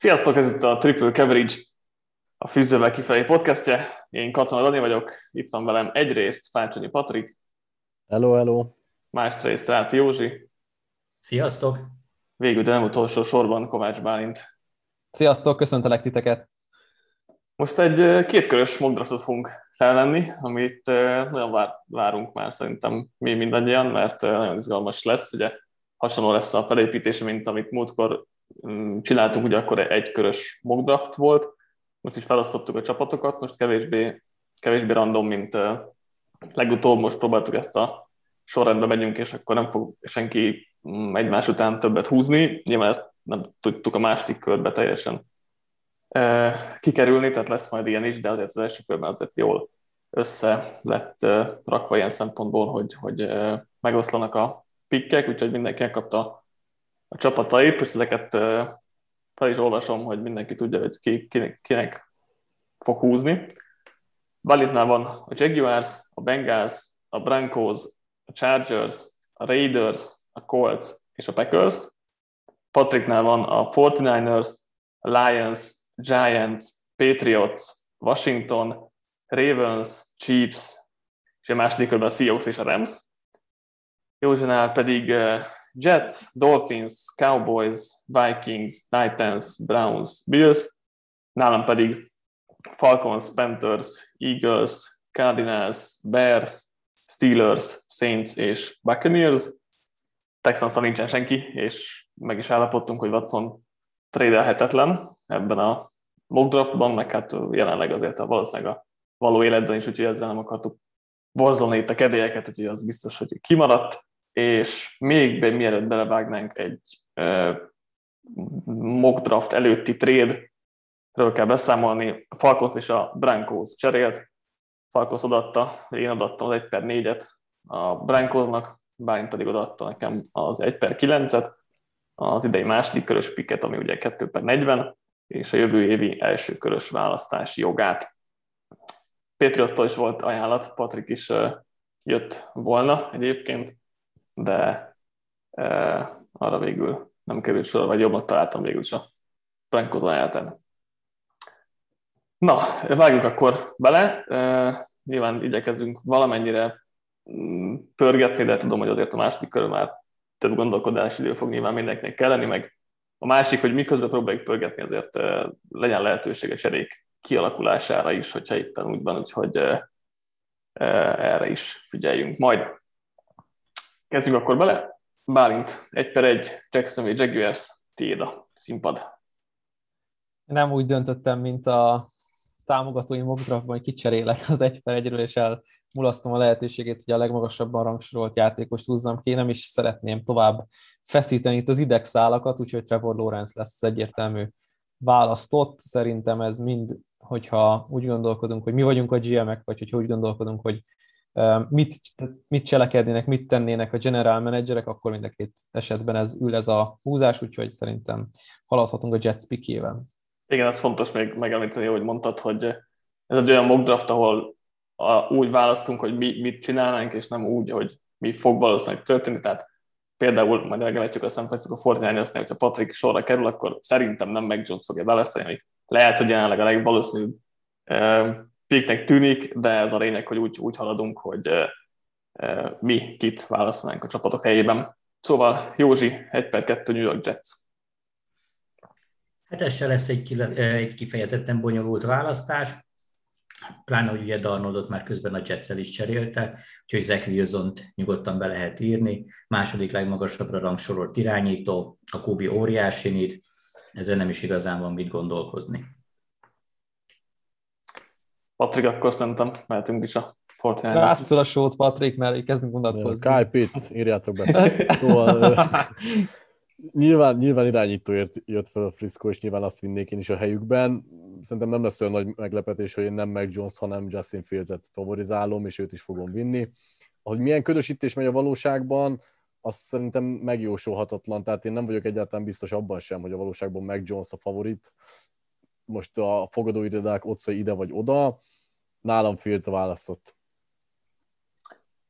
Sziasztok, ez itt a Triple Coverage, a Fűzővel kifelé podcastje. Én Katona Dani vagyok, itt van velem egyrészt Fácsonyi Patrik. Hello, hello. Másrészt Ráti Józsi. Sziasztok. Végül, de nem utolsó sorban Kovács Bálint. Sziasztok, köszöntelek titeket. Most egy kétkörös mockdraftot fogunk felvenni, amit nagyon várunk már szerintem mi mindannyian, mert nagyon izgalmas lesz, ugye hasonló lesz a felépítése, mint amit múltkor csináltunk, ugye akkor egy körös mockdraft volt, most is felosztottuk a csapatokat, most kevésbé random, mint legutóbb, most próbáltuk ezt a sorrendbe megyünk, és akkor nem fog senki egymás után többet húzni, nyilván ezt nem tudtuk a második körbe teljesen kikerülni, tehát lesz majd ilyen is, de azért az első körben azért jól össze lett rakva ilyen szempontból, hogy megoszlanak a pikkek, úgyhogy mindenki elkapta a csapatait, és ezeket fel is olvasom, hogy mindenki tudja, hogy kinek fog húzni. Bálintnál van a Jaguars, a Bengals, a Broncos, a Chargers, a Raiders, a Colts és a Packers. Patriknál van a 49ers, a Lions, Giants, Patriots, Washington, Ravens, Chiefs, és a második körben a Seahawks és a Rams. Józsinál pedig Jets, Dolphins, Cowboys, Vikings, Titans, Browns, Bills, nálam pedig Falcons, Panthers, Eagles, Cardinals, Bears, Steelers, Saints és Buccaneers. Texanszal nincsen senki, és meg is állapodtunk, hogy Watson trédelhetetlen ebben a mockdraftban, meg hát jelenleg azért valószínűleg a való életben is, úgyhogy ezzel nem akartuk borzolni itt a kedélyeket, úgyhogy az biztos, hogy kimaradt. És még mielőtt belevágnánk egy mock draft előtti trade-ről kell beszámolni, a Falcons és a Broncos cserélt. Falcons odaadta, én odaadtam az 1/4-et a Broncosnak, Bálint pedig odaadta nekem az 1/9-et, az idei második körös picket, ami ugye 2/40, és a jövő évi első körös választási jogát. Patriotstól is volt ajánlat, Patrik is jött volna egyébként, de arra végül nem került sor, vagy jobban találtam végül is a Broncos ajánlatán. Na, vágjuk akkor bele. Nyilván igyekezünk valamennyire pörgetni, de tudom, hogy azért a második körül már több gondolkodási idő fog nyilván mindenkinek kelleni, meg a másik, hogy miközben próbáljuk pörgetni, azért legyen lehetőség a cserék kialakulására is, hogyha éppen úgy van, úgyhogy erre is figyeljünk majd. Kezdjük akkor bele. Bálint, 1/1, Jacksonville Jaguars, tiéd a színpad. Nem úgy döntöttem, mint a támogatói mockdraftban, hogy kicserélek az 1/1-ről, és elmulasztom a lehetőségét, hogy a legmagasabban rangsorolt játékost húzzam ki. Nem is szeretném tovább feszíteni itt az idegszálakat, úgyhogy Trevor Lawrence lesz az egyértelmű választott. Szerintem ez mind, hogyha úgy gondolkodunk, hogy mi vagyunk a GM-ek, vagy hogyha úgy gondolkodunk, hogy mit cselekednének, mit tennének a general managerek, akkor mind a két esetben ez a húzás, úgyhogy szerintem haladhatunk a Jets pikével. Igen, ez fontos még megemlíteni, hogy mondtad, hogy ez egy olyan mock draft, ahol úgy választunk, hogy mi mit csinálnánk, és nem úgy, hogy mi fog valószínűleg történni, tehát például majd megemlítjük a szemfejszük a Fortinányosztán, hogyha Patrik sorra kerül, akkor szerintem nem Mac Jones fogja választani, ami lehet, hogy jelenleg a legvalószínűbb picknek tűnik, de ez a lényeg, hogy úgy haladunk, hogy mi kit választanánk a csapatok helyében. Szóval Józsi, 1/2 New York Jets. Hát ez se lesz egy kifejezetten bonyolult választás, pláne, hogy ugye Darnoldot már közben a Jetszel is cserélte, úgyhogy Zach Wilsont nyugodtan be lehet írni. Második legmagasabbra rangsorolt irányító, a Kubi óriási nyit, ezzel nem is igazán van mit gondolkozni. Patrik, akkor szerintem mehetünk is a Fortnite-ra. Rázd fel a sót, Patrik, mert kezdünk unatkozni. Kyle Pitts, írjátok be. Szóval nyilván irányítóért jött fel a Frisco, és nyilván azt vinnék én is a helyükben. Szerintem nem lesz olyan nagy meglepetés, hogy én nem Mac Jones, hanem Justin Fields-et favorizálom, és őt is fogom vinni. Hogy milyen ködösítés megy a valóságban, az szerintem megjósolhatatlan. Tehát én nem vagyok egyáltalán biztos abban sem, hogy a valóságban Mac Jones a favorit. Most a fogadóirodák ott ide vagy oda, nálam Fields a választott.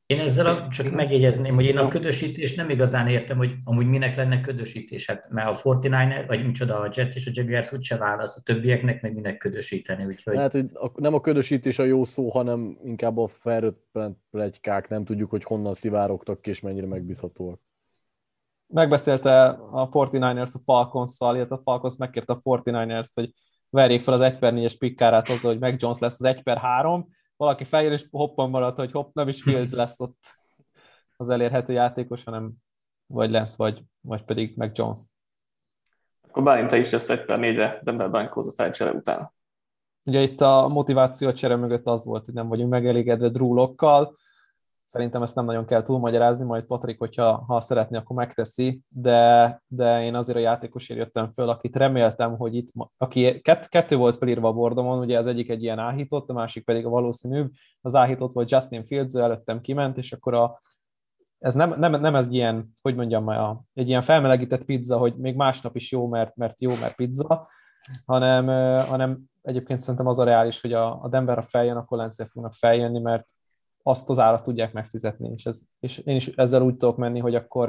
Én ezzel csak megjegyezném, hogy én a ködösítést nem igazán értem, hogy amúgy minek lenne ködösítés. Hát mert a 49er, vagy micsoda, a Jets és a Jaguars úgyse válasz, a többieknek meg minek ködösíteni. Úgyhogy... Hát, hogy nem a ködösítés a jó szó, hanem inkább a felröppent pletykák, nem tudjuk, hogy honnan szivárogtak és mennyire megbízhatóak. Megbeszélte a 49ers a Falcons-szal, illetve a Falcons megkérte a 49ers-t, hogy verjék fel az 1/4-es pikkárát hozzá, hogy Mac Jones lesz az 1/3, valaki feljön, és hoppan maradt, hogy hopp, nem is Fields lesz ott az elérhető játékos, hanem vagy Lance, vagy pedig Mac Jones. Akkor Bálint, te is jössz 1/4-re Denver Broncos felcsere után. Ugye itt a motiváció a csere mögött az volt, hogy nem vagyunk megelégedve Drew Lockkal. Szerintem ezt nem nagyon kell túlmagyarázni, majd Patrik, hogyha szeretné, akkor megteszi, de én azért a játékosért jöttem föl, akit reméltem, hogy itt, aki kettő volt felírva a bordomon, ugye az egyik egy ilyen áhított, a másik pedig a valószínűbb, az áhított volt Justin Fields, ő előttem kiment, és akkor ez nem ez ilyen, hogy mondjam, egy ilyen felmelegített pizza, hogy még másnap is jó, mert pizza, hanem egyébként szerintem az a reális, hogy a Denver feljön, akkor Lance fognak feljönni, mert azt az árat tudják megfizetni, és én is ezzel úgy tudok menni, hogy akkor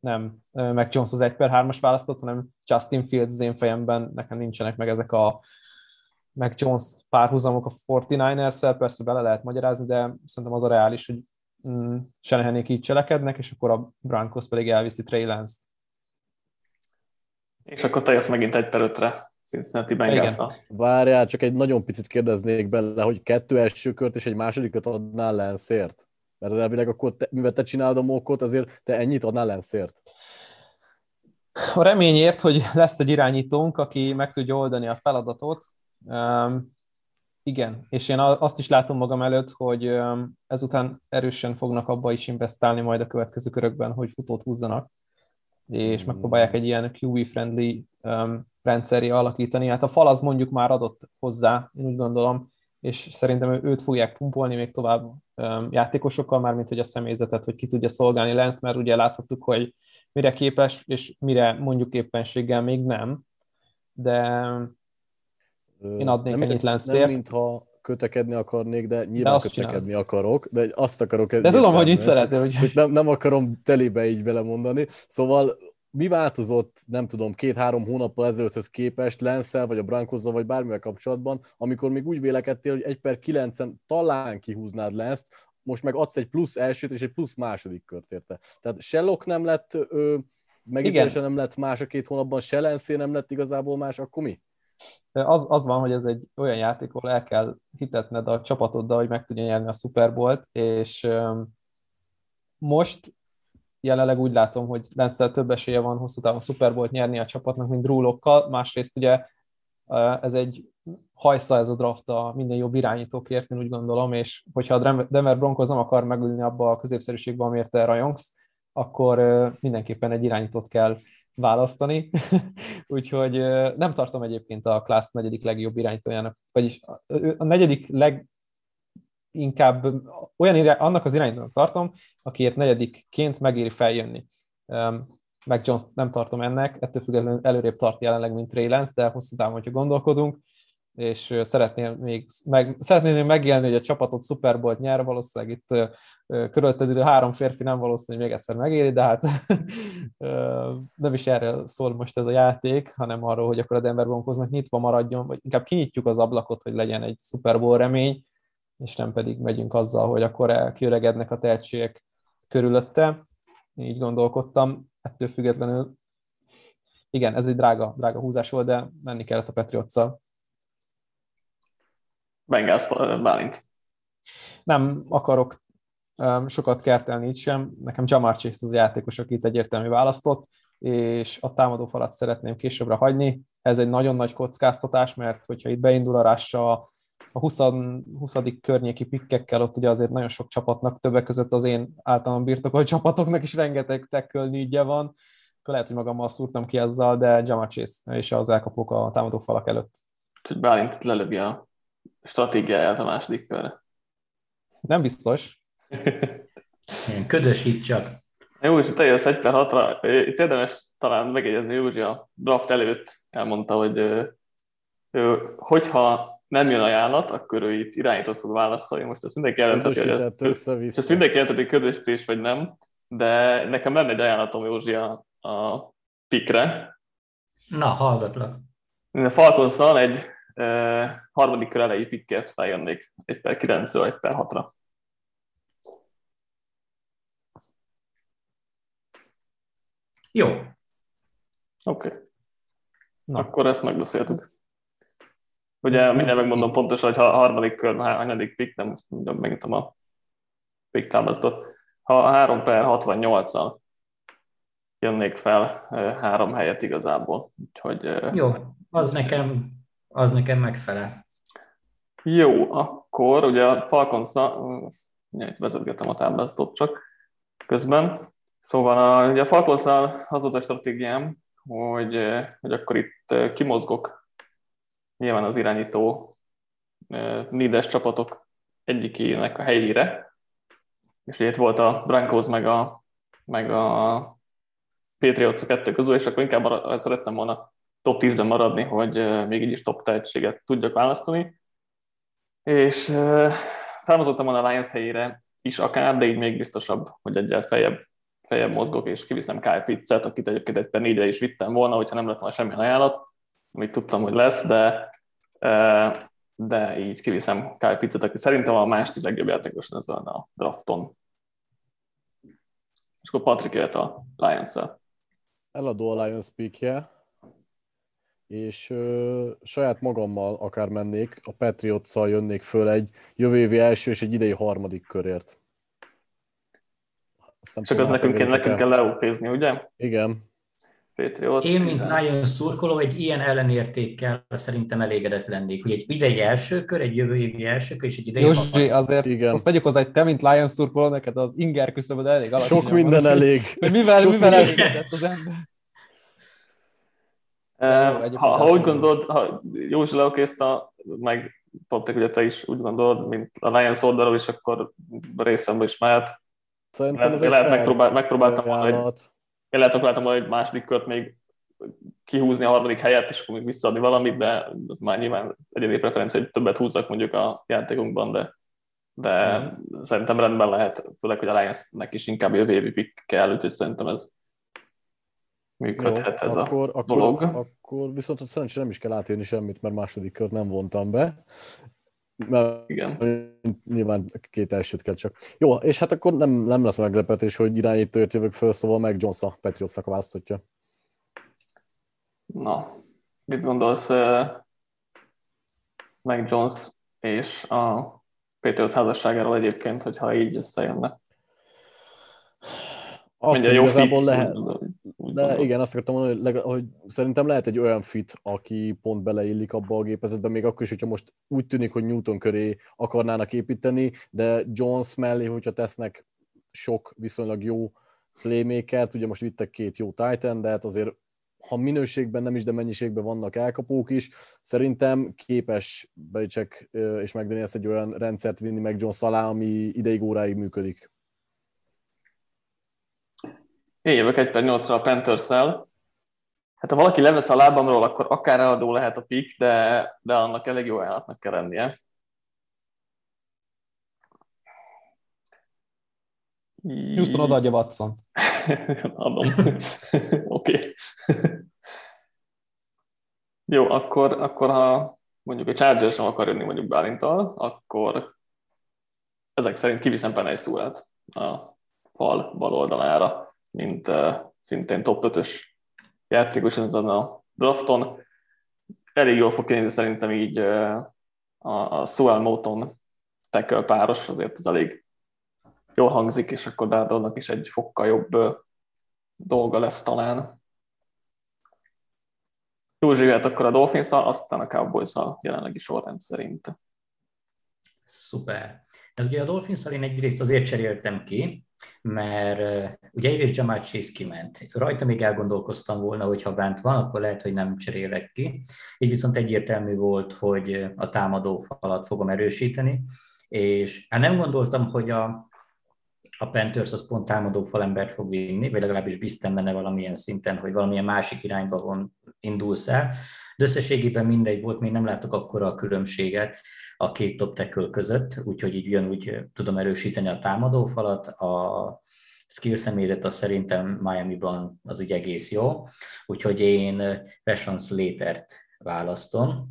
nem Mac Jones az 1/3-as választott, hanem Justin Fields az én fejemben, nekem nincsenek meg ezek a Mac Jones párhuzamok a 49ers-szel, persze bele lehet magyarázni, de szerintem az a reális, hogy Shanahanék így cselekednek, és akkor a Broncos pedig elviszi Trey Lance-t. És akkor te jössz megint 1/5-re. Várjál, csak egy nagyon picit kérdeznék bele, hogy 2 első kört és egy másodikat adnál Lance-ért? Mert elvileg akkor, mivel te csinálod a mókot, azért te ennyit adnál Lance-ért. A reményért, hogy lesz egy irányítónk, aki meg tudja oldani a feladatot. Igen, és én azt is látom magam előtt, hogy ezután erősen fognak abba is investálni majd a következő körökben, hogy futót húzzanak, és megpróbálják egy ilyen QB-friendly rendszeré alakítani. Hát a fal az mondjuk már adott hozzá, én úgy gondolom, és szerintem őt fogják pumpolni még tovább játékosokkal, mármint hogy a személyzetet, hogy ki tudja szolgálni Lance, mert ugye láthattuk, hogy mire képes, és mire mondjuk éppenséggel még nem, de én adnék ennyit Lance-ért. Nem mintha kötekedni akarnék, de nyilván de kötekedni akarok, de azt akarok... De tudom, hogy így szeretném. Hogy... Nem akarom telébe így belemondani, szóval... Mi változott, nem tudom, 2-3 hónappal ezelőtthöz képest Lance-szel, vagy a Broncos-zal, vagy bármivel kapcsolatban, amikor még úgy vélekedtél, hogy 1/9-en talán kihúznád Lance-t, most meg adsz egy plusz elsőt és egy plusz második kört érte. Tehát se Locke nem lett, megítélesen nem lett más a 2 hónapban, se Lance nem lett igazából más, akkor mi? Az van, hogy ez egy olyan játék, ahol el kell hitetned a csapatoddal, hogy meg tudja nyerni a Super Bowl-t, és most... Jelenleg úgy látom, hogy Lance-szel több esélye van hosszú távon Super Bowl-t nyerni a csapatnak, mint Drew Locke-kal. Másrészt ugye ez egy hajsza ez a draft a minden jobb irányítókért, én úgy gondolom, és hogyha a Denver Broncos nem akar megülni abba a középszerűségben, amiért te rajongsz, akkor mindenképpen egy irányítót kell választani. Úgyhogy nem tartom egyébként a Class 4. legjobb irányítójának, vagyis a 4. leginkább annak az irányítónak tartom, akiért 4-ként megéri feljönni. Mac Jones-t nem tartom ennek, ettől függetlenül előrébb tart jelenleg, mint Trey Lance, de hosszú távon, hogyha gondolkodunk, és szeretném megélni, hogy a csapatot Super Bowl-t nyer, valószínűleg itt körülötted ülő 3 férfi nem valószínű, hogy még egyszer megéri, de hát nem is erről szól most ez a játék, hanem arról, hogy akkor a Denver Broncosnak nyitva maradjon, vagy inkább kinyitjuk az ablakot, hogy legyen egy Super Bowl remény, és nem pedig megyünk azzal, hogy akkor kiöregednek a tehetségek körülötte. Én így gondolkodtam, ettől függetlenül. Igen, ez egy drága húzás volt, de menni kellett a Patriotsszal. Bengals Bálint. Nem akarok sokat kertelni itt sem. Nekem Jamar Chase az a játékos, akit egyértelmű választott, és a támadófalat szeretném későbbre hagyni. Ez egy nagyon nagy kockáztatás, mert hogyha itt beindul a rással, a 20. környéki pikkekkel ott ugye azért nagyon sok csapatnak, többek között az én általán birtokolt csapatoknak is rengeteg tackle ügye van. Akkor lehet, hogy magammal szúrtam ki ezzel, de Jamar Chase és az elkapók a támadó falak előtt. Úgyhogy Bálint lelövi a stratégiáját a második körre. Nem biztos. Ködösít csak. Jó, és te jössz 1/6-ra. Itt érdemes talán megjegyezni, Józsi a draft előtt elmondta, hogyha nem jön ajánlat, akkor ő itt irányított fog választani. Most ezt mindenki jelentheti, hogy ezt mindenki jelentheti közösítés, vagy nem, de nekem lenne egy ajánlatom, Józsi, a pikre. Na, hallgatlak. Falconszal egy harmadik kör elejé pikkért feljönnék 1/9-ről 1/6-ra. Jó. Oké. Akkor ezt megbeszéltük. Ugye minden megmondom pontosan, hogy ha a harmadik kör, a hanyadik pikk, nem most megnyitom a pikk támasztot. Ha 3/68-al jönnék fel 3 helyet igazából. Úgyhogy, jó, az nekem megfelel. Jó, akkor ugye a Falconsa, vezetgetem a táblázatot csak közben. Szóval ugye a Falconszal az volt a stratégiám, hogy akkor itt kimozgok. Nyilván az irányító needs csapatok egyikének a helyére. És ugye itt volt a Broncos meg a Patriots 2 közül, és akkor inkább szerettem volna top 10-ben maradni, hogy még így is top tehetséget tudjak választani. És felmozottam volna a Lions helyére is akár, de így még biztosabb, hogy egyel feljebb mozgok, és kiviszem Kyle Pitts-et, akit egyébként 1/4-re is vittem volna, hogyha nem lett volna semmi ajánlat, amit tudtam, hogy lesz, de így kiviszem Kyle Pitts-et, aki szerintem a második legjobb játékos ezen a drafton. És akkor Patrik élt a Lions-szel. Eladó a Lions pickje, és saját magammal akár mennék, a Patriotsszal jönnék föl egy jövő évi első és egy idei harmadik körért. Csak az nekünk kell leupézni, ugye? Igen. Patriot, én, mint Lions szurkoló, egy ilyen ellenértékkel szerintem elégedett lennék. Ugye egy idei első kör, egy jövő évi első kör, és egy idei... Józsi, azért igen. Azt tegyük hozzá, hogy te, mint Lions szurkoló, neked az inger küszöböd elég alacsony. Sok minden van, elég. Mivel elégedett az ember? Ha úgy gondolod, ha Józsi leokézta, meg Patrik, ugye te is úgy gondolod, mint a Lions oldalról, és akkor részemben is mehet. Szerintem ez megpróbáltam volna egy második kört még kihúzni a harmadik helyet, és akkor még visszaadni valamit, de ez már nyilván egyedi preferencia, hogy többet húzzak mondjuk a játékunkban, de szerintem rendben lehet, főleg, hogy a Lions-nek is inkább jövő évi pick kell, úgyhogy szerintem ez működhet. Jó, ez a dolog. Akkor viszont szerintem nem is kell átérni semmit, mert második kört nem vontam be. Mert igen. Nyilván 2 elsőt kell csak. Jó, és hát akkor nem lesz meglepetés, hogy irányítóért jövök föl, szóval Mac Jones a Patriots-nak választhatja. Na, mit gondolsz Mac Jones és a Patriots házasságáról egyébként, hogyha így összejönne? Azt igazából lehet. De igen, azt akartam mondani, hogy szerintem lehet egy olyan fit, aki pont beleillik abba a gépezetbe, még akkor is, hogyha most úgy tűnik, hogy Newton köré akarnának építeni, de Jones mellé, hogyha tesznek sok viszonylag jó playmakert, ugye most vittek 2 jó tight end, de hát azért, ha minőségben nem is, de mennyiségben vannak elkapók is, szerintem képes Belichick és McDaniel ezt egy olyan rendszert vinni meg Jones alá, ami ideig óráig működik. Én jövök 1/8-ra a Panthers-szel. Hát ha valaki levesz a lábamról, akkor akár eladó lehet a pick, de annak elég jó ajánlatnak kell lennie. Houston odaadja Watson. Adom. Oké. Jó, akkor ha mondjuk a Chargers sem akar jönni mondjuk Bálinttal, akkor ezek szerint kiviszem Penei Sewellt a fal bal oldalára, mint szintén top 5-ös játékos ezen a drafton. Elég jól fog kinézni szerintem így a Sewell-Moton tackle páros, azért az elég jól hangzik, és akkor Dardollnak is egy fokkal jobb dolga lesz talán. Józsi jöhet akkor a Dolphins-szal, aztán a Cowboys-szal jelenlegi sorrend szerint. Szuper. De ugye a Dolphins-szal én egyrészt azért cseréltem ki, mert ugye egyrészt Jamar Chase kiment. Rajta még elgondolkoztam volna, hogy ha bent van, akkor lehet, hogy nem cserélek ki. Így viszont egyértelmű volt, hogy a támadó falat fogom erősíteni, és hát nem gondoltam, hogy a Panthers az pont támadó falembert fog vinni, vagy legalábbis bíztam benne valamilyen szinten, hogy valamilyen másik irányba indulsz el, de összességében mindegy volt, még nem láttak akkora a különbséget a két top tackle között, úgyhogy így ugyanúgy tudom erősíteni a támadófalat, a skill személyzet az szerintem Miami-ban az úgy egész jó, úgyhogy én Rashawn Slater-t választom,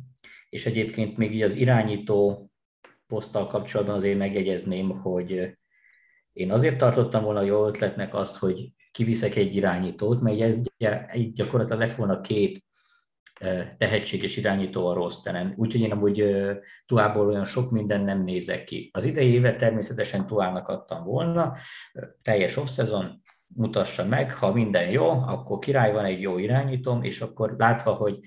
és egyébként még így az irányító poszttal kapcsolatban azért megjegyezném, hogy én azért tartottam volna jó ötletnek az, hogy kiviszek egy irányítót, mert ez gyakorlatilag lett volna két tehetséges irányító a rosteren. Úgyhogy én amúgy Tuából olyan sok minden nem nézek ki. Az idei évet természetesen Tuának adtam volna, teljes off-szezon, mutassa meg, ha minden jó, akkor király, van egy jó irányítom, és akkor látva, hogy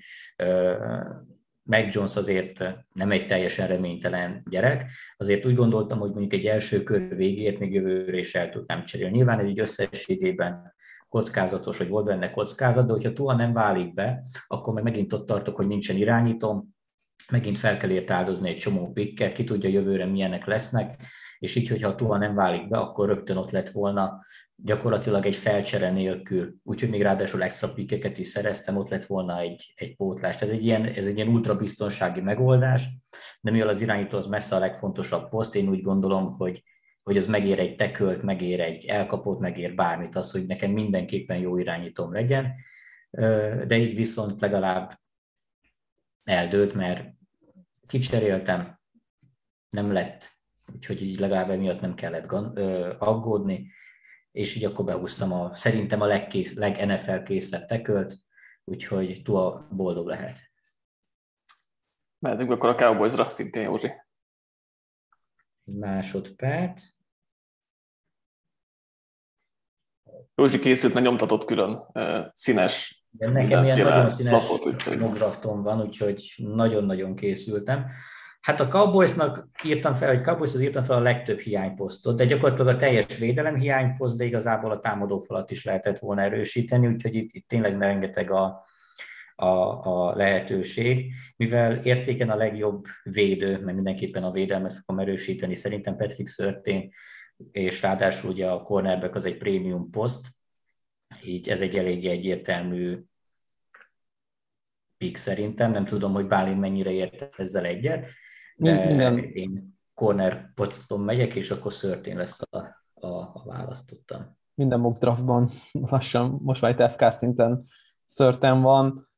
Mac Jones azért nem egy teljesen reménytelen gyerek, azért úgy gondoltam, hogy mondjuk egy első kör végéért még jövőre is el tudnám cserélni. Nyilván ez így összességében kockázatos, hogy volt benne kockázat, de hogyha Tua nem válik be, akkor meg megint ott tartok, hogy nincsen irányítom, megint fel kell ért áldozni egy csomó pikket, ki tudja jövőre milyenek lesznek, és így, hogyha Tua nem válik be, akkor rögtön ott lett volna gyakorlatilag egy felcsere nélkül, úgyhogy még ráadásul extra pikkeket is szereztem, ott lett volna egy pótlás. Tehát ez egy ilyen ultrabiztonsági megoldás, de mivel az irányító az messze a legfontosabb poszt, én úgy gondolom, hogy az megér egy tekölt, megér egy elkapót, megér bármit, az, hogy nekem mindenképpen jó irányítóm legyen, de így viszont legalább eldőlt, mert kicseréltem, nem lett, úgyhogy így legalább emiatt nem kellett aggódni, és így akkor behúztam szerintem a leg-NFL készebb tekölt, úgyhogy Tua boldog lehet. Mehetünk akkor a Cowboysra, szintén Józsi. Másodperc. Józsi készült, mert nyomtatott külön színes. De nekem ilyen nagyon színes grafton van, úgyhogy nagyon-nagyon készültem. Hát a Cowboysnak írtam fel a legtöbb hiányposztot, de gyakorlatilag a teljes védelem hiányposzt, de igazából a támadófalat is lehetett volna erősíteni, úgyhogy itt tényleg rengeteg a lehetőség, mivel értéken a legjobb védő, mert mindenképpen a védelmet fogom erősíteni, szerintem Patrick Surtain, és ráadásul ugye a cornerback az egy prémium poszt, így ez egy eléggé egyértelmű pick szerintem, nem tudom, hogy Bálint mennyire ért ezzel egyet, de én corner poszton megyek, és akkor Surtain lesz a választottam. Minden mock draftban lassan, most már FK szinten Surtain van,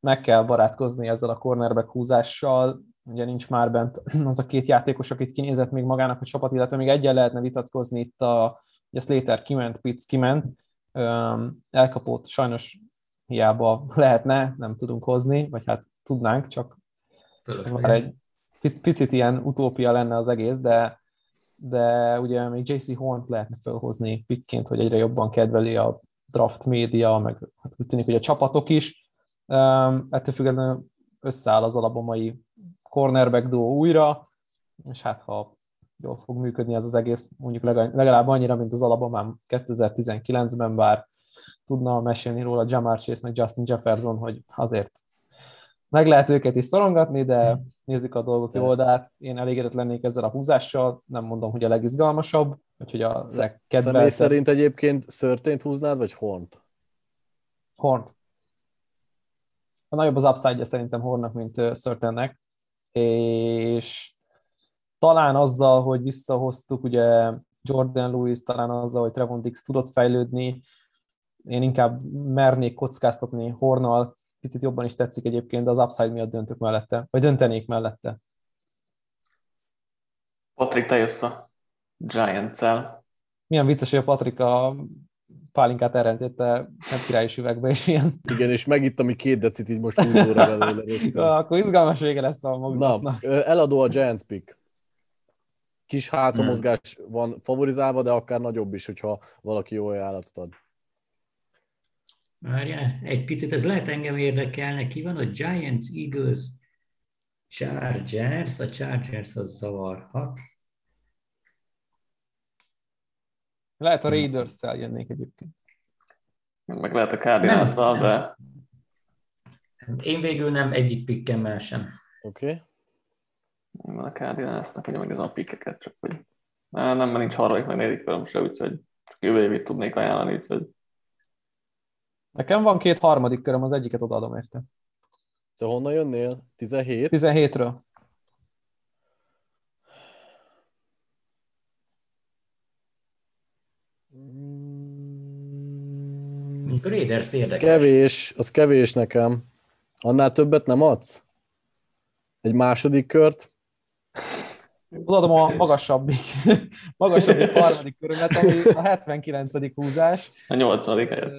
meg kell barátkozni ezzel a cornerback húzással, ugye nincs már bent az a két játékos, akit kinézett még magának a csapat, illetve még egyen lehetne vitatkozni itt, ugye Slater kiment, Pitts kiment, elkapott sajnos hiába lehetne, nem tudunk hozni, vagy hát tudnánk, csak ez már egy picit ilyen utópia lenne az egész, de ugye még J.C. Horn lehetne felhozni pikként, hogy egyre jobban kedveli a draft média, meg hát úgy tűnik, hogy a csapatok is. Ettől függetlenül összeáll az alabomai cornerback duo újra, és hát ha jól fog működni ez az egész, mondjuk legalább annyira, mint az alabomám 2019-ben, bár tudna mesélni róla Jamar Chase meg Justin Jefferson, hogy azért meg lehet őket is szorongatni, de nézzük a dolgok jó oldalát. Én elégedett lennék ezzel a húzással, nem mondom, hogy a legizgalmasabb, úgyhogy a legkedveltebb. Személy szerint egyébként Surtain-t húznád, vagy Hornt? Hornt. A nagyobb az upside-ja szerintem Hornnak, mint Surtain-nek, és talán azzal, hogy visszahoztuk ugye Jordan Lewis, talán azzal, hogy Trevon Diggs tudott fejlődni, én inkább mernék kockáztatni Hornnal, picit jobban is tetszik egyébként, de az upside miatt döntök mellette, vagy döntenék mellette. Patrik, te jössz a Giants-el. Milyen vicces, hogy a Patrik a pálinkát elrendtette királyi üvegbe, és ilyen. Igen, és megittam, hogy 2 decit így most 20 óra belőle. Akkor izgalmas vége lesz a maguknak. Eladó a Giants pick. Kis hátramozgás van favorizálva, de akár nagyobb is, hogyha valaki jó ajánlatot ad. Várjál, egy picit, ez lehet engem érdekelne, ki van a Giants, Eagles, Chargers, a Chargers az zavarhat. Lehet a Raiders-szel jönnék egyébként. Meg lehet a Cardinals-szal, de... Én végül nem egyik pikkemmel sem. Oké. Okay. A Cardinals-nak, hogy megnézem a pikkeket, csak hogy... Nem, nincs harmadik, meg 4. velem se, úgyhogy csak jövő évig tudnék ajánlani, úgyhogy... Nekem van 2 harmadik köröm, az egyiket odaadom, érte. Te honnan jönnél? 17? 17-ről. Raiders érdekes. Az kevés nekem. Annál többet nem adsz? Egy második kört? Odaadom a magasabbik harmadik körömet, ami a 79. húzás. A 80. helyett.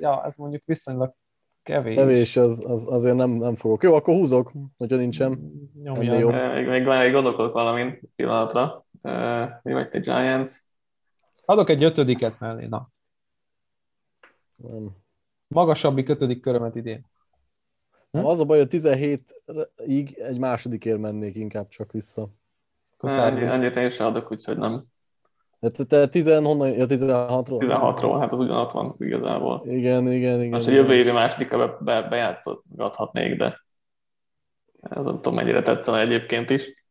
Ja, ez mondjuk viszonylag kevés. Kevés, azért nem fogok. Jó, akkor húzok, hogyha nincsen. Jó. Még van egy gondolkodok valamint pillanatra. Mi vagy te Giants? Adok egy ötödiket mellé, na. Nem. Magasabbik ötödik körömet idén. Hm? Az a baj, hogy 17-ig egy másodikért mennék inkább csak vissza. Annyit én sem adok, úgyhogy nem. Te 16-ról? 16-ról, hát az ugyanott van igazából. Igen. Most a jövő évi másodikra bejátszatgathatnék, de ez nem tudom, mennyire tetszene egyébként is.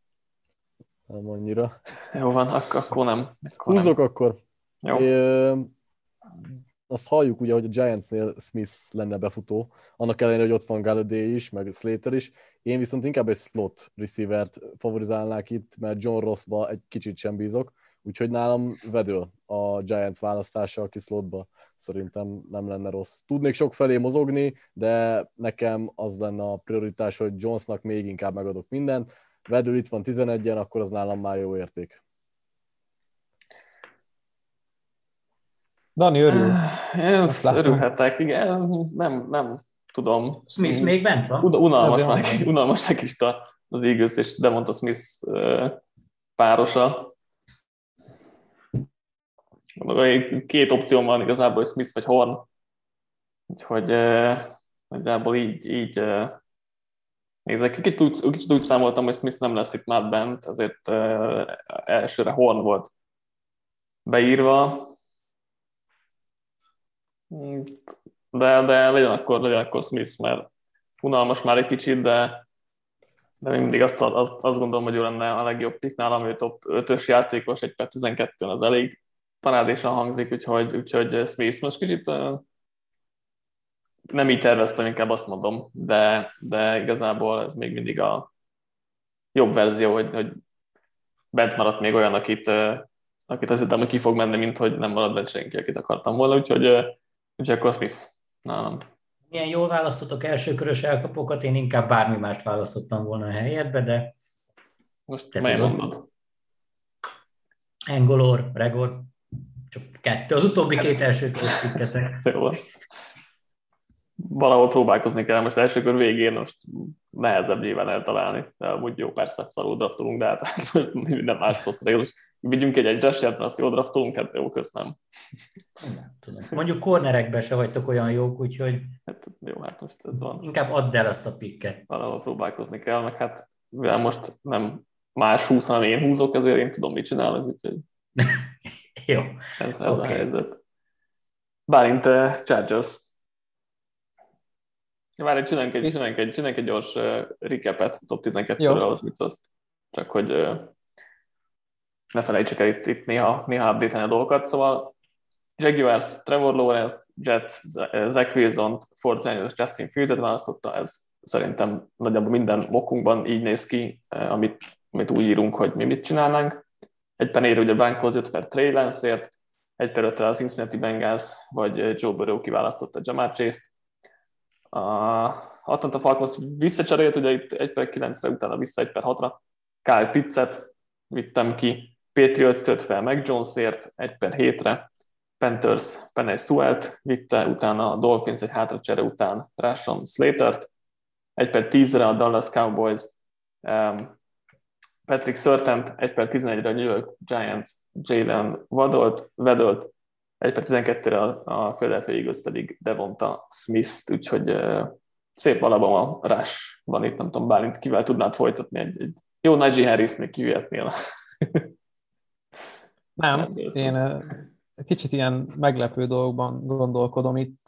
Nem annyira. Jó van, akkor nem. Húzok akkor. Jó. Azt halljuk ugye, hogy a Giantsnél Smith lenne befutó, annak ellenére, hogy ott van Galladay is, meg Slater is. Én viszont inkább egy slot receivert favorizálnák itt, mert John Rossba egy kicsit sem bízok, úgyhogy nálam vedül a Giants választása, aki slotba szerintem nem lenne rossz. Tudnék sok felé mozogni, de nekem az lenne a prioritás, hogy Jonesnak még inkább megadok mindent. Vedül itt van 11-en, akkor az nálam már jó érték. Dani, örül. Örülhetek, igen, nem tudom. Smith még bent van? Unalmasnak is az Eagles és Devonta Smith párosa. Két opció van igazából, hogy Smith vagy Horn. Úgyhogy nagyjából így nézzek. Kicsit úgy számoltam, hogy Smith nem lesz itt már bent, ezért elsőre Horn volt beírva. De legyen akkor Smith, mert unalmas már egy kicsit, de mindig azt gondolom, hogy ő lenne a legjobb pick nálam, ő top 5-ös játékos, 1/12-n az elég parádésan hangzik, úgyhogy Smith most kicsit nem így terveztem, inkább azt mondom, de igazából ez még mindig a jobb verzió, hogy bent maradt még olyan, akit azt hittem, hogy ki fog menni, mint hogy nem marad bent senki, akit akartam volna, úgyhogy akkor Smith nálam. Milyen jól választottok elsőkörös elkapókat, én inkább bármi mást választottam volna a helyedbe, de... Most mely mondod? Engolor, Regor, csak kettő. Az utóbbi két elsőkörös pikketek. Jó. Valahol próbálkozni kell, most elsőkör végén most nehezebb nyilván eltalálni. De amúgy jó, persze, szarul draftolunk, de hát minden más posztra. Most vigyünk egy Rashad, mert azt jól draftolunk, hát jó, köszönöm. Nem tudom. Mondjuk cornerekben se vagytok olyan jók, úgyhogy... Hát, jó, hát most ez van. Inkább add el azt a pikket. Valahol próbálkozni kell, meg hát mivel most nem más húsz, hanem én húzok, ezért én tudom, mit csinálok, úgyhogy... Jó. Ez okay. A helyzet. Bálint Chargers. Várj, csinálunk egy gyors recapet top 12-ről, az mit szólsz. Csak hogy ne felejtsük el itt néha update-elni a dolgokat. Szóval Jaguars, Trevor Lawrence, Jets, Zach Wilson, Ford Zenius, Justin Fields-et választotta. Ez szerintem nagyjából minden mockunkban így néz ki, amit úgy írunk, hogy mi mit csinálnánk. Egy penére ugye Broncos jött fel Trey Lance-ért, egy per ötre a Cincinnati Bengals, vagy Joe Burrow kiválasztotta Jamar Chase-t. Atlanta Falcons visszacserélt, ugye itt 1/9-re, utána vissza 1/6-ra. Kyle Pitts-et vittem ki, Patriots tört fel Mac Jonesért 1/7-re, Panthers Penei Sewellt vitte, utána a Dolphins egy hátracsere után Rashawn Slatert, 1/10-re a Dallas Cowboys, Patrick Surtain, 1/11-re a New York Giants, Jalen Waddle-t, 1/12-re a Philadelphia Eagles pedig Devonta Smith-t, úgyhogy szép Alabama rásban itt, nem tudom, Bálint, kivel tudnád folytatni egy jó Najee Harris-t még kivihetnél. Nem, én kicsit ilyen meglepő dolgokban gondolkodom itt.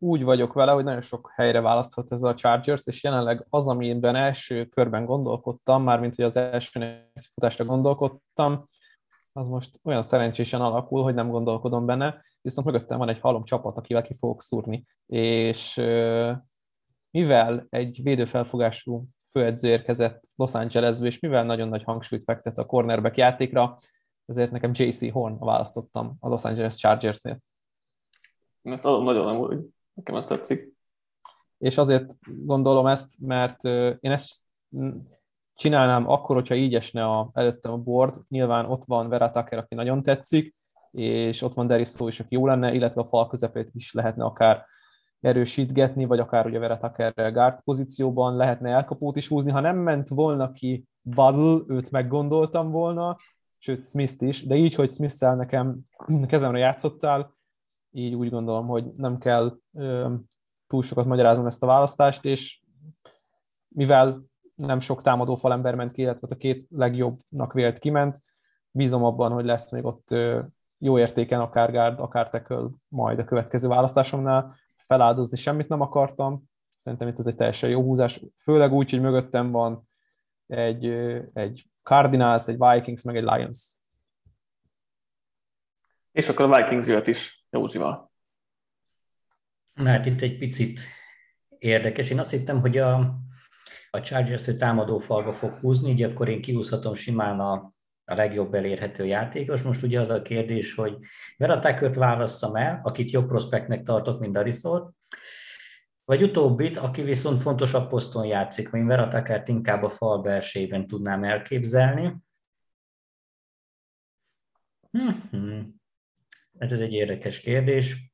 Úgy vagyok vele, hogy nagyon sok helyre választhat ez a Chargers, és jelenleg az, amiben első körben gondolkodtam, mármint hogy az első futásra gondolkodtam, az most olyan szerencsésen alakul, hogy nem gondolkodom benne, viszont mögöttem van egy halom csapat, akivel ki fogok szúrni. És mivel egy védőfelfogású főedző érkezett Los Angelesbe, és mivel nagyon nagy hangsúlyt fektet a cornerback játékra, ezért nekem J.C. Horn választottam a Los Angeles Chargersnél. Ezt adom nagyon amúgy, nekem ezt tetszik. És azért gondolom ezt, mert én ezt csinálnám akkor, hogyha így esne előttem a board. Nyilván ott van Vera Tucker, aki nagyon tetszik, és ott van Darrisaw is, aki jó lenne, illetve a fal közepét is lehetne akár erősítgetni, vagy akár ugye Vera Tucker guard pozícióban lehetne elkapót is húzni. Ha nem ment volna ki Waddle, őt meggondoltam volna, sőt Smith-t is, de így, hogy Smith-szel nekem kezemre játszottál, így úgy gondolom, hogy nem kell túl sokat magyaráznom ezt a választást, és mivel nem sok támadó falember ment ki, illetve a két legjobbnak vélt kiment, bízom abban, hogy lesz még ott jó értéken akár guard, akár tackle majd a következő választásomnál. Feláldozni semmit nem akartam, szerintem itt ez egy teljesen jó húzás, főleg úgy, hogy mögöttem van egy Cardinals, egy Vikings, meg egy Lions. És akkor a Vikings jöhet is Józsival. Hát itt egy picit érdekes. Én azt hittem, hogy a Chargers támadó falba fog húzni, így akkor én kihúzhatom simán a legjobb elérhető játékos. Most ugye az a kérdés, hogy Vera Tuckert válasszam el, akit jobb prospektnek tartok, mint Darrisawt, vagy utóbbit, aki viszont fontosabb poszton játszik, mint Vera Tuckert inkább a fal belsejében tudnám elképzelni. Ez egy érdekes kérdés.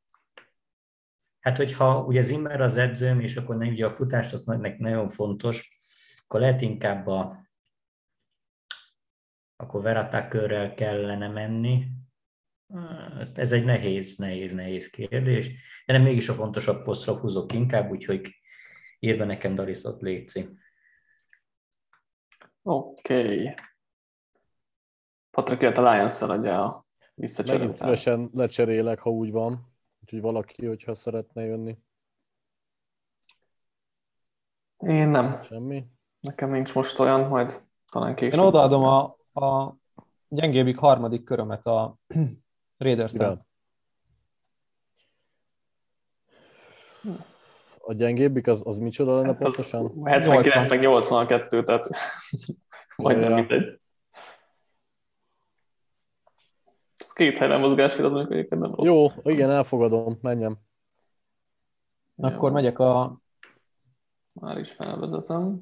Hát, hogyha ugye Zimmer az edzőm, és akkor nem ugye a futást, az nagyon fontos, akkor lehet inkább akkor Vera Tuckerrel kellene menni. Ez egy nehéz kérdés, de nem mégis a fontosabb posztra húzok inkább, úgyhogy írd be nekem Darrisawt, léci. Oké. Patrik, a Lions-szal adja a visszacseréltel. Megint szívesen lecserélek, ha úgy van. Úgyhogy valaki, hogyha szeretne jönni. Én nem. Semmi. Nekem nincs most olyan, majd talán később. Én odaadom a gyengébbik harmadik körömet a Raiders-en. A gyengébbik, az micsoda lenne hát pontosan? 79 meg 82, tehát majdnem mindegy. Két helyre mozgásra az, amikor egyébként nem rossz. Jó, igen, elfogadom, menjem. Akkor jó. Megyek Már is felvezetem.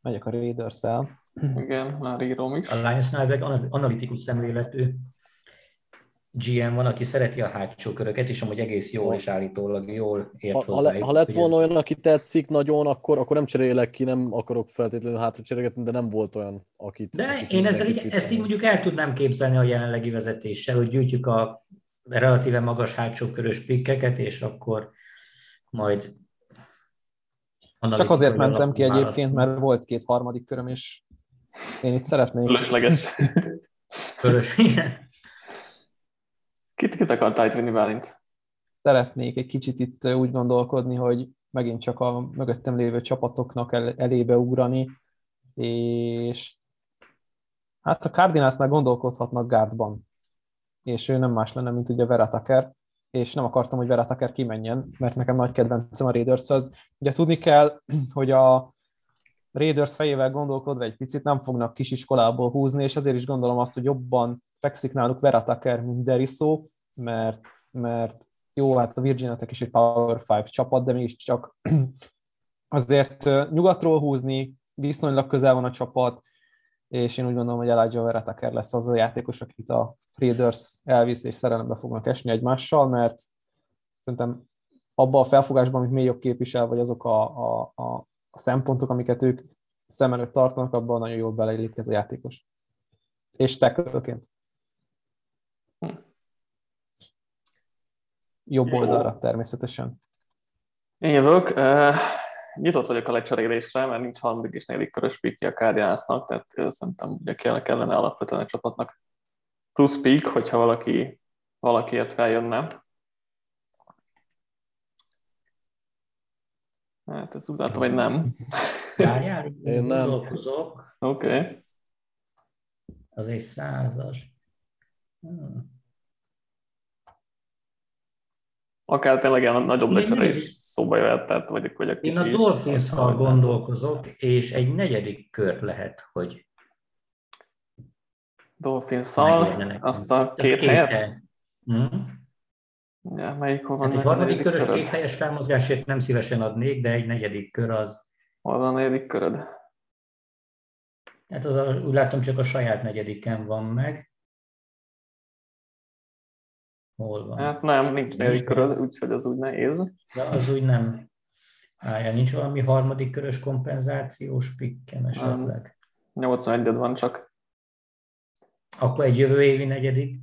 Megyek a Raiders-el. Igen, már írom is. A Lions-nál egy analitikus szemléletű GM van, aki szereti a hátsó köröket, és amúgy egész jól és állítólag jól ért hozzá. Ha lett volna olyan, aki tetszik nagyon, akkor nem cserélek ki, nem akarok feltétlenül hátra cserélgetni, de nem volt olyan, akit... De én ezt így mondjuk el tudnám képzelni a jelenlegi vezetéssel, hogy gyűjtjük a relatíve magas hátsó körös pikkeket, és akkor majd... Csak azért mentem ki egyébként, mert volt két harmadik köröm, és én itt szeretném... Fölösleges. Fölös, igen. Kit akartál itt vinni, Bálint? Szeretnék egy kicsit itt úgy gondolkodni, hogy megint csak a mögöttem lévő csapatoknak elébe ugrani, és hát a Cardinalsnál gondolkodhatnak gárdban, és ő nem más lenne, mint ugye Vera Tucker, és nem akartam, hogy Vera Tucker kimenjen, mert nekem nagy kedvencem a Raidershoz. Ugye tudni kell, hogy a Raiders fejével gondolkodva egy picit nem fognak kisiskolából húzni, és ezért is gondolom azt, hogy jobban fekszik náluk Vera Tucker, mint Darrisaw, mert jó, hát a Virginia-tek is egy Power 5 csapat, de mégiscsak azért nyugatról húzni, viszonylag közel van a csapat, és én úgy gondolom, hogy Elijah Vera Tucker lesz az a játékos, akit a Raiders elvisz, és szerelembe fognak esni egymással, mert szerintem abban a felfogásban, amit mélyjobb képvisel, vagy azok a szempontok, amiket ők szem előtt tartanak, abban nagyon jól beleillik ez a játékos. És tackle-ként. Jobb oldalra természetesen. Én jövök. Nyitott vagyok a lecserélésre, mert nincs harmadik és negyedik körös pikje a Cardinalsnak, tehát szerintem ugye kellene alapvetően a csapatnak plusz pik, hogyha valakiért feljönne. Hát ezt úgy látom, hogy nem. Várjál, én nem. Oké. Okay. Az egy 100-as. Akár tényleg ilyen nagyobb lecsere is szóba jöhet, tehát vagy a kicsi is. Én a Dolphins-szal gondolkozok, és egy negyedik kör lehet, hogy... Dolphins-szal? Azt a két helyet? Ja, melyik, hol van hát egy harmadik körös köröd? Két helyes felmozgásért nem szívesen adnék, de egy negyedik kör az... Hol van a negyedik köröd? Hát az a, úgy látom, csak a saját negyediken van meg. Hol van? Hát nem, nincs negyedik köröd, úgyhogy az úgy nehéz. De az úgy nem. Állja, nincs valami harmadik körös kompenzációs pikken esetleg. 81-ed van csak. Akkor egy jövő évi negyedik.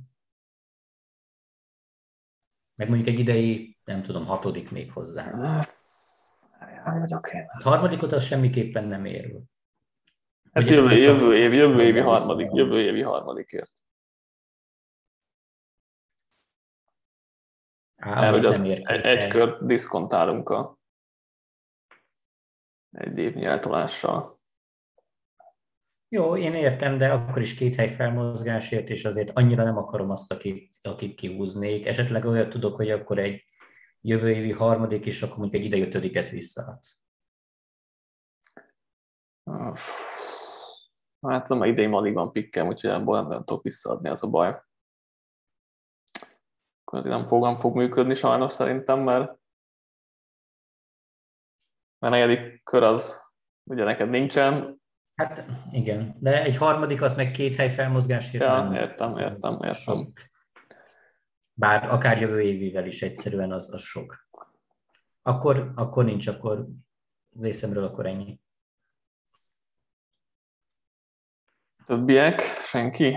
Meg mondjuk egy idei, nem tudom, 6. még hozzá. Harmadikot az semmiképpen nem érül. Hát jövő évi harmadikért. Egy kört diszkontálunk a egy évnyi eltolással. Jó, én értem, de akkor is két hely felmozgásért, és azért annyira nem akarom azt, akik kihúznék. Esetleg olyat tudok, hogy akkor egy jövő évi harmadik, és akkor mondjuk egy idei 5-et visszaadsz. Hát nem, mert idén alig van pikkem, úgyhogy abból nem tudok visszaadni, az a baj. Akkor nem program fog működni sajnos szerintem, mert negyedik kör az ugye neked nincsen. Hát igen, de egy harmadikat meg két hely felmozgásért. Ja, értem. Bár akár jövő évivel is egyszerűen az sok. Akkor nincs, akkor részemről akkor ennyi. Többiek? Senki?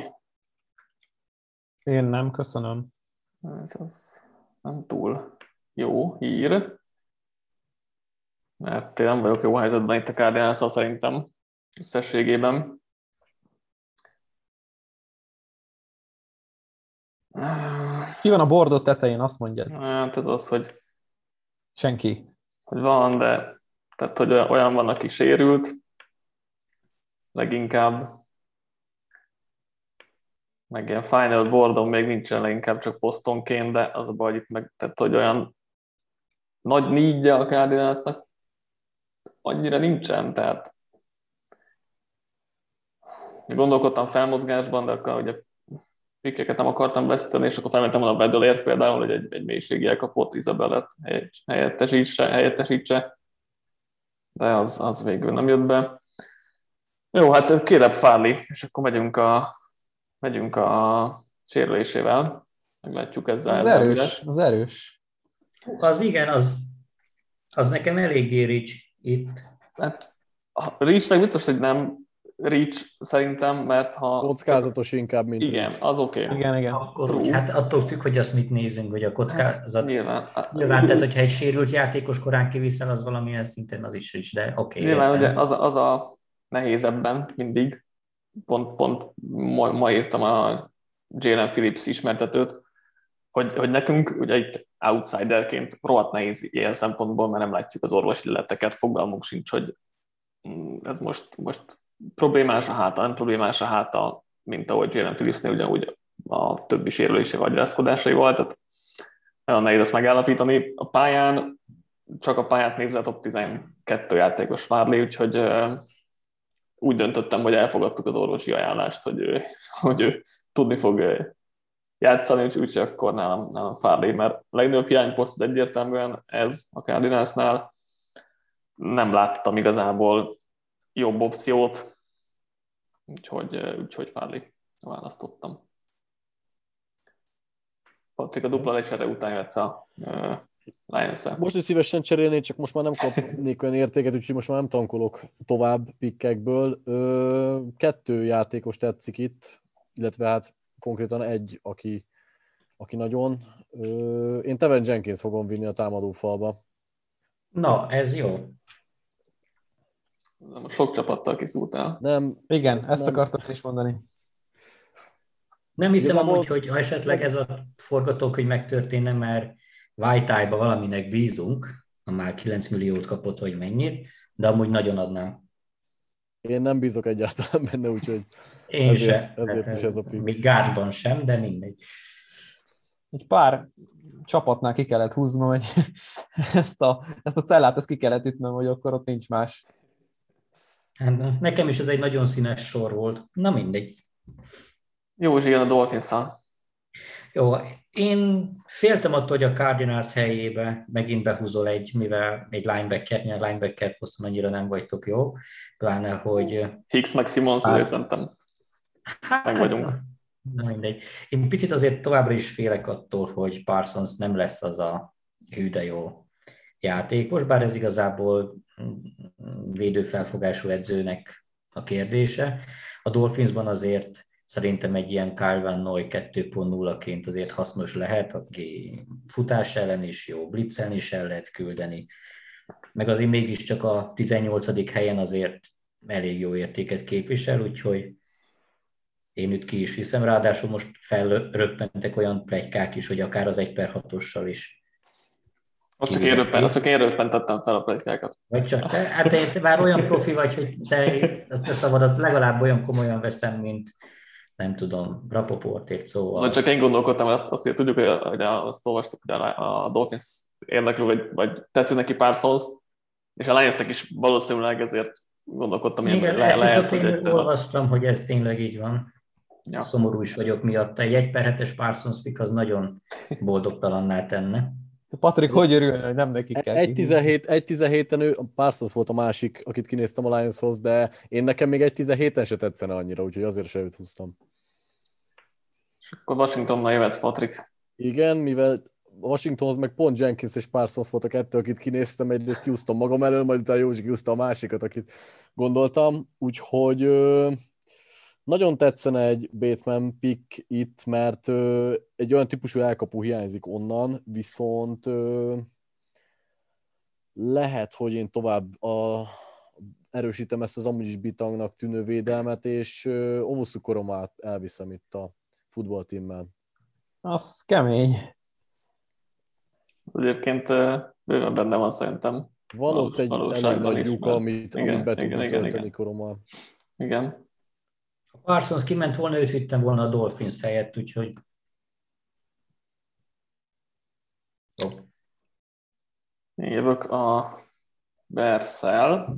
Én nem, köszönöm. Ez az nem túl jó hír. Mert én nem vagyok jó helyzetben itt a Cardinals-szal szerintem. Összességében. Ki van a bordot tetején, azt mondjad? Hát ez az, hogy... Senki. Hogy van, de... Tehát, hogy olyan van, aki sérült. Leginkább. Meg ilyen final boardon még nincsen, leginkább csak posztonként, de az a baj, hogy itt meg... Tehát, hogy olyan nagy nígye a Cardinalsnak annyira nincsen, tehát... Gondolkodtam felmozgásban, de akkor ugye pikkeket nem akartam veszteni, és akkor felmentem volna a Bedölért például, hogy egy mélységi elkapott Izabellet helyettesítse, de az végül nem jött be. Jó, hát Caleb Farley, és akkor megyünk a sérülésével, meglátjuk ezzel. Az erős. Az igen, az nekem eléggé Rich itt. Hát Richnek biztos, hogy nem Rich szerintem, mert ha... Kockázatos inkább, mint igen, Rich. Az oké. Okay. Igen. Akkor, hát attól függ, hogy azt mit nézünk, hogy a kockázat... Nyilván, tehát hogyha egy sérült játékos korán kiviszel, az valamilyen szinten az is Rich, de oké. Okay, nyilván, ugye az a nehéz ebben mindig. Pont ma írtam a Jalen Phillips ismertetőt, hogy nekünk ugye itt outsiderként rohadt nehéz ilyen szempontból, mert nem látjuk az orvosi leleteket, fogalmunk sincs, hogy ez most problémás a háta, mint ahogy Jalen Phillipsnél ugyanúgy a többi sérülése vagy rászkodásai volt, tehát nagyon nehéz ezt megállapítani. A pályán, csak a pályát nézve top 12 játékos Farley, úgyhogy úgy döntöttem, hogy elfogadtuk az orvosi ajánlást, hogy ő tudni fog játszani, úgyhogy akkor nálam Farley, mert a legnagyobb hiányposzt az egyértelműen ez a Cardinalsnál. Nem láttam igazából jobb opciót, úgyhogy Farley választottam. Patrik, a dupla lecsere után jöhetsz a Lions-el. Most is szívesen cserélnék, csak most már nem kapnék olyan értéket, úgyhogy most már nem tankolok tovább pikkekből. 2 játékos tetszik itt, illetve hát konkrétan egy, aki nagyon. Én Tevin Jenkins fogom vinni a támadófalba. Na, ez jó. Nem, sok csapattal kiszúrtál. Nem, igen, ezt akartam is mondani. Nem hiszem amúgy, hogy ha esetleg ez a forgatókönyv megtörténne, mert White-ba valaminek bízunk, ha már 9 milliót kapott, vagy mennyit, de amúgy nagyon adnám. Én nem bízok egyáltalán benne, úgyhogy ezért is ez a pick. Még gárdban sem, de mindegy. Egy pár csapatnál ki kellett húznom, hogy ezt a cellát ki kellett ütnöm, hogy akkor ott nincs más. Hát, nekem is ez egy nagyon színes sor volt. Na mindegy. Józsi jön a Dolphins-szal. Jó, én féltem attól, hogy a Cardinals helyébe megint behúzol mivel egy linebacker poszton annyira nem vagytok jó, pláne, hogy... Hicks meg Simons, azért szerintem. Meg vagyunk. Na mindegy. Én picit azért továbbra is félek attól, hogy Parsons nem lesz az a hű de jó játékos, bár ez igazából védőfelfogású edzőnek a kérdése. A Dolphinsban azért szerintem egy ilyen Kyle Van Noy 2.0-ként azért hasznos lehet, aki futás ellen is jó, blitz-en is el lehet küldeni, meg azért mégiscsak a 18. helyen azért elég jó értéket képvisel, úgyhogy én itt ki is hiszem, ráadásul most felröppentek olyan pletykák is, hogy akár az 1/6-ossal is. Azt csak én röppentettem fel a plegykákat. Vagy csak te? Hát te már olyan profi vagy, hogy te szabadat legalább olyan komolyan veszem, mint nem tudom, Rapoportért, szóval. Na, csak én gondolkodtam, mert azt tudjuk, hogy azt olvastuk, hogy a Dolphins érdeklő, vagy tetszik neki Parsons, és a Lionsnek is valószínűleg ezért gondolkodtam. Igen, ezt én olvastam, hogy ez tényleg így van. Ja. Szomorú is vagyok miatt. Egy 1/7-es Parsons pick az nagyon boldogtalanná tenne. Patrik, hogy örülne, hogy nem nekik kell? 1-17-en ő, Parsons volt a másik, akit kinéztem a Lionshoz, de én nekem még 1-17-en se tetszene annyira, úgyhogy azért se őt húztam. És akkor Washingtonnal jövetsz, Patrik. Igen, mivel Washingtonhoz meg pont Jenkins és Parsons volt a kettő, akit kinéztem, egyrészt kiúztam magam elől, majd utána Józsi kiúzta a másikat, akit gondoltam, úgyhogy nagyon tetszene egy Bateman pick itt, mert egy olyan típusú elkapó hiányzik onnan, viszont lehet, hogy én tovább erősítem ezt az amúgy is bitangnak tűnő védelmet, és Owosu Koromát elviszem itt a futballtímmel. Az kemény. Egyébként bőven benne van szerintem. Van ott egy elég nagy lyuk, amit be tudunk tölteni Korommal. Igen. Ha Parsons kiment volna, őt vittem volna a Dolphins helyett, úgyhogy... Én jövök a Bears-szel.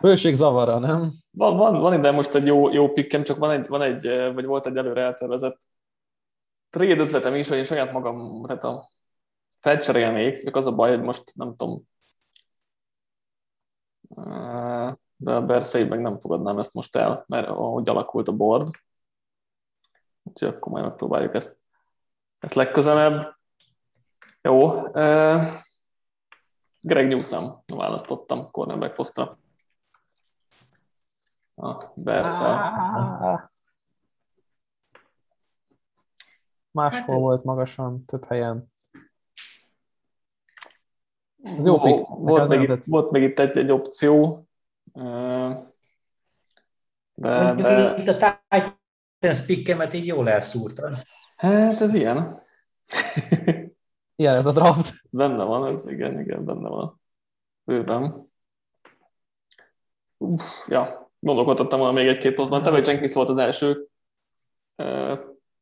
Bőségzavara, nem? Van ide most egy jó pikkem, csak vagy volt egy előre eltervezett trade ötletem is, hogy én saját magam felcserélnék, csak az a baj, hogy most nem tudom, de a Bears-ig meg nem fogadnám ezt most el, mert ahogy alakult a board. Úgyhogy akkor majd megpróbáljuk ezt legközelebb. Jó. Greg Newsom választottam cornerback posztra. A Bears-el. Máshol volt magasan, több helyen. Ez jó, volt még itt egy opció. De... Itt a Titans pickemet így jól elszúrtad. Hát ez ilyen. Ilyen ez a draft. Benne van, ez igen, benne van. Bőven. Gondolkodtam volna még egy-két posztban. Tevin Jenkins volt az első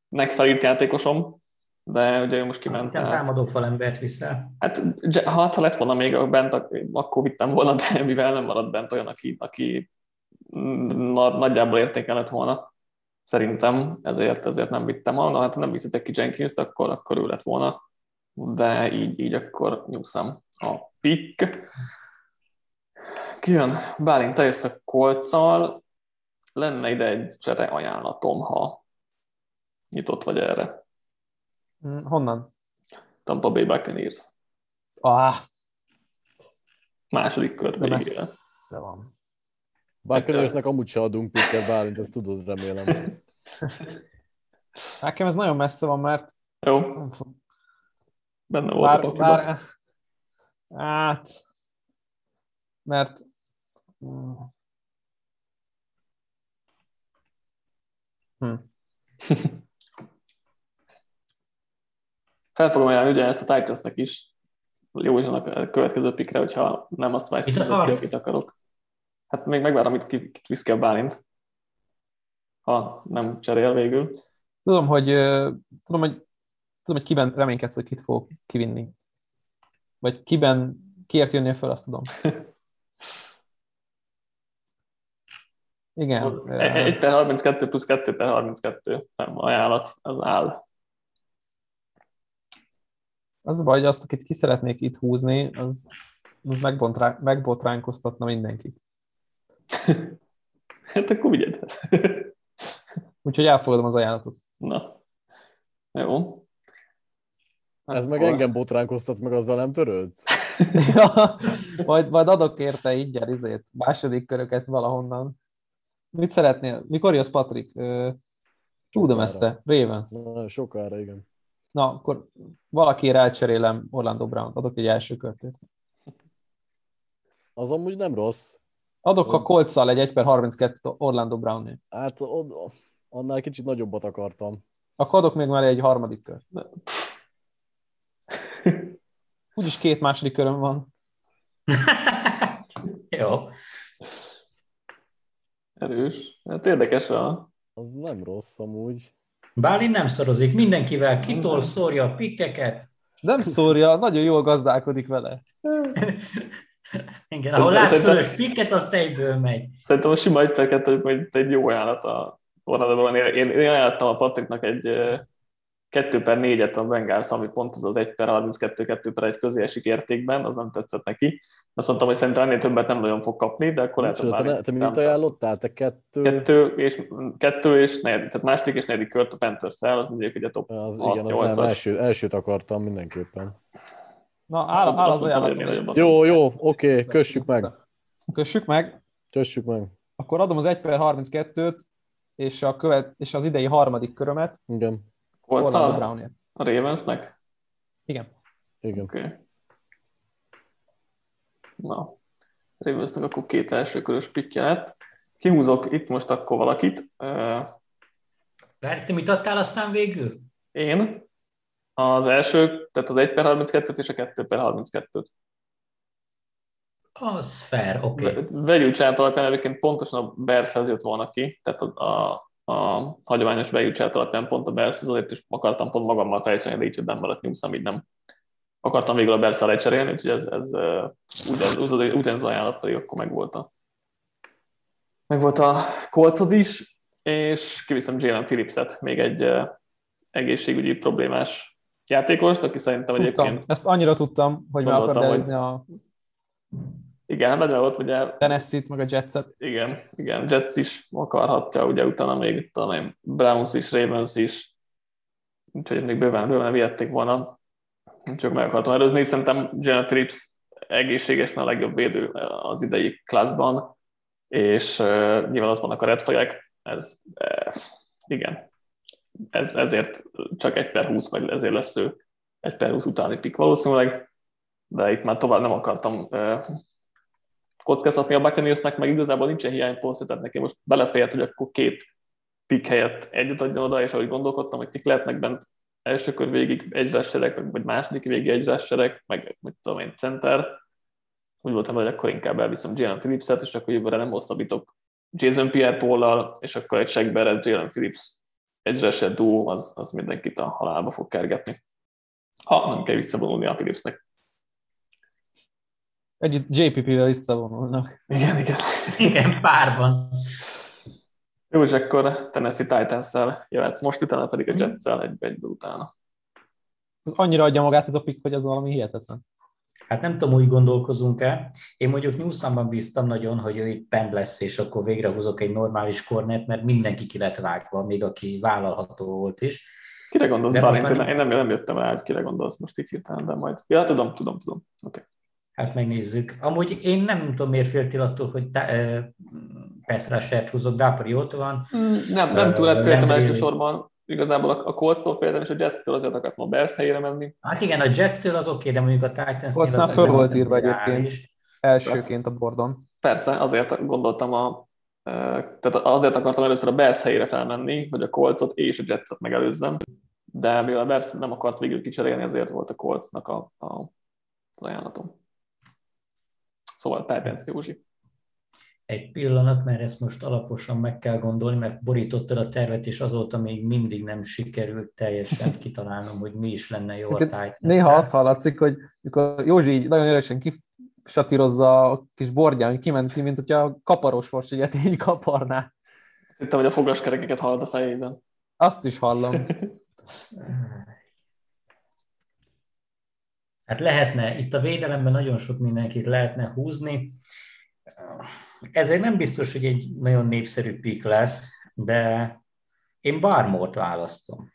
megfelírt játékosom. De ugye most kiment. Aztán támadó falembert viszel. Hát ha lett volna még bent, akkor vittem volna, de mivel nem maradt bent olyan, aki nagyjából értéken lett volna, szerintem, ezért nem vittem volna. Hát ha nem viszitek ki Jenkins-t, akkor ő lett volna, de így akkor nyugszám a pick. Kijön Bálint, te jössz a Coltszal. Lenne ide egy csere ajánlatom, ha nyitott vagy erre. Honnan? Tampa Bay Buccaneers. Második kör végére. Messze van. Buccaneersnek amúgy se adunk pikket, Bálint, ezt tudod, remélem. Nekem ez nagyon messze van, mert... Jó. Benne volt a pakliban. Hát... Mert... Fel fogom ajánlani ugyanezt a Titans-nek is, Józsanak a következő pikre, hogyha nem azt választod, hogy akarok. Hát még megvárom, hogy kivisz ki a Bálint, ha nem cserél végül. Tudom, hogy kiben reménykedsz, hogy kit fogok kivinni. Vagy kiben kiért jönnél föl, azt tudom. Igen. 1/32 plusz 2/32 ajánlat, az áll. Az a baj, hogy azt, akit ki szeretnék itt húzni, az megbotránkoztatna mindenkit. Hát akkor vigyed. Úgyhogy elfogadom az ajánlatot. Na. Jó. Hát ez akkor... meg engem botránkoztat, meg azzal nem törődsz? Ja, majd adok érte ingyen izét, második köröket valahonnan. Mit szeretnél? Mikor jössz, Patrik? Tudom messze, Ravens. Na, sokára, igen. Na, akkor valakire elcserélem Orlando Brown-t, adok egy első körtét. Az amúgy nem rossz. Adok a Coltszal egy 1/32 Orlando Brown-nél. Hát annál kicsit nagyobbat akartam. Akkor adok még már egy harmadik kört. Úgyis 2 második köröm van. Jó. Erős. Hát érdekes a... Az nem rossz amúgy. Bálint nem szorozik, mindenkivel kitol, szórja a pikkeket. Nem szórja, nagyon jól gazdálkodik vele. Igen, ahol látsz fölös pikket, azt egyből megy. Szerintem a sima 1/2, hogy majd egy jó ajánlat a Orlando-ban. Én ajánlottam a Patriknak egy 2/4-et a Bengals, ami pont az 1/32, 2/1 közé esik értékben, az nem tetszett neki. Azt mondtam, hogy szerintem ennél többet nem nagyon fog kapni, de akkor lehet, hogy te mit ajánlottál? Te 2 és 4, tehát második és 4. kört a Panthers-szel, az mondjuk, hogy a top 8-as. Elsőt akartam mindenképpen. Na, áll az ajánlatom. Jó, oké, kössük meg. Akkor adom az 1/32-t, és az idei harmadik körömet. Igen. Orlando Brown-ért. A Ravensnek? Igen. Okay. Na, Ravensnek akkor 2 elsőkörös pikkje lett. Kihúzok itt most akkor valakit. Te mit adtál aztán végül? Én az első, tehát az 1/32-t és a 2/32-t. Az fair, oké. Vegyülcsát alapján egyébként pontosan a Bears-hez jött volna ki, tehát a hagyományos bejutcsát alapján pont a Bears, azért is akartam pont magammal fejteni, de így, hogy nem maradt Newsom, így nem akartam végül a Bears-szel lecserélni, úgyhogy ez ugyanaz az ajánlattal, akkor megvolt a Coltshoz is, és kiviszem Jalen Phillipset, még egy egészségügyi problémás játékost, aki szerintem egyébként... Ezt annyira tudtam, hogy már akartam előzni a... Igen, de ott ugye... Tennessee-t, meg a Jetset. Igen, Jets is akarhatja, ugye utána még talán Browns is, Ravens is, úgyhogy még bőven vihették volna. Csak meg akartam előzni, szerintem Jalen Phillips egészségesen a legjobb védő az idei klasszban, és nyilván ott vannak a red flag-ek, ezért csak 1/20, vagy ezért lesz ő 1/20 utáni pick valószínűleg, de itt már tovább nem akartam kockáztatni a Buccaneersnek, meg igazából nincsen hiánypont, tehát nekem most belefért, hogy akkor 2 pick helyett egyet adjon oda, és ahogy gondolkodtam, hogy kik lehetnek bent első kör végig egyzsássereg, vagy második végig egyzsássereg, meg mit tudom én, center. Úgy voltam, hogy akkor inkább elviszem Jalen Phillips-et, és akkor jövőre nem hosszabbítok Jason Pierre-Paul-lal, és akkor egy segberre Jalen Phillips egyzsásser duó, az mindenkit a halálba fog kergetni. Ha nem kell visszavonulni a Phillipsnek. Együtt JPP-vel visszavonulnak. Igen. Igen, párban. Jó, és akkor Tennessee Titans-szel jöhetsz most, utána pedig a Jets-szel egyből utána. Az annyira adja magát ez a pick, hogy ez valami hihetetlen. Hát nem tudom, úgy gondolkozunk-e. Én mondjuk Newsomban bíztam nagyon, hogy ő itt bent lesz, és akkor végre húzok egy normális cornert, mert mindenki ki lett vágva, még aki vállalható volt is. Kire gondolsz, Bálint? Én nem jöttem rá, hogy kire gondolsz most itt hirtelen, de majd. Ja, tudom. Okay. Hát megnézzük. Amúgy én nem tudom, miért féltél attól, hogy persze Rushert húzok, Dápari ott van. Nem túl lett féltem elsősorban. Igazából a Colts-tól féltem, és a Jets-től azért akart ma Bears helyére menni. Hát igen, a Jets-től az oké, de mondjuk a Titans-nél... Colts-nál föl volt írva egyébként elsőként a bordon. Persze, azért gondoltam tehát azért akartam először a Bears helyére felmenni, hogy a Colts-ot és a Jets-et megelőzzem. de mivel a Bears nem akart végül kicserélni, ezért volt a Coltsnak az ajánlatom. Szóval Titans, Józsi. Egy pillanat, mert ezt most alaposan meg kell gondolni, mert borítottad a tervet, és azóta még mindig nem sikerült teljesen kitalálnom, hogy mi is lenne jó a Titans. Néha azt hallatszik, hogy Józsi így nagyon örösen kisatírozza a kis borgyán, hogy kiment ki, mint hogyha kaparós forsiget így kaparná. Hittem, hogy a fogaskerekeket hallod a fejében. Azt is hallom. Hát lehetne, itt a védelemben nagyon sok mindenkit lehetne húzni. Ezért nem biztos, hogy egy nagyon népszerű pick lesz, de én Barmort választom.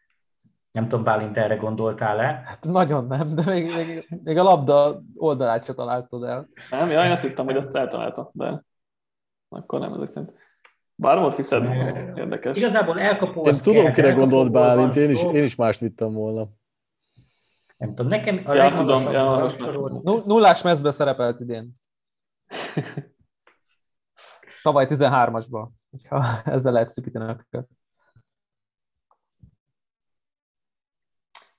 Nem tudom, Bálint, erre gondoltál-e? Hát nagyon nem, de még a labda oldalát se találtad el. Nem, én azt hittem, hogy azt eltaláltam, de akkor nem, ezek szerint. Barmort viszed, érdekes. Igazából elkapó. Ezt tudom, kire gondolt Bálint, én is mást vittem volna. Nem tudom, nekem a legmagasabb... Nullás mezbe szerepelt idén. Tavaly 13-asban, hogyha ezzel lehet szükíteni a köket.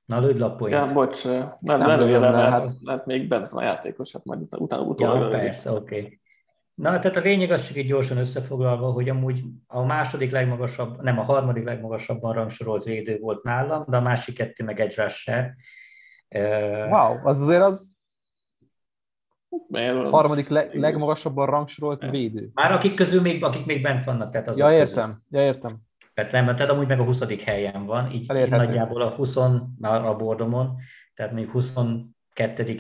Na, lőd le a point. Ja, bocs, nem még bent van a játékos, hát majd utána. Ja, persze, oké. Na, tehát a lényeg az csak így gyorsan összefoglalva, hogy amúgy a második legmagasabb, nem, a harmadik legmagasabban rangsorolt védő volt nálam, de a másik kettő meg edge rusher. Wow, az azért az... A harmadik legmagasabban rangsorolt védő. Már akik még bent vannak, tehát azok értem. Tehát amúgy meg a 20. helyen van, így nagyjából a 20 a bordomon, tehát még 22.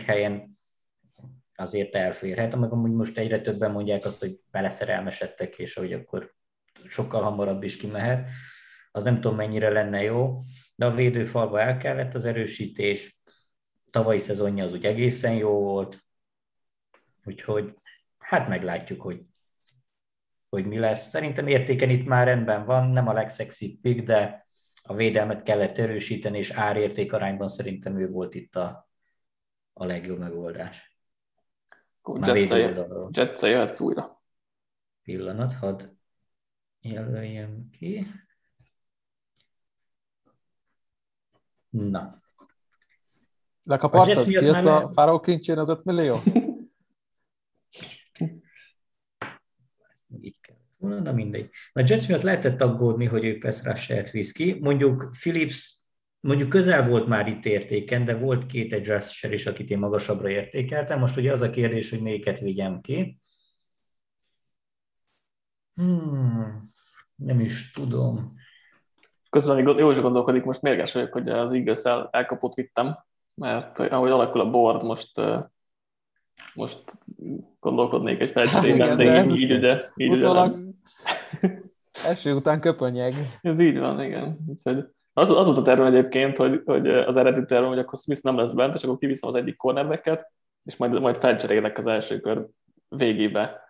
helyen azért elférhet, meg amúgy most egyre többen mondják azt, hogy beleszerelmesedtek, és hogy akkor sokkal hamarabb is kimehet. Az nem tudom, mennyire lenne jó, de a védőfalba el kellett az erősítés, tavalyi szezonja az úgy egészen jó volt, úgyhogy hát meglátjuk, hogy mi lesz. Szerintem értéken itt már rendben van, nem a legszexibb pick, de a védelmet kellett erősíteni, és árérték arányban szerintem ő volt itt a legjobb megoldás. Jetsz jöhetsz újra. Pillanat, hadd jelöljem ki. Na. Lekapartad? Kijött a fáraó kincsén az 5 millió? Így kell. Na mindegy. A Jets miatt lehetett aggódni, hogy ő pass rushert visz ki. Mondjuk Phillips közel volt már itt értéken, de volt két edge rusher is, akit én magasabbra értékeltem. Most ugye az a kérdés, hogy melyiket vigyem ki. Nem is tudom. Közben még Józsi gondolkodik, most mérges vagyok, hogy az Eagles-el elkapott vittem, mert ahogy alakul a board, most gondolkodnék egy felcserében, de így utólag eső után köpönyeg. Ez így van, igen. Az volt a tervem egyébként, hogy az eredeti tervem, hogy akkor Smith nem lesz bent, és akkor kiviszem az egyik cornerbacket, és majd felcserélek az első kör végébe.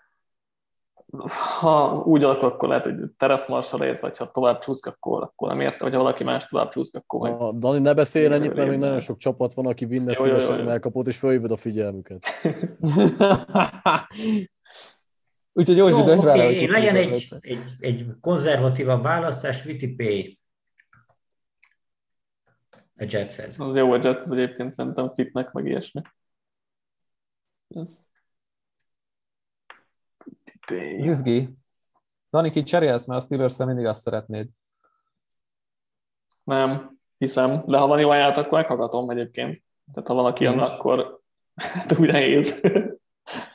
Ha úgy alakul, akkor lehet, hogy Terrace Marshall ért, vagy ha tovább csúszik, akkor nem értem, vagy ha valaki más tovább csúszik, akkor... Dani, ne beszéljen ennyit, mert még nagyon sok csapat van, aki vinne szívesen elkapott, és följövöd a figyelmüket. Úgyhogy Józsi, dönts rá. Legyen egy konzervatívabb választás, Viti P. A Jets-hez. Az jó, a Jets egyébként szerintem fitnek, meg ilyesmi. Izgi. Dani, ki cserélsz, mert a Steelers-szel mindig azt szeretnéd. Nem, hiszem. De ha van jó ajánlat, akkor meghallgatom egyébként. Tehát ha van aki jön, akkor úgy nehéz.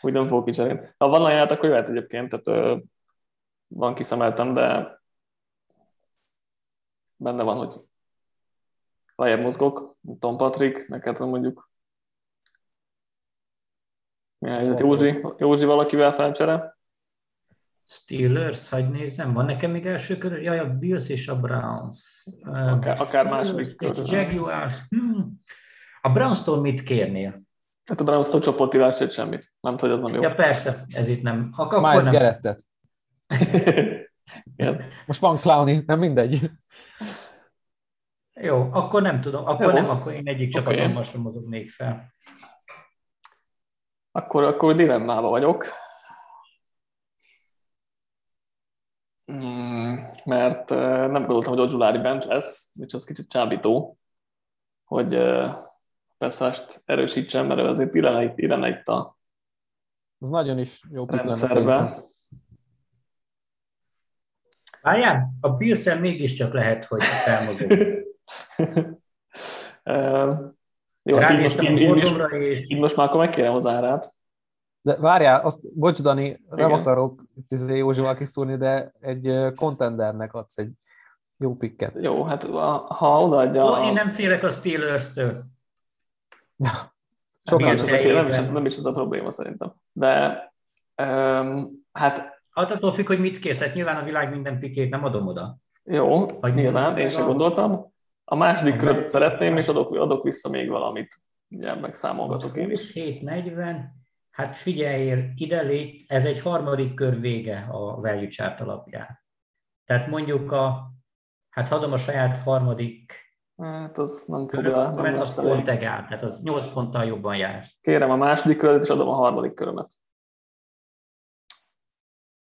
Úgy nem fogok kicserélni. Ha van ajánlat, akkor jöhet egyébként. Tehát van, kiszemeltem, de benne van, hogy lejjebb mozgok. Tom Patrik, neked mondjuk. Józsi valakivel felcsere? Steelers, hagyj nézzem, van nekem még első körül? Jaj, a Bills és a Browns. Akár második körül. Jaguars. A Brownstól mit kérnél? Hát a Brownstól csoportivásért semmit. Nem tudja, az nem jó. Ja persze, ez itt nem. Miles Garrettet. Most van Clowney, nem mindegy. Jó, akkor nem tudom. Akkor én egyik csapatommal sem mozognék fel. Akkor dilemmába vagyok, mert nem gondoltam, hogy Ojulari bench lesz, és az kicsit csábító, hogy Peszást erősítsen, mert azért illene itt a ez nagyon is jó rendszerbe. Várjál, a Pilsen mégiscsak lehet, hogy felmozogja. Jó, ránéztem a bordomra, és... Így most már akkor megkérem az árát. De várjál, azt, bocs Dani, nem akarok Józsival kiszúrni, de egy kontendernek adsz egy jó pikket. Jó, hát ha odaadja... Ó, én nem félek a Steelers-től. Sokan nem is ez a probléma szerintem. De hát... Attól függ, hogy mit készít. Nyilván a világ minden pikét nem adom oda. Jó, vagy nyilván, én sem gondoltam. A második köröt szeretném, és adok vissza még valamit. Ugye, megszámolgatok én is. 7.40, hát figyeljél, ide légy, ez egy harmadik kör vége a value chart alapján. Tehát mondjuk hát adom a saját harmadik hát az nem köröt, mert az pont egál, tehát az 8 ponttal jobban jársz. Kérem a második köröt, és adom a harmadik körömet.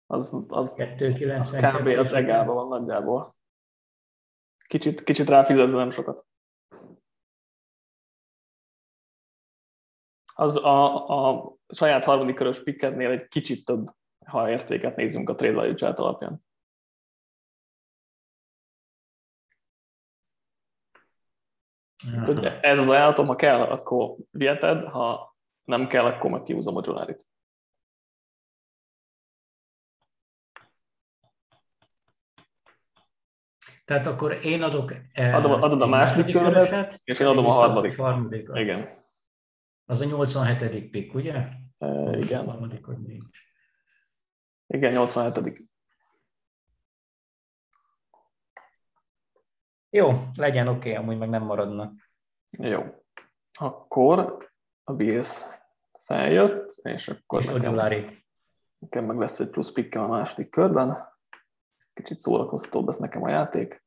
Az kb. Az egálban van nagyjából. Kicsit ráfizetsz, nem sokat. Az a saját harmadik körös picketnél egy kicsit több, ha értéket nézünk a trade value chart alapján. Ugye, ez az ajánlatom, ha kell, akkor viheted, ha nem kell, akkor meg kihúzom a csodárit. Tehát akkor én adok... Adod a második köröt, és én adom a harmadik. Igen. Az a 87. pick, ugye? Igen. A harmadik, hogy nincs. Igen, 87. Jó, legyen oké, amúgy meg nem maradnak. Jó. Akkor a Bills feljött, és akkor nekem meg lesz egy plusz pickem a második körben. Kicsit szórakoztatóbb lesz nekem a játék.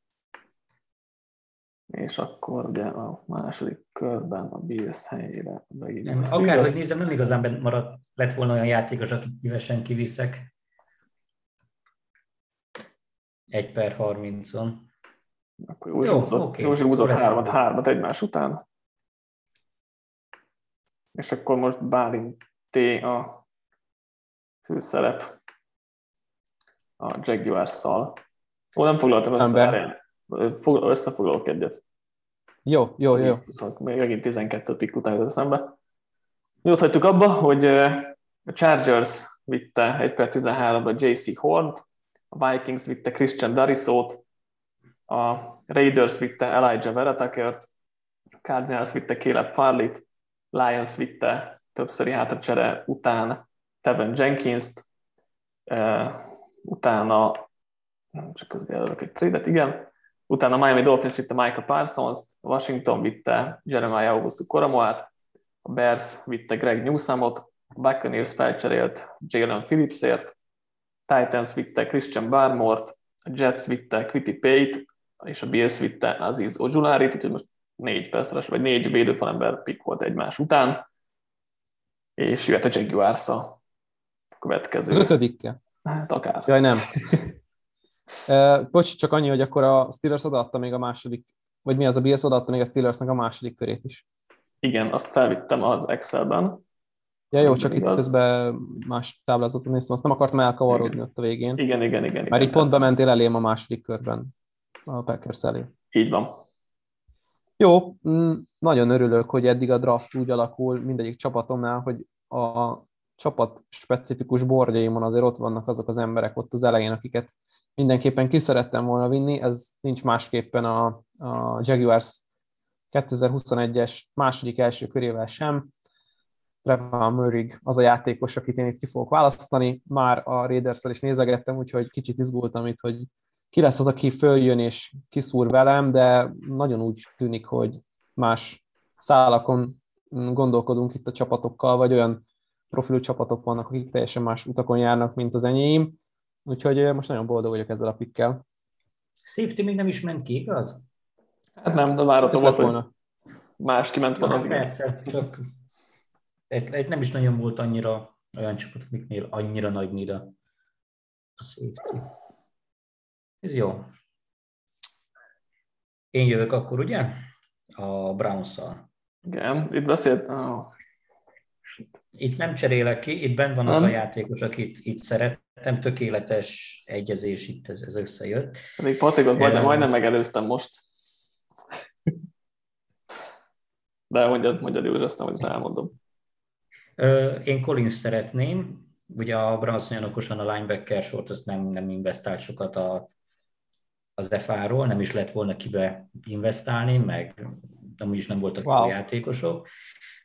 És akkor ugye a második körben a Bills helyére beírjuk. Akárhogy nézem, nem igazán maradt, lett volna olyan játékos, akit kívesen kiviszek. 1/30. Akkor Józsi húzott 3-3 egymás után. És akkor most Bálinté a főszerep a Jaguars-szal. Ó, nem foglaltam összefoglalok egyet. Jó. Még megint 12 pick után jött eszembe. Mi ott hagytuk abba, hogy a Chargers vitte 1/13-ba J.C. Hornt, a Vikings vitte Christian Darrisaw-t, a Raiders vitte Elijah Vera Tuckert, a Cardinals vitte Caleb Farley-t, Lions vitte többszöri hátracsere után Tevin Jenkins-t, utána csak előadok egy trade-et, igen. Utána Miami Dolphins vitte Michael Parsons-t, Washington vitte Jeremiah Owusu-Koramoát, a Bears vitte Greg Newsomot, a Buccaneers felcserélt Jalen Phillipsért, Titans vitte Christian Barmore-t, a Jets vitte Kwity Paye-t, és a Bills vitte Aziz Ojularit, úgyhogy most 4 védőfalember pick volt egymás után, és jöhet a Jaguars a következő. Az 5-e. Hát akár. Jaj, nem. Bocs, csak annyi, hogy akkor a Steelers odaadta még a második, vagy mi az, a Bills odaadta még a Steelersnek a második körét is. Igen, azt felvittem az Excelben. Ja, jó, csak itt közben más táblázatot néztem, azt nem akartam elkavarodni ott a végén. Igen. Már így pont bementél elém a második körben a Packers elé. Így van. Jó, nagyon örülök, hogy eddig a draft úgy alakul mindegyik csapatomnál, hogy a csapat specifikus bordjaimon azért ott vannak azok az emberek ott az elején, akiket mindenképpen ki szerettem volna vinni, ez nincs másképpen a Jaguars 2021-es második első körével sem. Trevor Murray az a játékos, akit én itt ki fogok választani, már a Raiders-szel is nézegettem, úgyhogy kicsit izgultam itt, hogy ki lesz az, aki följön és kiszúr velem, de nagyon úgy tűnik, hogy más szálakon gondolkodunk itt a csapatokkal, vagy olyan profilú csapatok vannak, akik teljesen más utakon járnak, mint az enyém. Úgyhogy most nagyon boldog vagyok ezzel a pickkel. Safety még nem is ment ki, igaz? Hát nem, de várató volt, volna. Más kiment van az persze, csak nem is nagyon volt annyira olyan csapat, amiknél annyira nagy nida a safety. Ez jó. Én jövök akkor, ugye? a Brownsszal. Igen, itt beszélt... Oh. Itt nem cserélek ki, itt benn van az a játékos, akit itt szerettem, tökéletes egyezés, itt ez összejött. Még Patrikot majdnem megelőztem most. De mondjad jól, aztán majd elmondom. Én Collins szeretném, ugye a Branson okosan a linebacker sort, azt nem investált sokat az FA-ról, nem is lett volna kibe investálni, meg amúgy is nem voltak a játékosok.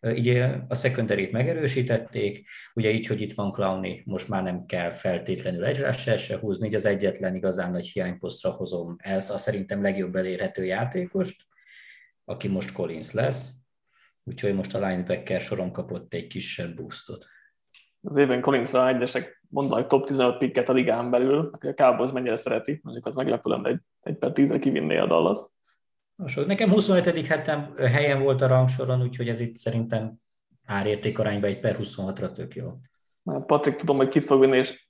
Így a secondary-t megerősítették, ugye így, hogy itt van Clowney, most már nem kell feltétlenül edge-re se húzni, így az egyetlen igazán nagy hiányposztra hozom ez a szerintem legjobb elérhető játékost, aki most Collins lesz, úgyhogy most a linebacker soron kapott egy kisebb boostot. Az évben Collinsra egyesek mondanak top 15 picket a ligán belül, aki a Cowboys mennyire szereti, mondjuk az meglepülem, de egy per 10-re kivinné a Dallas. Nekem 25. helyen volt a rangsoron, úgyhogy ez itt szerintem árérték arányban egy per 26-ra tök jó. Patrik, tudom, hogy kit fog vinni, és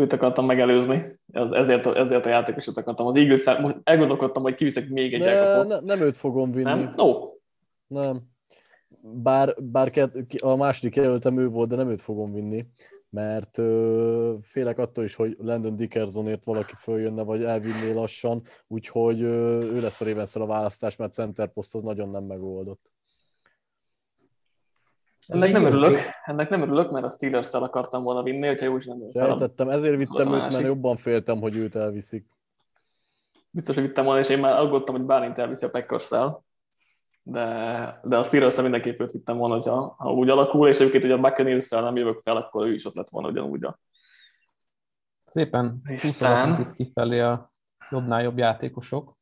őt akartam megelőzni, ezért a játékosot akartam. Az Eagles most elgondolkodtam, hogy kiviszek még egy elkapót. Nem őt fogom vinni. Nem? No. Nem. Bár a második jelöltem ő volt, de nem őt fogom vinni, mert félek attól is, hogy Landon Dickersonért valaki följönne, vagy elvinné lassan, úgyhogy ő lesz a Ravenszel a választás, mert center poszthoz nagyon nem megoldott. Ennek nem örülök, mert a Steelers-szel akartam volna vinni, hogyha jó is nem örülök. Sejtettem, ezért vittem őt, mert jobban féltem, hogy őt elviszik. Biztos, hogy vittem volna, és én már aggódtam, hogy Bálint elviszi a Packers-szel. De a Steelers-szel mindenképp őt vittem volna, ha úgy alakul, és egyébként, hogy a Buccaneers-szel nem jövök fel, akkor ő is ott lett volna ugyanúgy. Szépen húszolnak itt kifelé a jobbnál jobb játékosok.